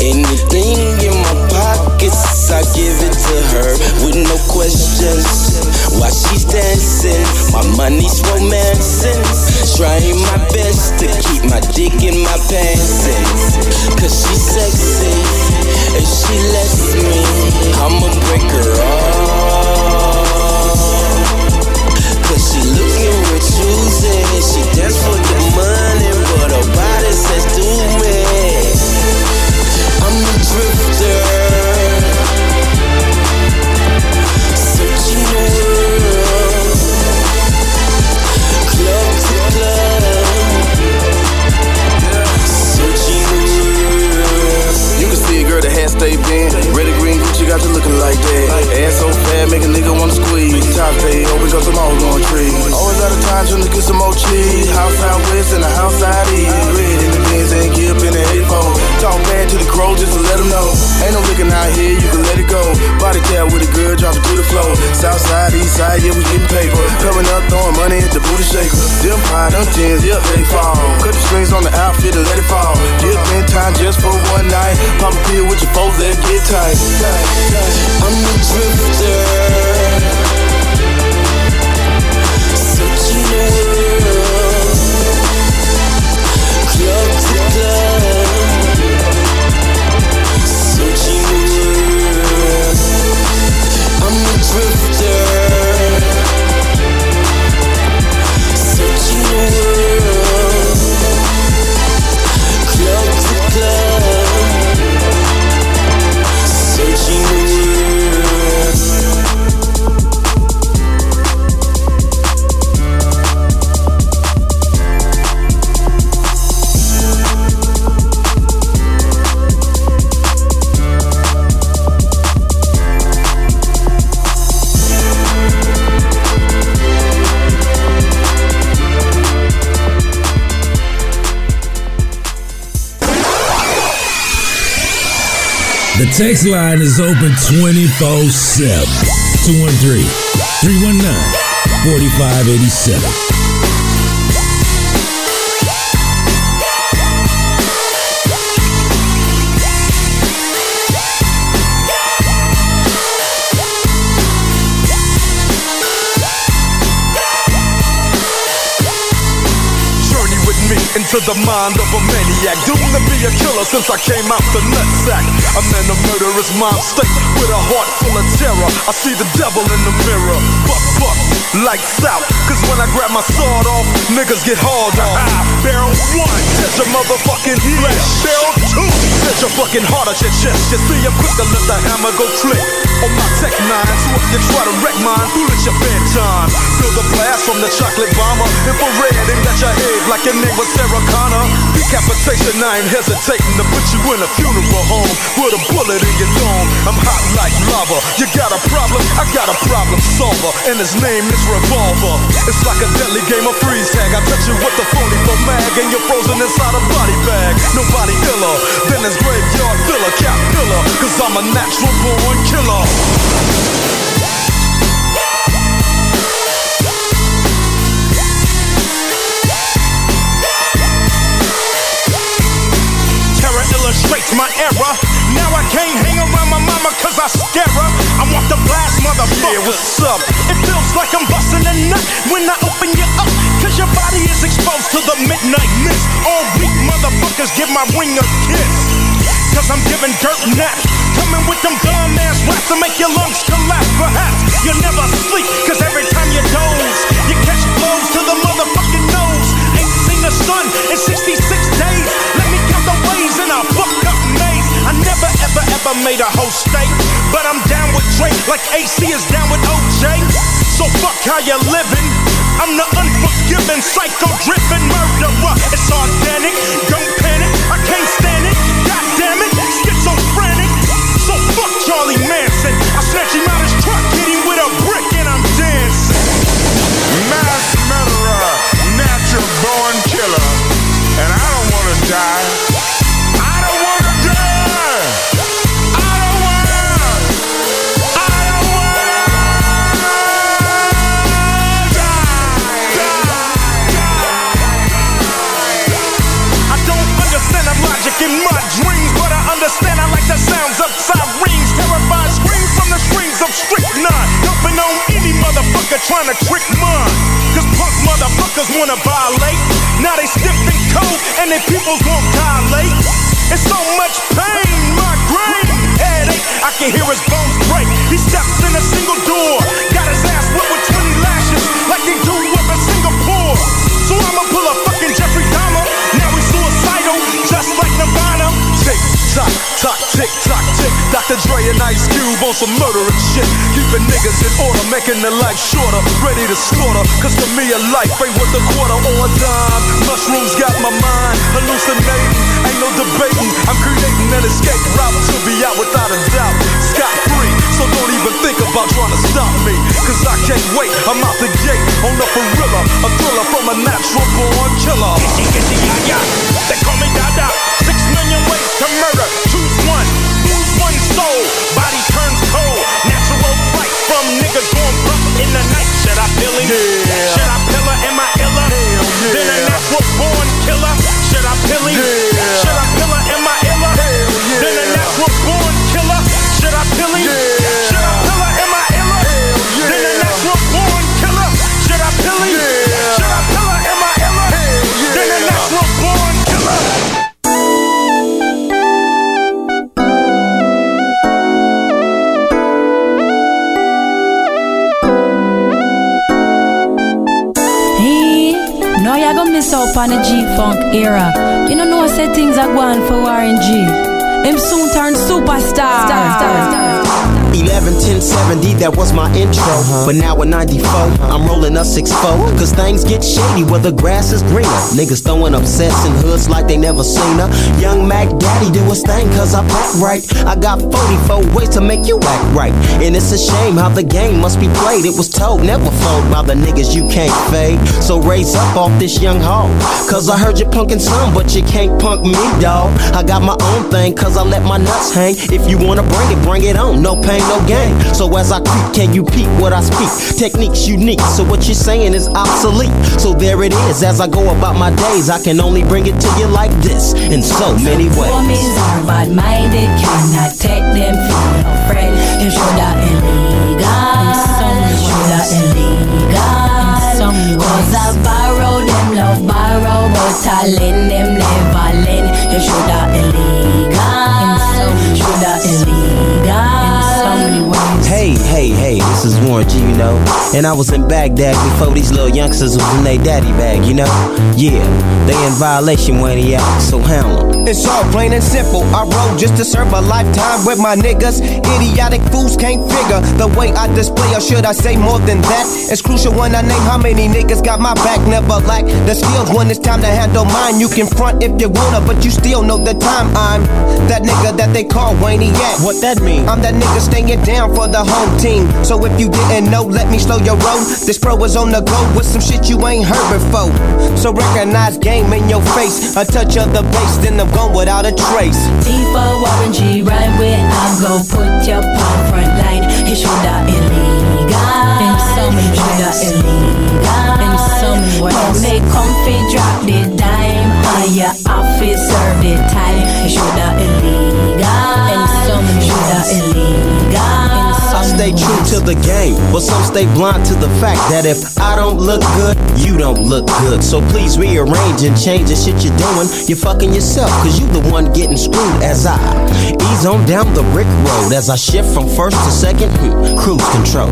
anything in my pockets, I give it to her with no questions. While she's dancing, my money's romancing, trying my best to keep my dick in my pants. Cause she's sexy, if she lets me, I'ma break her off. Cause she looking with choosing, she dance for the money, but her body says do it. I'm a drifter, searching the world. Girl, the hat stay bent. Red and green Gucci got you looking like that. Ass so fat, make a nigga wanna squeeze. Top fade, open up some all going tree. Always out of time, trying to get some more cheese. House out west and the house out east. Red in the Benz and get up in the eight four. Talk bad to the crow just to let them know. Ain't no looking out here, you can let it go. Body tap with a girl, drop it through the floor. South side, east side, yeah, we getting paper. Coming up, throwing money at the booty shaker. Them pie, them tins, yeah, they fall. Cut the strings on the outfit and let it fall. Get up in time just for one night. Pop a pill with your folks that get tight. I'm a drifter, searching the world, club to club, searching the world. I'm a drifter, searching the world, club to club. The text line is open twenty-four seven. two one three, three one nine, four five eight seven. Into the mind of a maniac, doomed to be a killer since I came out the nutsack. I'm in a murderous mind state with a heart full of terror. I see the devil in the mirror. Buck, buck, lights out. Cause when I grab my sword off, niggas get hauled off. Barrel one, touch your motherfucking flesh. Barrel two, touch your fucking heart out your chest. You see, I'm quick to let the hammer go click on my tech nine. So if you try to wreck mine, foolish your bedtime. Feel the blast from the chocolate bomber. Infrared and got your head like your name was Saracana. Decapitation, I ain't hesitating to put you in a funeral home with a bullet in your dome. I'm hot like lava. You got a problem? I got a problem solver, and his name is Revolver. It's like a deadly game of freeze tag. I touch you with the phony for mag, and you're frozen inside a body bag. Nobody iller than this graveyard filler, cap killer, cause I'm a natural born killer. Illustrates my error. Now I can't hang around my mama cause I scare her. I want the blast, motherfucker. Yeah, what's up? It feels like I'm busting a nut when I open you up, cause your body is exposed to the midnight mist. All weak motherfuckers give my wing a kiss, cause I'm giving dirt naps. Coming with them dumb ass raps to make your lungs collapse. Perhaps you'll never sleep, cause every time you doze, you catch blows to the motherfucking nose. Ain't seen the sun in sixty-six days. Let me count the waves in a fucked up maze. I never ever ever made a whole state, but I'm down with Drake like A C is down with O J. So fuck how you living, I'm the unforgiving, psycho-driven murderer. It's organic, don't panic, I can't stand it. God damn it, schizophrenic. So fuck Charlie Manson, I snatch him out his truck, hit him with a brick, and I'm dancing. Mass murderer, natural born killer, and I don't wanna die. I don't wanna die. I don't wanna. I don't wanna die. Die. I don't understand the logic in my dreams, but I understand I like the sounds of sirens. Terrified screams from the strings of strychnine, dumping on any motherfucker trying to trick mine. Cause punk motherfuckers wanna violate. Now they sniffing coke and their peoples won't dilate. It's so much pain, my brain headache. I can hear his bones break. He steps in a single door, got his ass whipped with twenty lashes, like they do up in Singapore. So I'ma pull a fucking Jeffrey Dahmer. Now he's suicidal, just like Nirvana. Tick tock, tock, tick tock, tick. Doctor Dre and Ice Cube on some murderous shit, keeping niggas in order, making their life shorter, ready to slaughter. Cause to me a life ain't worth a quarter or a dime. Mushrooms got my mind hallucinating, ain't no debating. I'm creating an escape route to be out without a doubt, scot free. So don't even think about trying to stop me, cause I can't wait. I'm out the gate on a gorilla, a thriller from a natural born killer. Itchy, itchy, ya, ya. They call me Dada. Six million ways to murder. Choose one, lose one soul. Body turns cold. Natural fight from niggas going rough in the night. Should I feel it? Yeah. Should I pill her? Am I iller? Hell yeah. Then a natural born killer. Should I pill it? Yeah. Should I pill her? Am I iller? Hell yeah. Then a natural born killer. Should I pill it? Yeah. Should I pill her? Am I iller? Hell yeah. Then a natural born killer. Should I pill it? Yeah. Should I pill her? Am I iller? Hell yeah. Then a natural born killer. Up on the G-Funk era. You don't know I said things are going for R and G. Him soon turn superstar. Star, star, star. eleven, ten, seventy, that was my intro. Uh-huh. But now in ninety-four, I'm rolling up six four. Cause things get shady where the grass is greener. Niggas throwing up sets in hoods like they never seen her. Young Mac Daddy do his thing cause I pack right. I got forty-four ways to make you act right. And it's a shame how the game must be played. It was told never fold by the niggas you can't fade. So raise up off this young hog. Cause I heard you punkin' some, but you can't punk me, dawg. I got my own thing cause I let my nuts hang. If you wanna bring it, bring it on. No pain, no gain. So as I creep, can you peep what I speak? Technique's unique, so what you're saying is obsolete. So there it is, as I go about my days, I can only bring it to you like this, in so many ways. Women are bad-minded, cannot take them from a friend. You should have illegal, should have illegal. Cause I borrow them, love borrow, but I lend them, never lend. You should have illegal, should have illegal. Hey, hey, hey, this is Warren G, you know. And I was in Baghdad before these little youngsters was in their daddy bag, you know. Yeah, they in violation when he out, so hound them. It's all plain and simple. I roll just to serve a lifetime with my niggas. Idiotic fools can't figure the way I display, or should I say more than that? It's crucial when I name how many niggas got my back. Never lack the skills when it's time to handle mine. You can front if you wanna, but you still know the time. I'm that nigga that they call Wayniac. What that mean? I'm that nigga staying down for the home team. So if you didn't know, let me slow your road. This pro is on the go with some shit you ain't heard before. So recognize game in your face. A touch of the bass, then I'm gone without a trace. T four, Warren G, right where I go. Put your palm front line. He shoulda illegal. And so many shoulda illegal. And so many ways. Don't make comfy, drop the dime. Hire office, serve the time. He shoulda illegal. And so many shoulda illegal. I stay true to the game, but some stay blind to the fact that if I don't look good, you don't look good. So please rearrange and change the shit you're doing. You're fucking yourself, cause you the one getting screwed as I ease on down the brick road. As I shift from first to second, cruise control.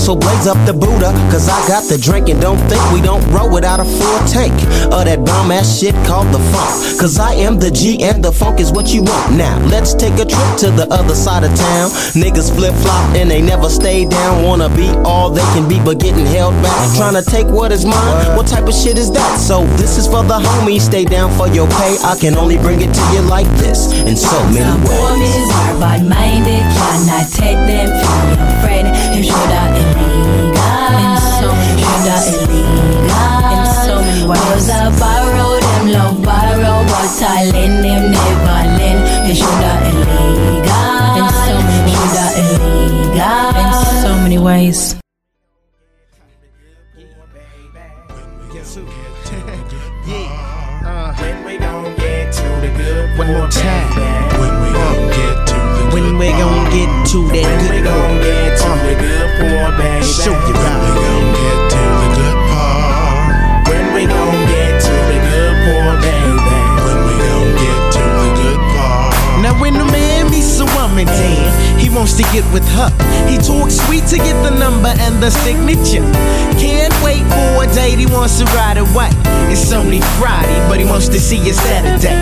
So blaze up the Buddha, cause I got the drink and don't think we don't roll without a full tank of that bomb ass shit called the funk. Cause I am the G and the funk is what you want. Now, let's take a trip to the other side of town. Niggas flip flop and they never stay down. Wanna be all they can be, but getting held back. Uh-huh. Trying to take what is mine. Uh-huh. What type of shit is that? So this is for the homies. Stay down for your pay. I can only bring it to you like this in so many ways. Some homies are bad-minded. Cannot take them from your friend. You shoulda illegal. And so many shoulda illegal. And so many ways. I borrow them, love borrow, but I lend them, never lend. You shoulda illegal. And so many shoulda illegal. In so many ways. Guess who? Yeah. Uh, when we gon' get to the good one more time. When we gon' get to the good. When we gon' get to that good. When we gon' get to the good poor baby. Show you about it. When we gon' get to the good part. When we gon' get to the good poor baby. When we gon' get to the good part. Now when the man meets a woman, damn. He wants to get with her. He talks sweet to get the number and the signature. Can't wait for a date, he wants to ride away. It's only Friday, but he wants to see you Saturday.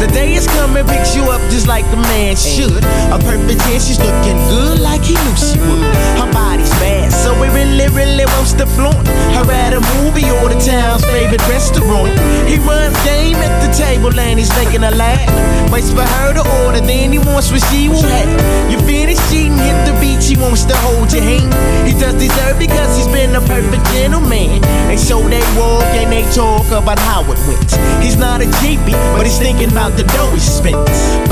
The day is coming, picks you up just like the man should. A perfect chance, she's looking good like he knew she would. Her body's bad, so he really, really wants to flaunt her at a movie or the town's favorite restaurant. He runs game at the table and he's making her laugh. Waits for her to order, then he wants what she will have. You feel finish cheating, hit the beach, he wants to hold your hand. He does deserve because he's been a perfect gentleman. And so they walk and they talk about how it went. He's not a G P, but he's thinking about the dough he spent.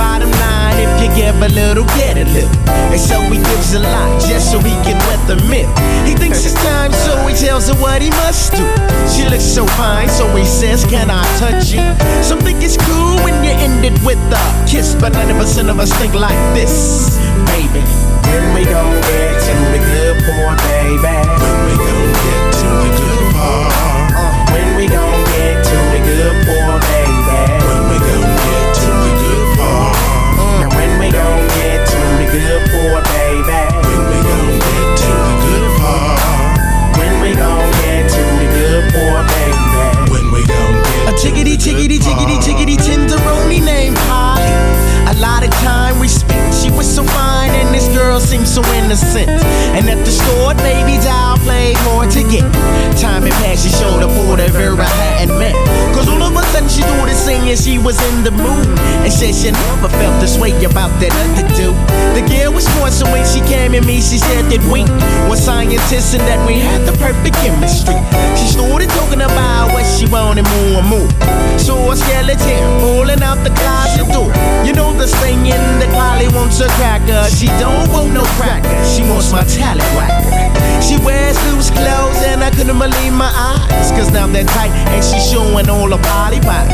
Bottom line, if you give a little, get a little. And so he gives a lot just so he can wet the milk. He thinks it's time, so he tells her what he must do. She looks so fine, so he says, can I touch you? Some think it's cool when you end it with a kiss, but ninety percent of us think like this. Baby, when we gon' get to the good part, baby. When we gon' get to the good part. Uh, when we gon' get to the good part, baby. When we gon' get to the good part. Uh, now when we gon' get to the good part, baby. When we gon' get to the good part. When we gon' get to the good part, baby. When we gon' get a tickety tickety tickety tickety tenderoni named Polly. A lot of time we spent. She was so fine and this girl seems so so innocent. And at the store, ladies, I'll play more to get. Time and passion showed up for the very I hadn't met. Cause all of a sudden she do the singing, she was in the mood. And said she never felt this way about that other dude. The girl was more so when she came at me, she said that we were scientists and that we had the perfect chemistry. She started talking about what she wanted more and more. So a skeleton pulling out the closet door. You know the singing that Molly wants a cracker. She don't want no cracker, she wants my talent whacker. She wears loose clothes and I couldn't believe my eyes. Cause now they're tight and she's showing all her body parts.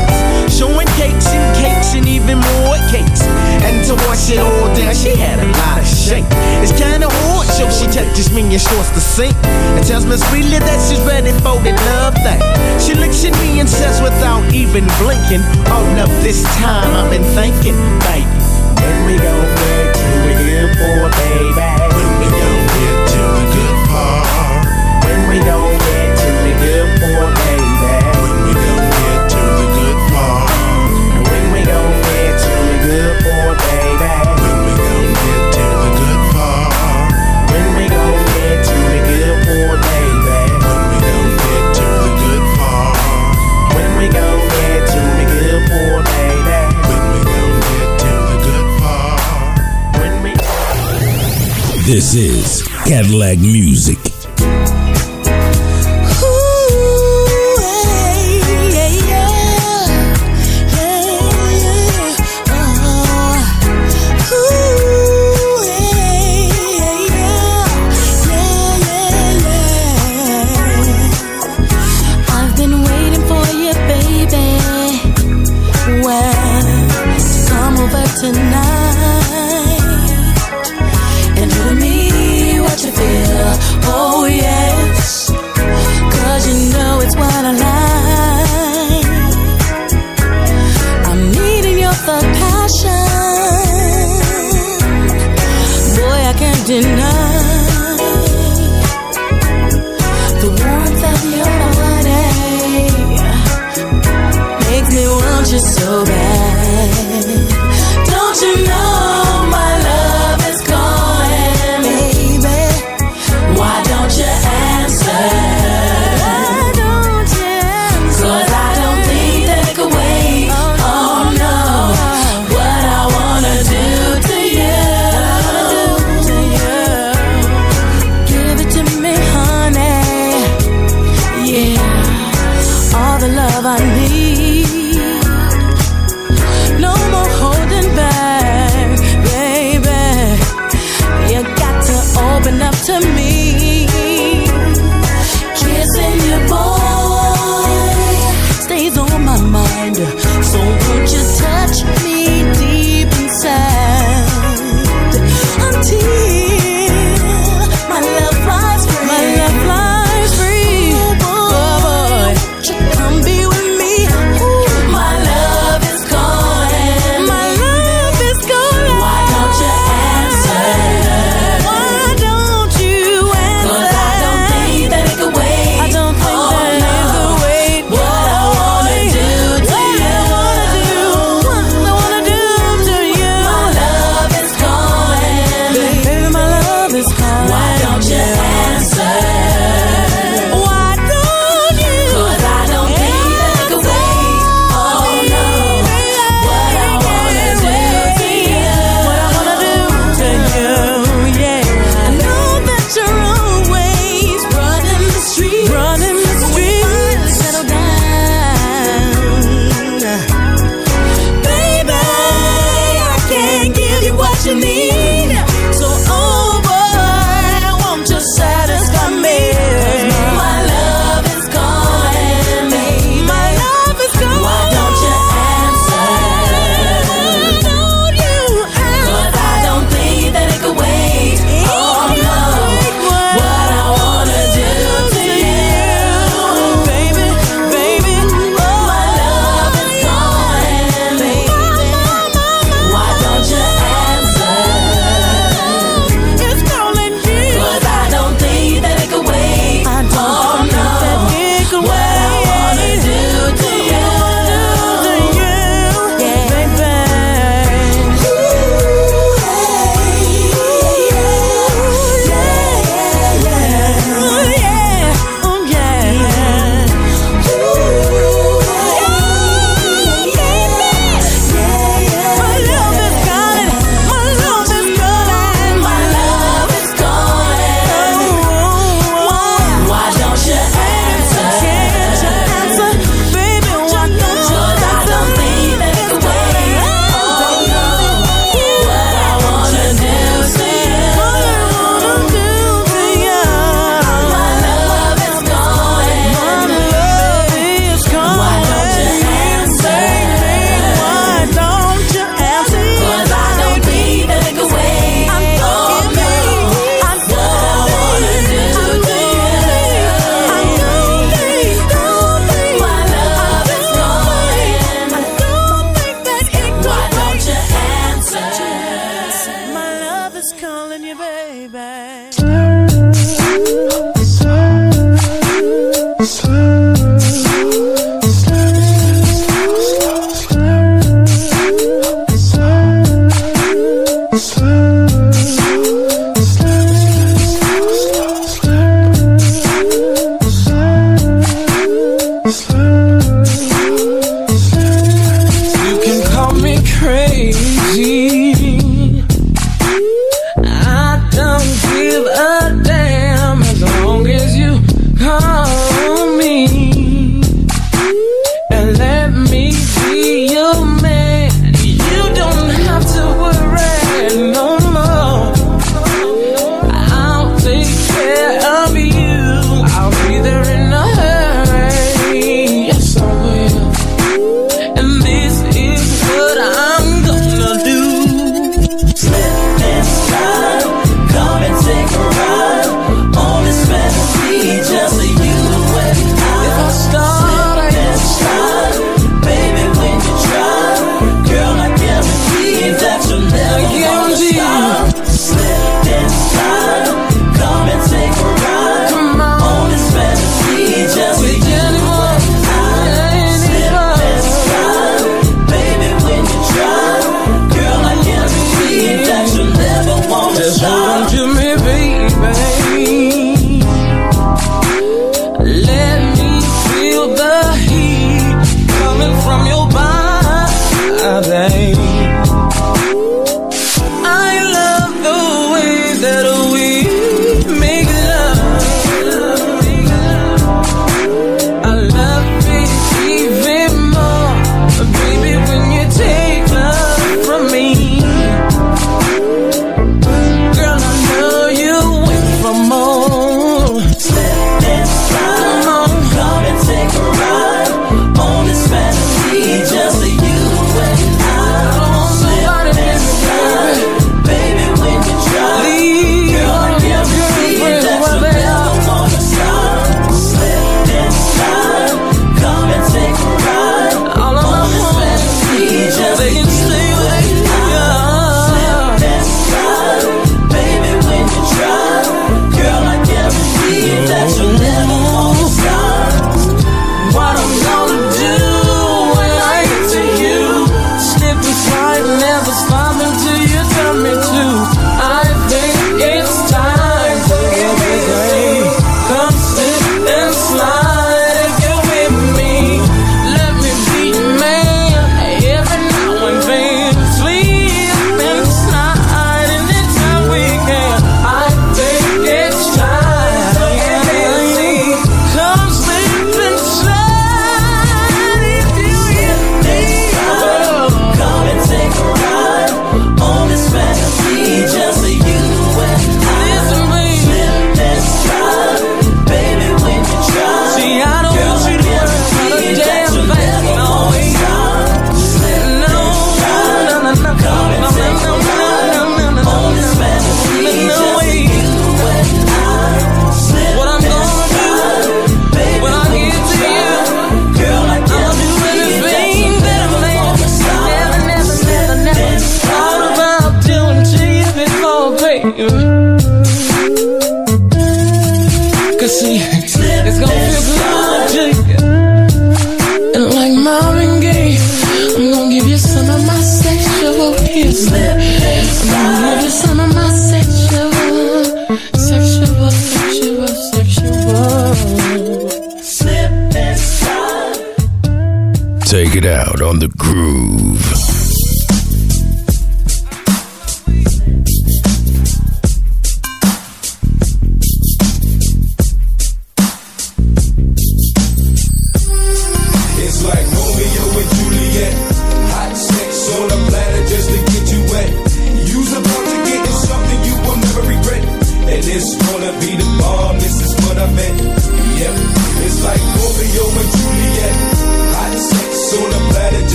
Showing cakes and cakes and even more cakes. And to wash it all down, she had a lot of shake. It's kinda hard, so she touches me and starts to sink. And tells Miss Freely that she's ready for the love thing. She looks at me and says without even blinking, oh no, this time I've been thinking, baby, when we gon' get to the good part, baby? When we gon' get to the good part? When we gon' get to the good part, baby? When we gon' get to the good part? When we gon' get to the good part, baby? When we gon' get to the good part? When we gon' get to the good part, baby? When we gon' get to the good part? When we gon' get to the good part, baby? This is Cadillac Music.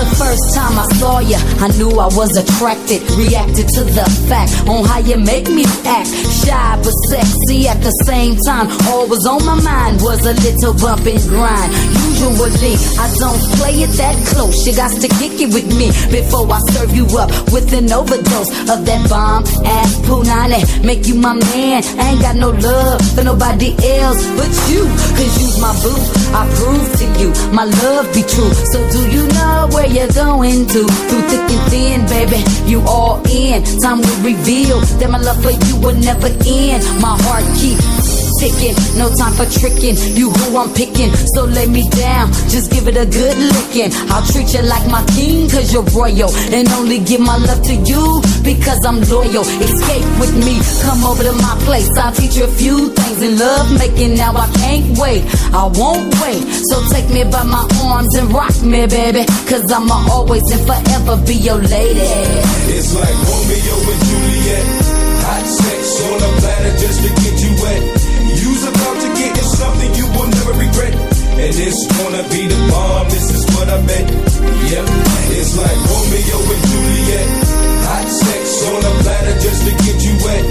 The first time I saw you, I knew I was attracted. Reacted to the fact on how you make me act. Shy but sexy at the same time. All was on my mind was a little bump and grind. Usually, I don't play it that close. You got to kick it with me before I serve you up with an overdose of that bomb ass punani. Make you my man. I ain't got no love for nobody else but you. Cause you's my boo. I prove to you my love be true. So do you know where you're going to? Through thick and thin, baby, you all in. Time will reveal that my love for you will never end. My heart keeps ticking, no time for tricking. You who I'm picking, so lay me down, just give it a good licking. I'll treat you like my king, cause you're royal, and only give my love to you because I'm loyal. Escape with me, come over to my place. I'll teach you a few things in love making. Now I can't wait, I won't wait. So take me by my arms and rock me, baby, cause I'ma always and forever be your lady. It's like Romeo and Juliet, hot sex on a platter just to get you wet. You's about to get in something you will never regret, and it's gonna be the bomb. This is what I meant. Yep, it's like Romeo and Juliet, hot sex on a platter just to get you wet.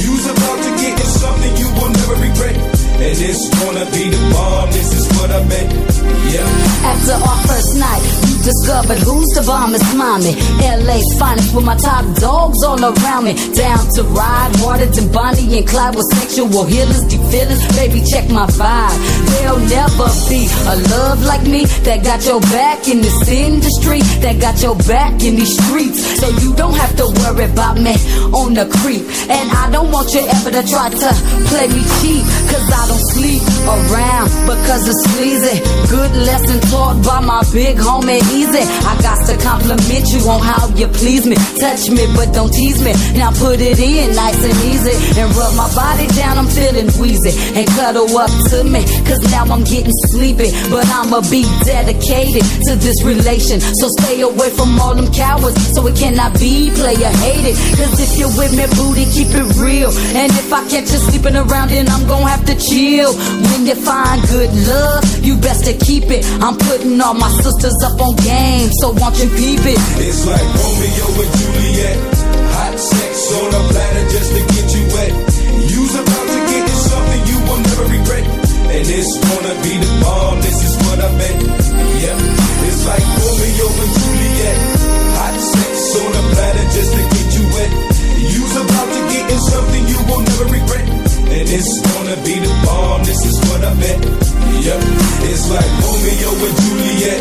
You's about to get in something you will never regret, and it's gonna be the bomb. This is what I meant. Yeah. After our first night, you discovered who's the bomb is mommy. L A's finest with my top dogs all around me. Down to ride, watered and Bonnie and Clyde with sexual healers, defillers. Baby, check my vibe. There'll never be a love like me that got your back in this industry, that got your back in these streets. So you don't have to worry about me on the creep. And I don't want you ever to try to play me cheap, cause I don't sleep around because it's sleazy. Good lesson taught by my big homie Easy. I got to compliment you on how you please me. Touch me but don't tease me. Now put it in nice and easy, and rub my body down, I'm feeling wheezy. And cuddle up to me, cause now I'm getting sleepy. But I'ma be dedicated to this relation, so stay away from all them cowards, so it cannot be player hated. Cause if you're with me, booty, keep it real. And if I catch you sleeping around, then I'm gonna have to cheat. When you find good love, you best to keep it. I'm putting all my sisters up on game, so won't you peep it? It's like Romeo and Juliet, hot sex on a platter just to get you wet. You's about to get in something you will never regret, and it's gonna be the bomb. This is what I meant. Yep. It's like Romeo and Juliet, hot sex on a platter just to get you wet. You's about to get in something you will never regret, and it's gonna be the bomb. This is what I bet. Yep, it's like Romeo and Juliet,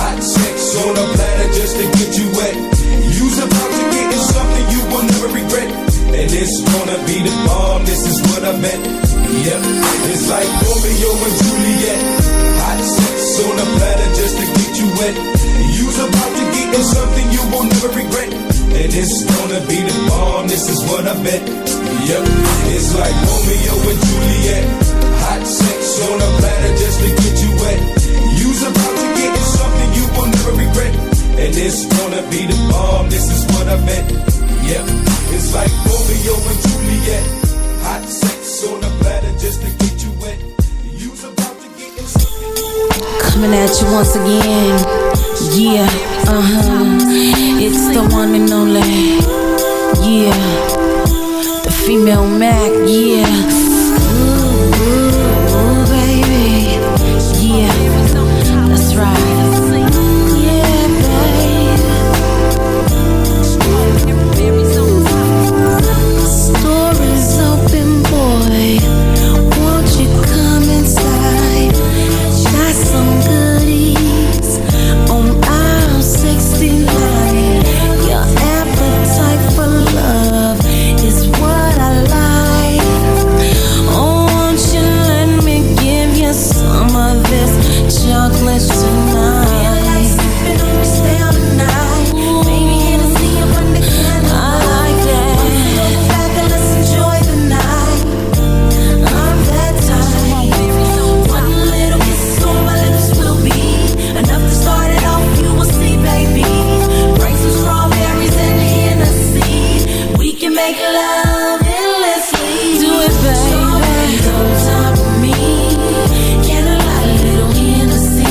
hot sex on a platter just to get you wet. You's about to get in something you will never regret, and it's gonna be the bomb. This is what I bet. Yep, it's like Romeo and Juliet, hot sex on a platter just to get you wet. You's about to get in something you will never regret, and it's gonna be the bomb. This is what I bet. Yep, it's like Romeo and Juliet, hot sex on a platter just to get you wet. You's about to get in something you will never regret, and it's gonna be the bomb. This is what I bet. Yep, it's like Romeo and Juliet, hot sex on a platter just to get you wet. You's about to get in something. Coming at you once again. Yeah, uh huh. It's the one and only. Yeah. Female Mac, yeah. Ooh, ooh, ooh, baby, yeah. That's right, yeah, baby. Store's open, boy. Won't you come inside? Got some goodies on aisle sixty-nine. Your appetite for love is what chocolate tonight. I like sipping on this down tonight. Maybe Hennessy and Wonderkind. I like that. I'm so fabulous, enjoy the night. I'm that type. One little kiss on my lips will be enough to start it off. You will see, baby. Bring some strawberries and Hennessy. We can make love endlessly. Do it, baby. No time for me. Can I? Little Hennessy.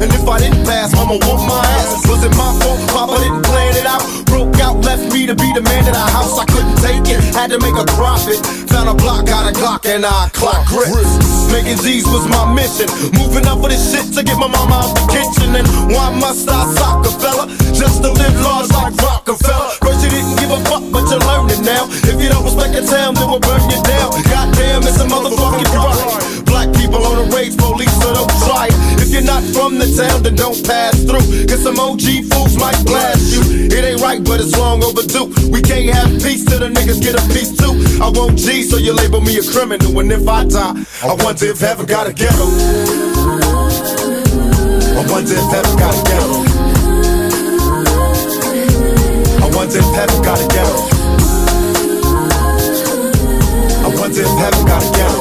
And if I die, I wonder if heaven got a ghetto. I wonder if heaven got a ghetto. I wonder if heaven got a ghetto. I wonder if heaven got a ghetto.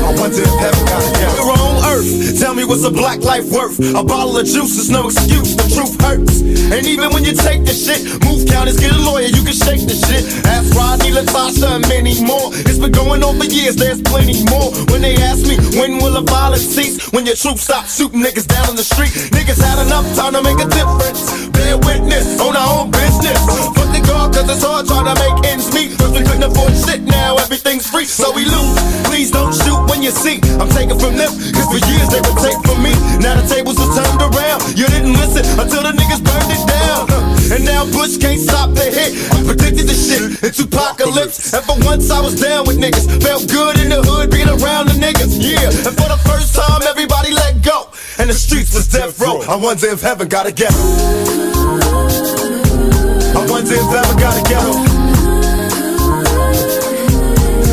I wonder if heaven got a ghetto. We're on earth. Tell me what's a black life worth? A bottle of juice is no excuse. The truth hurts. And even when you take the shit, move counties, get a lawyer, you can shake the shit. Ask Rodney, Latasha, and many more. It's been going on for years, there's plenty more. When they ask me, when will the violence cease? When your troops stop shooting niggas down in the street. Niggas had enough time to make a difference. Bear witness, on our own business. Fuck the guard, cause it's hard trying to make ends meet. First we couldn't afford shit, now everything's free. So we lose, please don't shoot when you see. I'm taking from them, cause for years they would take from me. Now the tables are turned around. You didn't listen until the niggas burned it down, uh, and now Bush can't stop the hit. I predicted the shit, it's apocalypse. And for once I was down with niggas, felt good in the hood, being around the niggas, yeah. And for the first time everybody let go, and the streets was death row. I wonder if heaven got a ghetto. I wonder if heaven got a ghetto.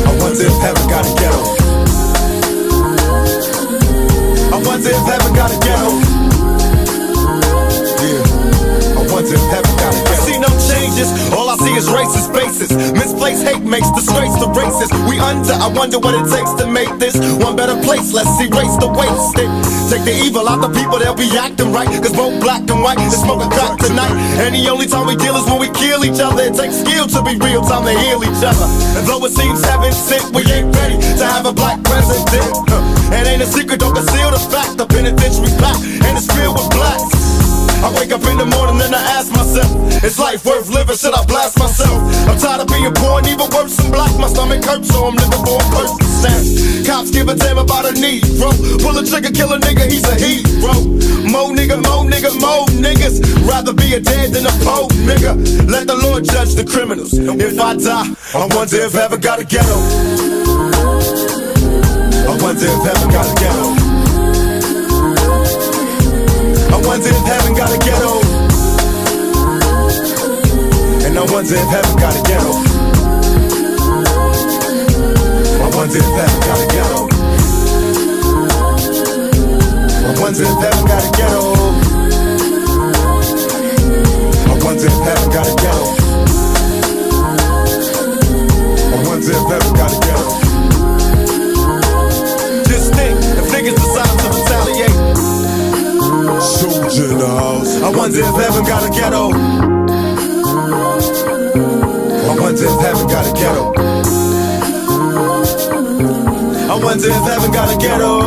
I wonder if heaven got a ghetto. I wonder if heaven got a ghetto. I see no changes, all I see is racist faces. Misplaced hate makes disgrace the racist. We under, I wonder what it takes to make this one better place. Let's erase the wasted. Take the evil out the people, they'll be acting right. Cause both black and white is smoking crack tonight. And the only time we deal is when we kill each other. It takes skill to be real, time to heal each other. And though it seems heaven's sent, we ain't ready to have a black president. It ain't a secret, don't conceal the fact. The penitentiary's back and it's filled with blacks. I wake up in the morning and I ask myself, is life worth living? Should I blast myself? I'm tired of being poor and even worse than black. My stomach hurts, so I'm living for a person. Cops give a damn about a Negro. Pull a trigger, kill a nigga, he's a hero. Mo nigga, mo nigga, mo niggas. Rather be a dead than a po nigga. Let the Lord judge the criminals. If I die, I wonder if I ever got a ghetto. I wonder if I ever got a ghetto. I wonder if heaven got a ghetto. And I wonder if heaven got a ghetto. I wonder if heaven got a ghetto. I wonder if heaven got a ghetto. I wonder if heaven got a ghetto. I wonder if heaven got a ghetto. Just think, if niggas decide to retaliate. Soldier in the house. I wonder if heaven got a ghetto. I wonder if heaven got a ghetto. I wonder if heaven got a ghetto.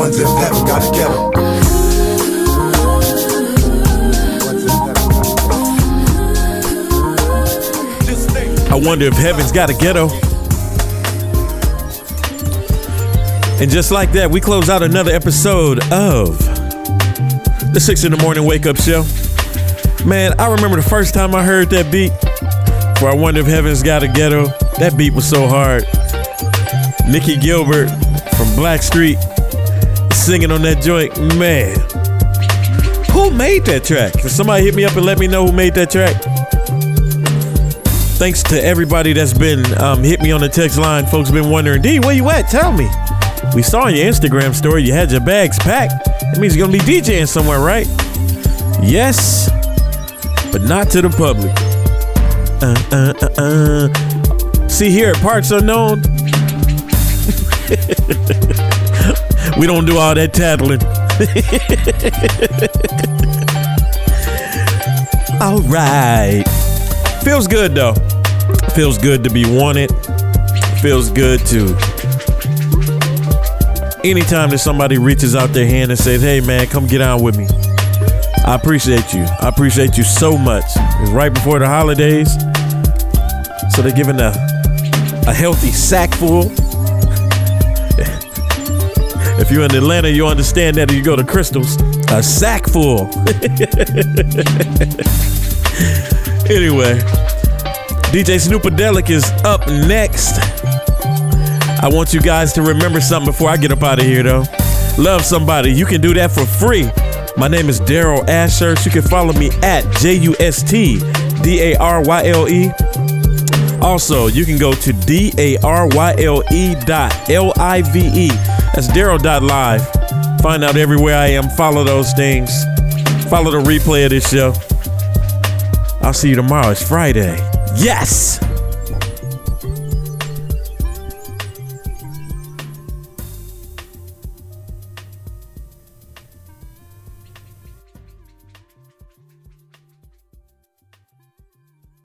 I wonder if heaven got a ghetto. I wonder if heaven's got a ghetto. And just like that, we close out another episode of The six in the Morning Wake Up Show. Man, I remember the first time I heard that beat for I Wonder If Heaven's Got a Ghetto. That beat was so hard. Nikki Gilbert from Blackstreet singing on that joint. Man, who made that track? Can somebody hit me up and let me know who made that track? Thanks to everybody that's been um, hit me on the text line. Folks been wondering, D, where you at? Tell me. We saw in your Instagram story you had your bags packed. That means you're going to be DJing somewhere, right? Yes, but not to the public. Uh, uh, uh, uh. See here at Parts Unknown, we don't do all that tattling. All right. Feels good, though. Feels good to be wanted. Feels good to... Anytime that somebody reaches out their hand and says, hey, man, come get on with me. I appreciate you. I appreciate you so much. It's right before the holidays. So they're giving a, a healthy sack full. If you're in Atlanta, you understand that if you go to Crystal's, a sack full. Anyway, D J Snoopadelic is up next. I want you guys to remember something before I get up out of here, though. Love somebody. You can do that for free. My name is Daryle Ashurst. You can follow me at J U S T D A R Y L E. Also, you can go to D-A-R-Y-L-E dot L-I-V-E. That's Daryle dot live. Find out everywhere I am. Follow those things. Follow the replay of this show. I'll see you tomorrow. It's Friday. Yes!